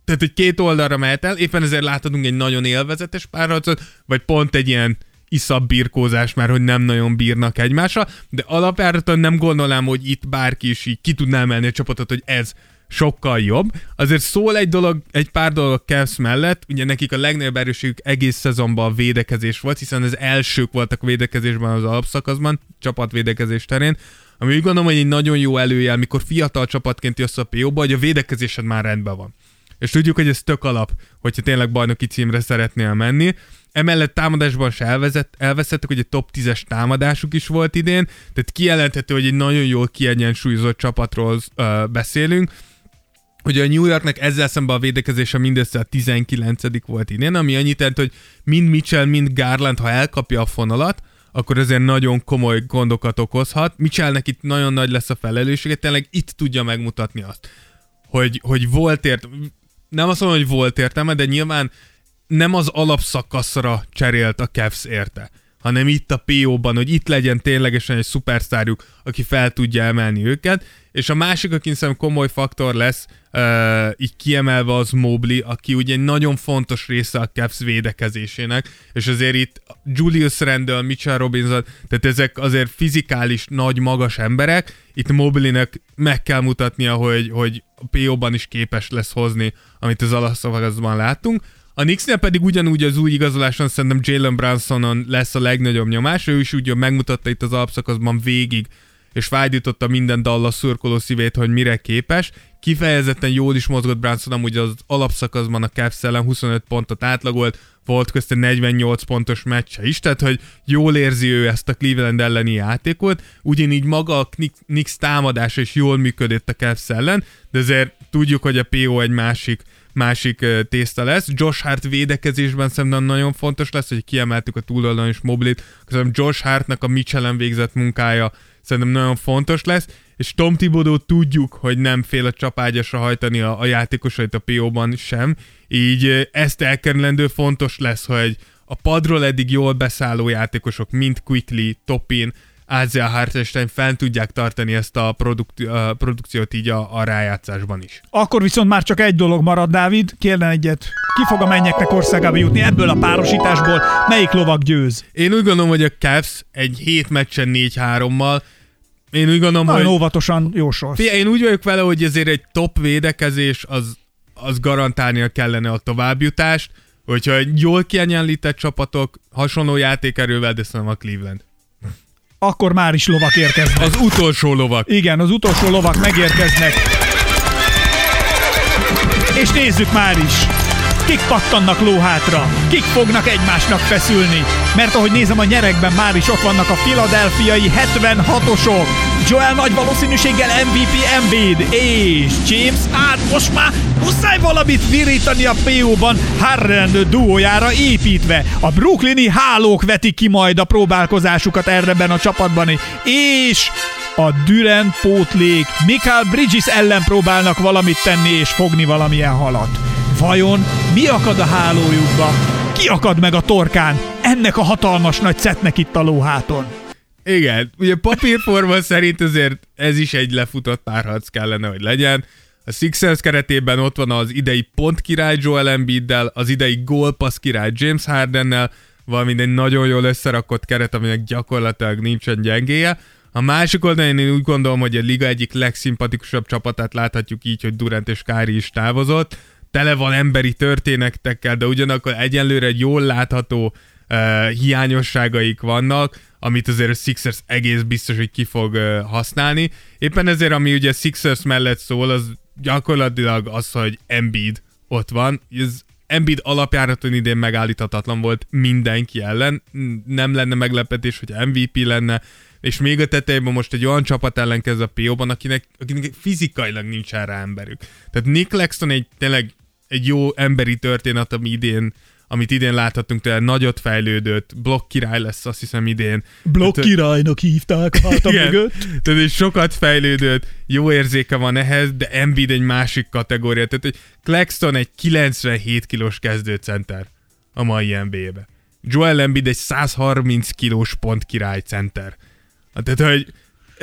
tehát, hogy két oldalra mehet el, éppen ezért láthatunk egy nagyon élvezetes párharcot, vagy pont egy ilyen iszabb birkózás, mert hogy nem nagyon bírnak egymásra, de alapjáraton nem gondolnám, hogy itt bárki is így ki tudná emelni a csapatot, hogy ez sokkal jobb. Azért szól egy dolog, egy pár dolog a Cavs mellett, ugye nekik a legnagyobb erőségük egész szezonban a védekezés volt, hiszen az elsők voltak a védekezésben az alapszakaszban, csapatvédekezés terén, ami úgy gondolom, hogy egy nagyon jó előjel, mikor fiatal csapatként jössz a pé ó-ba, hogy a védekezésed már rendben van. És tudjuk, hogy ez tök alap, hogyha tényleg bajnoki címre szeretnél menni. Emellett támadásban se elvezett, elveszettek, hogy egy top tízes támadásuk is volt idén, tehát kijelenthető, hogy egy nagyon jól kiegyensúlyozott csapatról ö, beszélünk. Ugye a New Yorknak ezzel szemben a védekezése mindössze a tizenkilencedik volt idén, ami annyit jelent, hogy mind Mitchell, mind Garland, ha elkapja a fonalat, akkor azért nagyon komoly gondokat okozhat. Mitchellnek itt nagyon nagy lesz a felelőssége, tényleg itt tudja megmutatni azt, hogy, hogy volt ért... Nem azt mondom, hogy volt értelme, de nyilván nem az alapszakaszra cserélt a Cavs érte, hanem itt a pé ó-ban, hogy itt legyen ténylegesen egy szupersztárjuk, aki fel tudja emelni őket, és a másik, aki hiszem komoly faktor lesz, uh, így kiemelve az Mobley, aki ugye egy nagyon fontos része a Cavs védekezésének, és azért itt Julius Randle, Mitchell Robinson, tehát ezek azért fizikális, nagy, magas emberek, itt Mobleynek meg kell mutatnia, hogy, hogy a pé ó-ban is képes lesz hozni, amit az alapszakaszban láttunk. A Knicksnél pedig ugyanúgy az új igazoláson szerintem Jalen Brunsonon lesz a legnagyobb nyomás, ő is úgy megmutatta itt az alapszakaszban végig, és vágyította minden Dallas szurkoló szívét, hogy mire képes. Kifejezetten jól is mozgott Brunson, amúgy az alapszakaszban a Cavs ellen huszonöt pontot átlagolt, volt közte negyvennyolc pontos meccse is, tehát hogy jól érzi ő ezt a Cleveland elleni játékot, ugyanígy maga a Knicks támadása is jól működött a Cavs ellen, de azért tudjuk, hogy a pé ó egy másik másik tészta lesz. Josh Hart védekezésben szerintem nagyon fontos lesz, hogy kiemeltük a túloldalon is Mobley-t, köszönöm Josh Hartnak a Mitchell-en végzett munkája szerintem nagyon fontos lesz, és Tom Thibodeau tudjuk, hogy nem fél a csapágyasra hajtani a, a játékosait a pé ó-ban sem, így ezt elkerülendő fontos lesz, hogy a padról eddig jól beszálló játékosok, mint Quickly, Topin, Ázia Hartenstein fent tudják tartani ezt a produk- uh, produkciót így a, a rájátszásban is. Akkor viszont már csak egy dolog marad, Dávid, kérlen egyet, ki fog a mennyeknek országába jutni ebből a párosításból, melyik lovag győz? Én úgy gondolom, hogy a Cavs egy hét meccsen négy-hárommal, én úgy gondolom, nagyon hogy... óvatosan jósolsz. Fia, én úgy vagyok vele, hogy ezért egy top védekezés, az, az garantálnia kellene a továbbjutást, hogyha jól kiegyenlített csapatok, hasonló játékerővel, de szerintem a Cleveland. akkor már is lovak érkeznek. Az utolsó lovak. Igen, az utolsó lovak megérkeznek. És nézzük már is, kik pattannak lóhátra, kik fognak egymásnak feszülni. Mert ahogy nézem a nyeregben, már is ott vannak a philadelphiai hetvenhatosok. Joel nagy valószínűséggel em vé pé Embiid és James Hart. Most már muszáj valamit virítani a pé o-ban Harden duójára építve. A brooklyni hálók vetik ki majd a próbálkozásukat erreben a csapatban. És a Durant pótlék Michael Bridges ellen próbálnak valamit tenni és fogni valamilyen halat. Vajon mi akad a hálójukba? Ki akad meg a torkán ennek a hatalmas nagy szetnek itt a lóháton? Igen, ugye papírforma szerint azért ez is egy lefutott párharc kellene, hogy legyen. A Sixers keretében ott van az idei pont király Joel Embiiddel, az idei gólpassz király James Hardennel, valamint egy nagyon jól összerakott keret, aminek gyakorlatilag nincsen gyengéje. A másik oldalon én úgy gondolom, hogy a liga egyik legszimpatikusabb csapatát láthatjuk így, hogy Durant és Kyrie is távozott. Tele van emberi történetekkel, de ugyanakkor egyenlőre jól látható uh, hiányosságaik vannak, amit azért a Sixers egész biztos, hogy ki fog uh, használni. Éppen ezért, ami ugye Sixers mellett szól, az gyakorlatilag az, hogy Embiid ott van. Ez Embiid alapjáraton idén megállíthatatlan volt mindenki ellen. Nem lenne meglepetés, hogy em vé pé lenne, és még a tetejében most egy olyan csapat ellen kezd a pé o-ban, akinek, akinek fizikailag nincsen rá emberük. Tehát Nick Claxton egy tényleg egy jó emberi történet, ami idén, amit idén láthattunk, tőle nagyot fejlődött, blokk király lesz azt hiszem idén. Blokk tehát, királynak hívták hát a mögött. Tehát sokat fejlődött, jó érzéke van ehhez, de Embiid egy másik kategória. Tehát Claxton egy kilencvenhét kilós kezdőcenter a mai en bé á-be. Joel Embiid egy százharminc kilós pont király center. Tehát, hogy,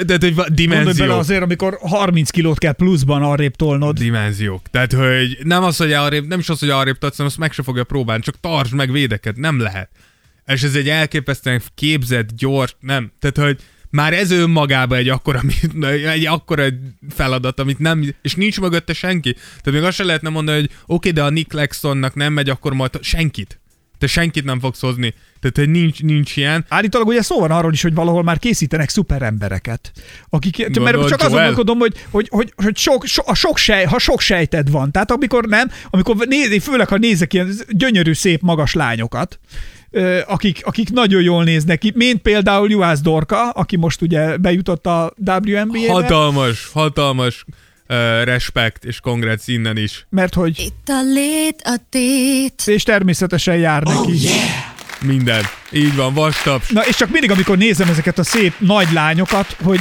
tehát, hogy dimenziók. Gondolj bele azért, amikor harminc kilót kell pluszban arrébb tolnod. Dimenziók. Tehát, hogy nem az, hogy arrébb, nem is az, hogy arrébb tadsz, hanem azt meg se fogja próbálni, csak tartsd meg, védeket, nem lehet. És ez egy elképesztően képzett, gyors, nem. Tehát, hogy már ez önmagában egy akkora, egy akkora feladat, amit nem, és nincs mögötte senki. Tehát még azt se lehetne mondani, hogy oké, okay, de a Nick Claxtonnak nem megy, akkor majd senkit. Te senkit nem fogsz hozni. Tehát, hogy nincs, nincs ilyen. Állítólag ugye szó van arról is, hogy valahol már készítenek szuperembereket. Akik, no, mert no, csak Joel. Azon gondolkodom, hogy, hogy, hogy, hogy sok, so, a sok sej, ha sok sejted van, tehát amikor nem, amikor néz, főleg, ha nézek ilyen gyönyörű, szép, magas lányokat, akik, akik nagyon jól néznek ki, mint például Juhász Dorka, aki most ugye bejutott a dupla vé en bé á-be. Hatalmas, hatalmas. Uh, respekt és kongressz innen is. Mert hogy... Itt a lét, a tét. És természetesen jár neki. Oh, yeah. Minden. Így van, vastaps. Na és csak mindig, amikor nézem ezeket a szép nagy lányokat, hogy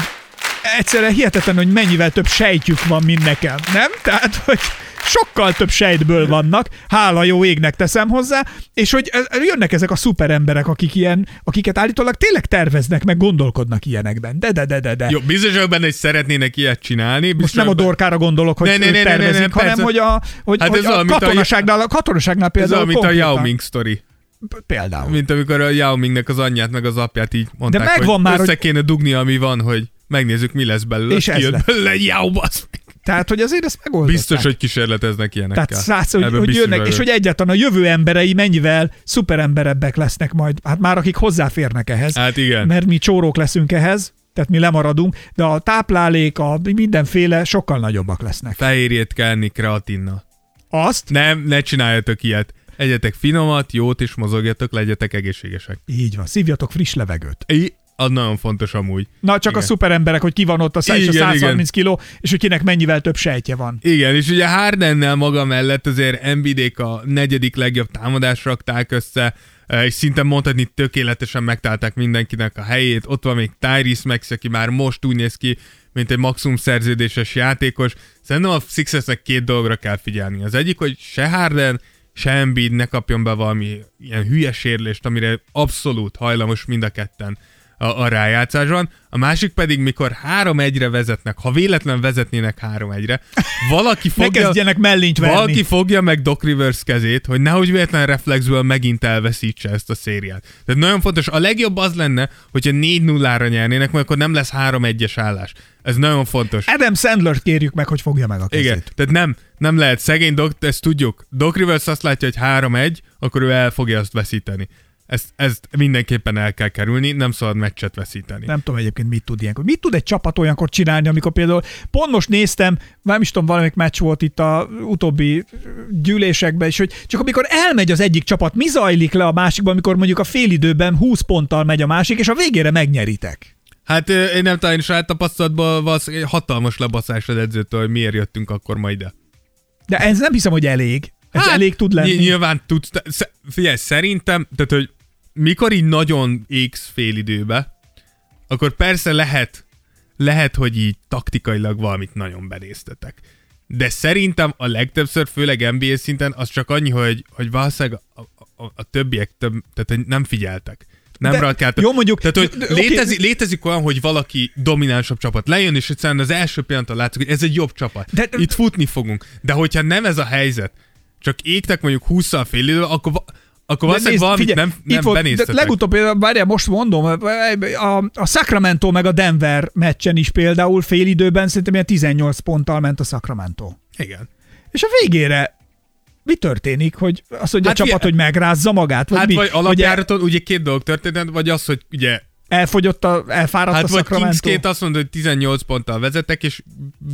egyszerűen hihetetlen, hogy mennyivel több sejtjük van, mint nekem. Nem? Tehát, hogy sokkal több sejtből vannak, hála jó égnek teszem hozzá, és hogy jönnek ezek a szuperemberek, akik ilyen, akiket állítólag tényleg terveznek, meg gondolkodnak ilyenekben. De, de, de, de, de. Jó, biztosak benne, hogy szeretnének ilyet csinálni. Most nem a Dorkára gondolok, hogy ne, ne, ne, tervezik, ne, ne, ne, hanem hogy a, hogy, hát hogy a, a, katonaságnál, a katonaságnál például... Ez az, mint a Yao Ming sztori. Például. Mint amikor a Yao Mingnek az anyját, meg az apját így mondták, de megvan hogy már, össze hogy... kéne dugni, ami van, hogy megnézzük, mi lesz belőle. És ez lett. Tehát, hogy azért ezt megoldották. Biztos, hogy kísérleteznek ilyenekkel. Tehát száz, hogy, hogy jönnek, vagyok. És hogy egyáltalán a jövő emberei mennyivel szuperemberebbek lesznek majd. Hát már akik hozzáférnek ehhez. Hát igen. Mert mi csórók leszünk ehhez, tehát mi lemaradunk, de a táplálék, a mindenféle sokkal nagyobbak lesznek. Fehérjét kell enni kreatinnal. Azt? Nem, ne csináljatok ilyet. Egyetek finomat, jót és mozogjatok, legyetek egészségesek. Így van, szívjatok friss levegőt. I- Az nagyon fontos amúgy. Na, csak igen. A szuperemberek, hogy ki van ott a száz, igen, százharminc igen. kiló, és hogy kinek mennyivel több sejtje van. Igen, és ugye Hardennel maga mellett azért Embiidék a negyedik legjobb támadást rakták össze, és szinte mondhatni tökéletesen megtalálták mindenkinek a helyét. Ott van még Tyrese Maxey, aki már most úgy néz ki, mint egy maximum szerződéses játékos. Szerintem a Sixersnek két dologra kell figyelni. Az egyik, hogy se Harden, se Embiid ne kapjon be valami ilyen hülye sérülést, amire abszolút hajlamos mind a ketten a, a rájátszásban, a másik pedig, mikor három egyre vezetnek, ha véletlen vezetnének három egyre, valaki fogja, kezdjenek mellényt verni. Valaki fogja meg Doc Rivers kezét, hogy nehogy véletlen reflexből megint elveszítse ezt a szériát. Tehát nagyon fontos, a legjobb az lenne, hogyha négy nullára nyernének, mert akkor nem lesz három egyes állás. Ez nagyon fontos. Adam Sandlert kérjük meg, hogy fogja meg a kezét. Igen, tehát nem, nem lehet, szegény Doc, ezt tudjuk. Doc Rivers azt látja, hogy három egy, akkor ő el fogja azt veszíteni. Ezt, ezt mindenképpen el kell kerülni, nem szabad meccset veszíteni. Nem tudom egyébként, mit tud ilyenkor. Mit tud egy csapat olyankor csinálni, amikor például pont most néztem, nem is tudom, valamelyik meccs volt itt a utóbbi gyűlésekben, és hogy csak amikor elmegy az egyik csapat, mi zajlik le a másikban, amikor mondjuk a félidőben húsz ponttal megy a másik, és a végére megnyeritek. Hát én nem talán saját tapasztalatban hatalmas lebaszás az edzőtől, hogy miért jöttünk akkor majd ide. De ez nem hiszem, hogy elég. Ez hát, elég tud lenni. Nyilván tudsz. Te, figyelj, szerintem, tehát, hogy mikor így nagyon égsz fél időbe, akkor persze lehet, lehet, hogy így taktikailag valamit nagyon benéztetek. De szerintem a legtöbbször, főleg en bé á szinten, az csak annyi, hogy, hogy valószínűleg a, a, a többiek több, tehát nem figyeltek. Nem rakáltak. Jó, mondjuk. Tehát, hogy de, létezik, okay. létezik olyan, hogy valaki dominánsabb csapat lejön, és egyszerűen az első pillanatban látszik, hogy ez egy jobb csapat. De, Itt futni fogunk. De hogyha nem ez a helyzet, csak égtek mondjuk hússzal fél idővel, akkor, akkor valószínűleg valamit figyelj, nem, nem volt, benéztetek. Legutóbb, várjál, most mondom, a, a Sacramento meg a Denver meccsen is például fél időben szerintem ilyen tizennyolc ponttal ment a Sacramento. Igen. És a végére mi történik, hogy az, hogy hát a csapat, hogy megrázza magát? Vagy hát mi? Vagy alapjáraton ugye, ugye két dolog történt, vagy az, hogy ugye... Elfogyott, a, elfáradt hát a Sacramento. Hát vagy Kings azt mondta, hogy tizennyolc ponttal vezetek, és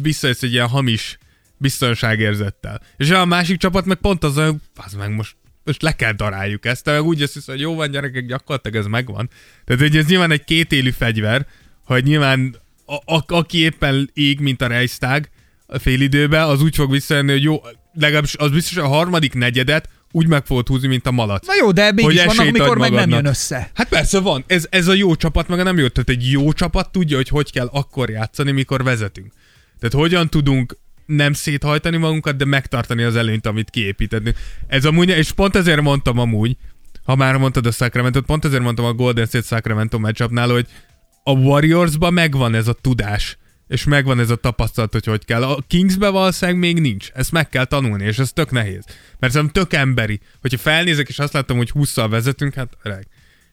visszajössz egy ilyen hamis biztonságérzettel. És a másik csapat meg pont az, hogy az meg most, most le kell daráljuk ezt. Tehát úgy jössz, hogy jó van gyerekek, gyakorlatilag ez megvan. Tehát ugye ez nyilván egy kétélű fegyver, hogy nyilván a, a, aki éppen ég, mint a Reichstag a fél időben, az úgy fog visszajönni, hogy jó... legalábbis az biztos, a harmadik negyedet úgy meg fogod húzni, mint a malac. Na jó, de mégis vannak, amikor meg nem jön össze. Hát persze van, ez, ez a jó csapat, meg a nem jó. Tehát egy jó csapat tudja, hogy hogy kell akkor játszani, mikor vezetünk. Tehát hogyan tudunk nem széthajtani magunkat, de megtartani az előnyt, amit kiépítettünk. Ez amúgy, és pont ezért mondtam amúgy, ha már mondtad a Sacramento-t, pont ezért mondtam a Golden State Sacramento matchupnál, hogy a Warriors-ban megvan ez a tudás, és megvan ez a tapasztalat, hogy hogy kell. A Kingsbe valószínűleg még nincs. Ezt meg kell tanulni, és ez tök nehéz. Mert szerintem tök emberi. Hogyha felnézek, és azt látom, hogy hússzal vezetünk, hát öreg.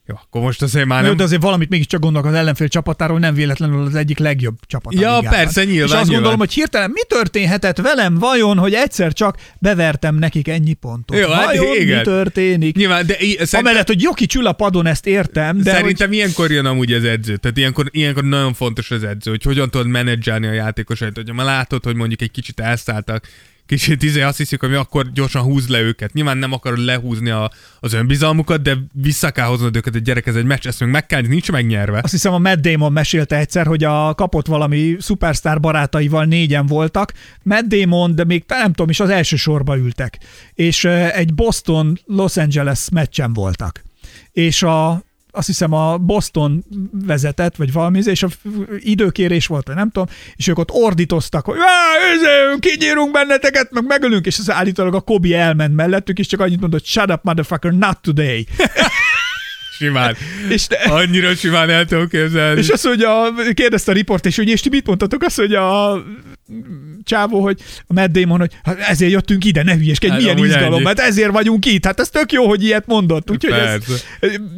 Jó, akkor most azért már nem... Jó, de azért valamit mégiscsak gondolok az ellenfél csapatáról, nem véletlenül az egyik legjobb csapat. Ja, ligában. Persze, nyilván. És azt nyilván. Gondolom, hogy hirtelen mi történhetett velem vajon, hogy egyszer csak bevertem nekik ennyi pontot. Jó, vajon hát, mi történik? Nyilván, de i- szerint... Amellett, hogy Jokic ül a padon, ezt értem, de... Szerintem hogy... ilyenkor jön amúgy az edző. Tehát ilyenkor, ilyenkor nagyon fontos az edző, hogy hogyan tudod menedzselni a játékosait. Hogyha már látod, hogy mondjuk egy kicsit elszálltak, kicsit izé azt hiszik, hogy akkor gyorsan húz le őket. Nyilván nem akarod lehúzni a, az önbizalmukat, de vissza kell hoznod őket, egy gyerek, ez egy meccs, ezt még meg kell, nincs megnyerve. Azt hiszem a Matt Damon mesélte egyszer, hogy a kapott valami szupersztár barátaival négyen voltak. Matt Damon, de még nem tudom is, az első sorba ültek. És egy Boston Los Angeles meccsen voltak. És a azt hiszem a Boston vezetett, vagy valami, és a időkérés volt, nem tudom, és ők ott ordítoztak, hogy kinyírunk benneteket, meg megölünk, és az állítólag a Kobe elment mellettük, és csak annyit mondott, shut up, motherfucker, not today. Simán. És te... Annyira simán el tudom képzelni. És azt, hogy a... kérdezte a riport, és hogy és ti mit mondtatok? Azt, hogy a csávó, hogy a Matt Damon, hogy hát ezért jöttünk ide, ne hülyeskedj, hát, milyen izgalom, mert ezért vagyunk itt. Hát ez tök jó, hogy ilyet mondott. Úgyhogy ez...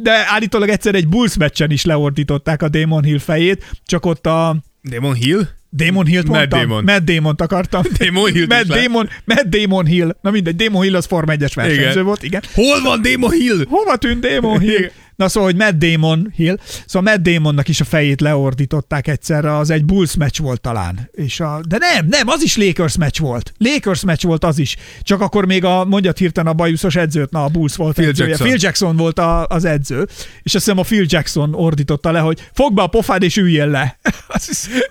De állítólag egyszer egy Bulls meccsen is leordították a Damon Hill fejét, csak ott a... Damon Hill? Damon Hill-t mondtam? Damon. Matt Damont akartam. Damon Hill-t Matt Damon, Matt Damon Hill. Na mindegy, Damon Hill az Forma egyes versenyző volt, igen. Hol van Damon Hill? Hova tűnt Damon Hill? Na szóval, hogy Matt Damon Hill, szóval Matt Damonnak is a fejét leordították egyszerre, az egy Bulls meccs volt talán. És a, de nem, nem, az is Lakers meccs volt. Lakers meccs volt az is. Csak akkor még a, mondjad hirtelen a bajuszos edzőt, na a Bulls volt Phil edzője. Jackson. Phil Jackson volt a, az edző, és azt hiszem a Phil Jackson ordította le, hogy fogd be a pofád és üljél le.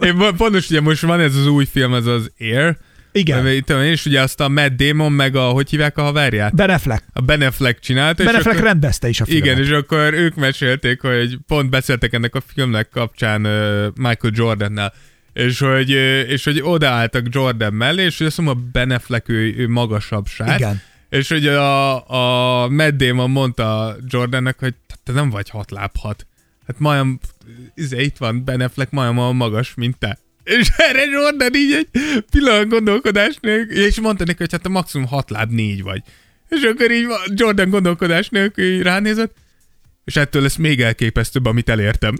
Én pontos, ugye most van ez az új film, ez az Air. Igen. És ugye azt a Matt Damon meg a, hogy hívják a haverját? Ben Affleck. A Ben Affleck csinálta. Ben Affleck rendezte is a filmet. Igen, és akkor ők mesélték, hogy pont beszéltek ennek a filmnek kapcsán Michael Jordannál, és hogy, és hogy odaálltak Jordan mellé, és azt mondom, a Ben Affleck ő, ő magasabb sár. Igen. És hogy a, a Matt Damon mondta Jordannak, hogy te nem vagy hat lábhat. Hát majom, izé, itt van Ben Affleck, majom a magas, mint te. És erre Jordan így egy pillanat gondolkodás nélkül, és mondta neki, hogy hát a maximum hat láb négy vagy. És akkor így Jordan gondolkodás nélkül így ránézett, és ettől lesz még elképesztőbb, amit elértem.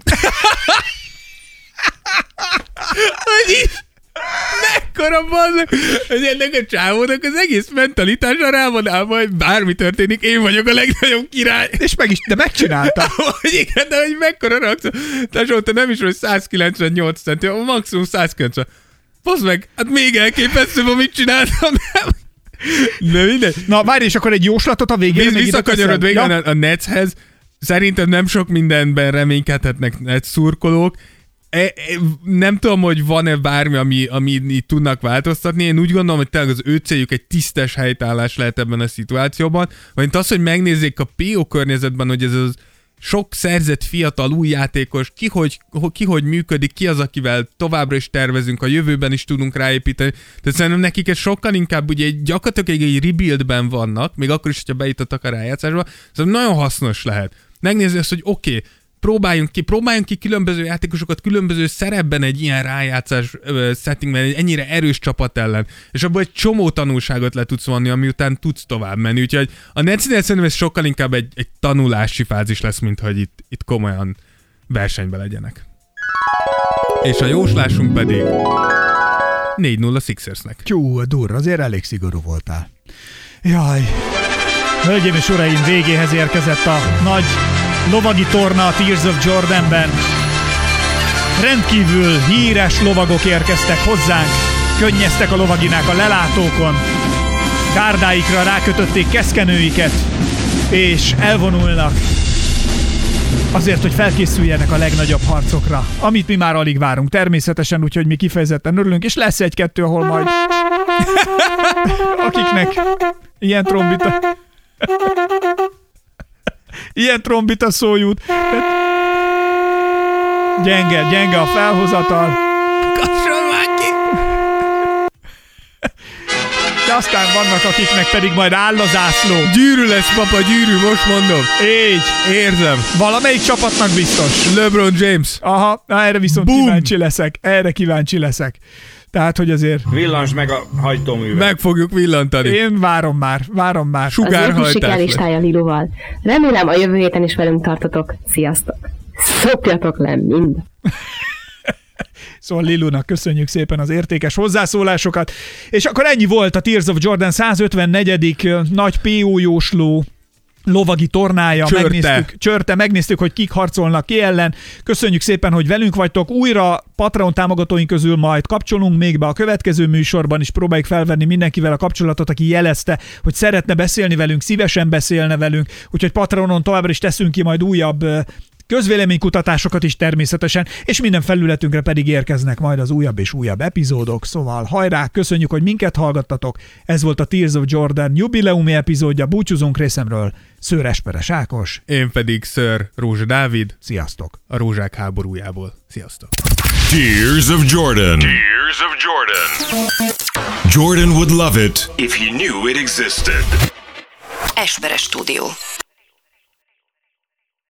Hogy így, mekkora bazd, hogy ennek a csávónak az egész mentalitása rá van álma, hogy bármi történik, én vagyok a legnagyobb király. És meg is, de megcsinálta. Hogy igen, de hogy mekkora raksz. Társadalta nem is, hogy száz kilencvennyolc centi, a maximum száz kilencven. Baszd meg, hát még elképesztőbb, amit csináltam. Nem mindegy. Na várj, és akkor egy jóslatot a végén. Visszakanyarodva végén ja. a Netshez. Szerintem nem sok mindenben reménykedhetnek Nets szurkolók. E, nem tudom, hogy van-e bármi, ami, ami így tudnak változtatni. Én úgy gondolom, hogy tényleg az ő céljuk egy tisztes helytállás lehet ebben a szituációban. Valamint az, hogy megnézzék a pé o környezetben, hogy ez az sok szerzett fiatal új játékos, ki hogy, ki hogy működik, ki az, akivel továbbra is tervezünk, a jövőben is tudunk ráépíteni. Tehát szerintem nekik ez sokkal inkább ugye egy, gyakorlatilag egy rebuildben vannak, még akkor is, hogyha bejutottak a rájátszásba, szóval nagyon hasznos lehet. Megnézni azt, hogy oké, okay, próbáljunk ki, próbáljunk ki különböző játékosokat különböző szerepben egy ilyen rájátszás settingben, egy ennyire erős csapat ellen. És abból egy csomó tanulságot le tudsz vonni, ami után tudsz tovább menni. Úgyhogy a Netsnél szerintem ez sokkal inkább egy, egy tanulási fázis lesz, mint hogy itt, itt komolyan versenyben legyenek. És a jóslásunk pedig négy nulla Sixersnek. Tyú, a durr, azért elég szigorú voltál. Jaj. Hölgyeim és uraim, végéhez érkezett a nagy lovagi torna a Tears of Jordanben. Rendkívül híres lovagok érkeztek hozzánk, könnyeztek a lovaginák a lelátókon, kárdáikra rákötötték keszkenőiket, és elvonulnak azért, hogy felkészüljenek a legnagyobb harcokra, amit mi már alig várunk természetesen, úgyhogy mi kifejezetten örülünk, és lesz egy-kettő, ahol majd akiknek ilyen trombita... Ilyen trombita szó jut. Gyenge, gyenge a felhozatal. Kasson már ki! De aztán vannak, akiknek pedig majd áll a zászló. Gyűrű lesz, papa, gyűrű, most mondom. Így. Érzem. Valamelyik csapatnak biztos. LeBron James. Aha, na, erre viszont Boom. kíváncsi leszek. Erre kíváncsi leszek. Tehát, hogy azért... Villansd meg a hajtóművet. Meg fogjuk villantani. Én várom már, várom már. Sugárhajtás. Az értesik elistája Liluval. Remélem a jövő héten is velünk tartotok. Sziasztok. Szopjatok le mind. Szóval Lilunak köszönjük szépen az értékes hozzászólásokat. És akkor ennyi volt a Tears of Jordan százötvennegyedik nagy pé o jósló lovagi tornája, csörte. Megnéztük, csörte, megnéztük, hogy kik harcolnak ki ellen. Köszönjük szépen, hogy velünk vagytok. Újra Patreon támogatóink közül majd kapcsolunk még be a következő műsorban is, próbáljuk felvenni mindenkivel a kapcsolatot, aki jelezte, hogy szeretne beszélni velünk, szívesen beszélne velünk, úgyhogy Patreonon továbbra is teszünk ki majd újabb közvéleménykutatásokat is természetesen, és minden felületünkre pedig érkeznek majd az újabb és újabb epizódok, szóval hajrá, köszönjük, hogy minket hallgattatok, ez volt a Tears of Jordan jubileumi epizódja, búcsúzunk részemről, Szőr Esperes Ákos, én pedig Szőr Rózsa Dávid, sziasztok, a rózsák háborújából, sziasztok. Tears of Jordan. Tears of Jordan. Jordan would love it if he knew it existed. Esperes Stúdió.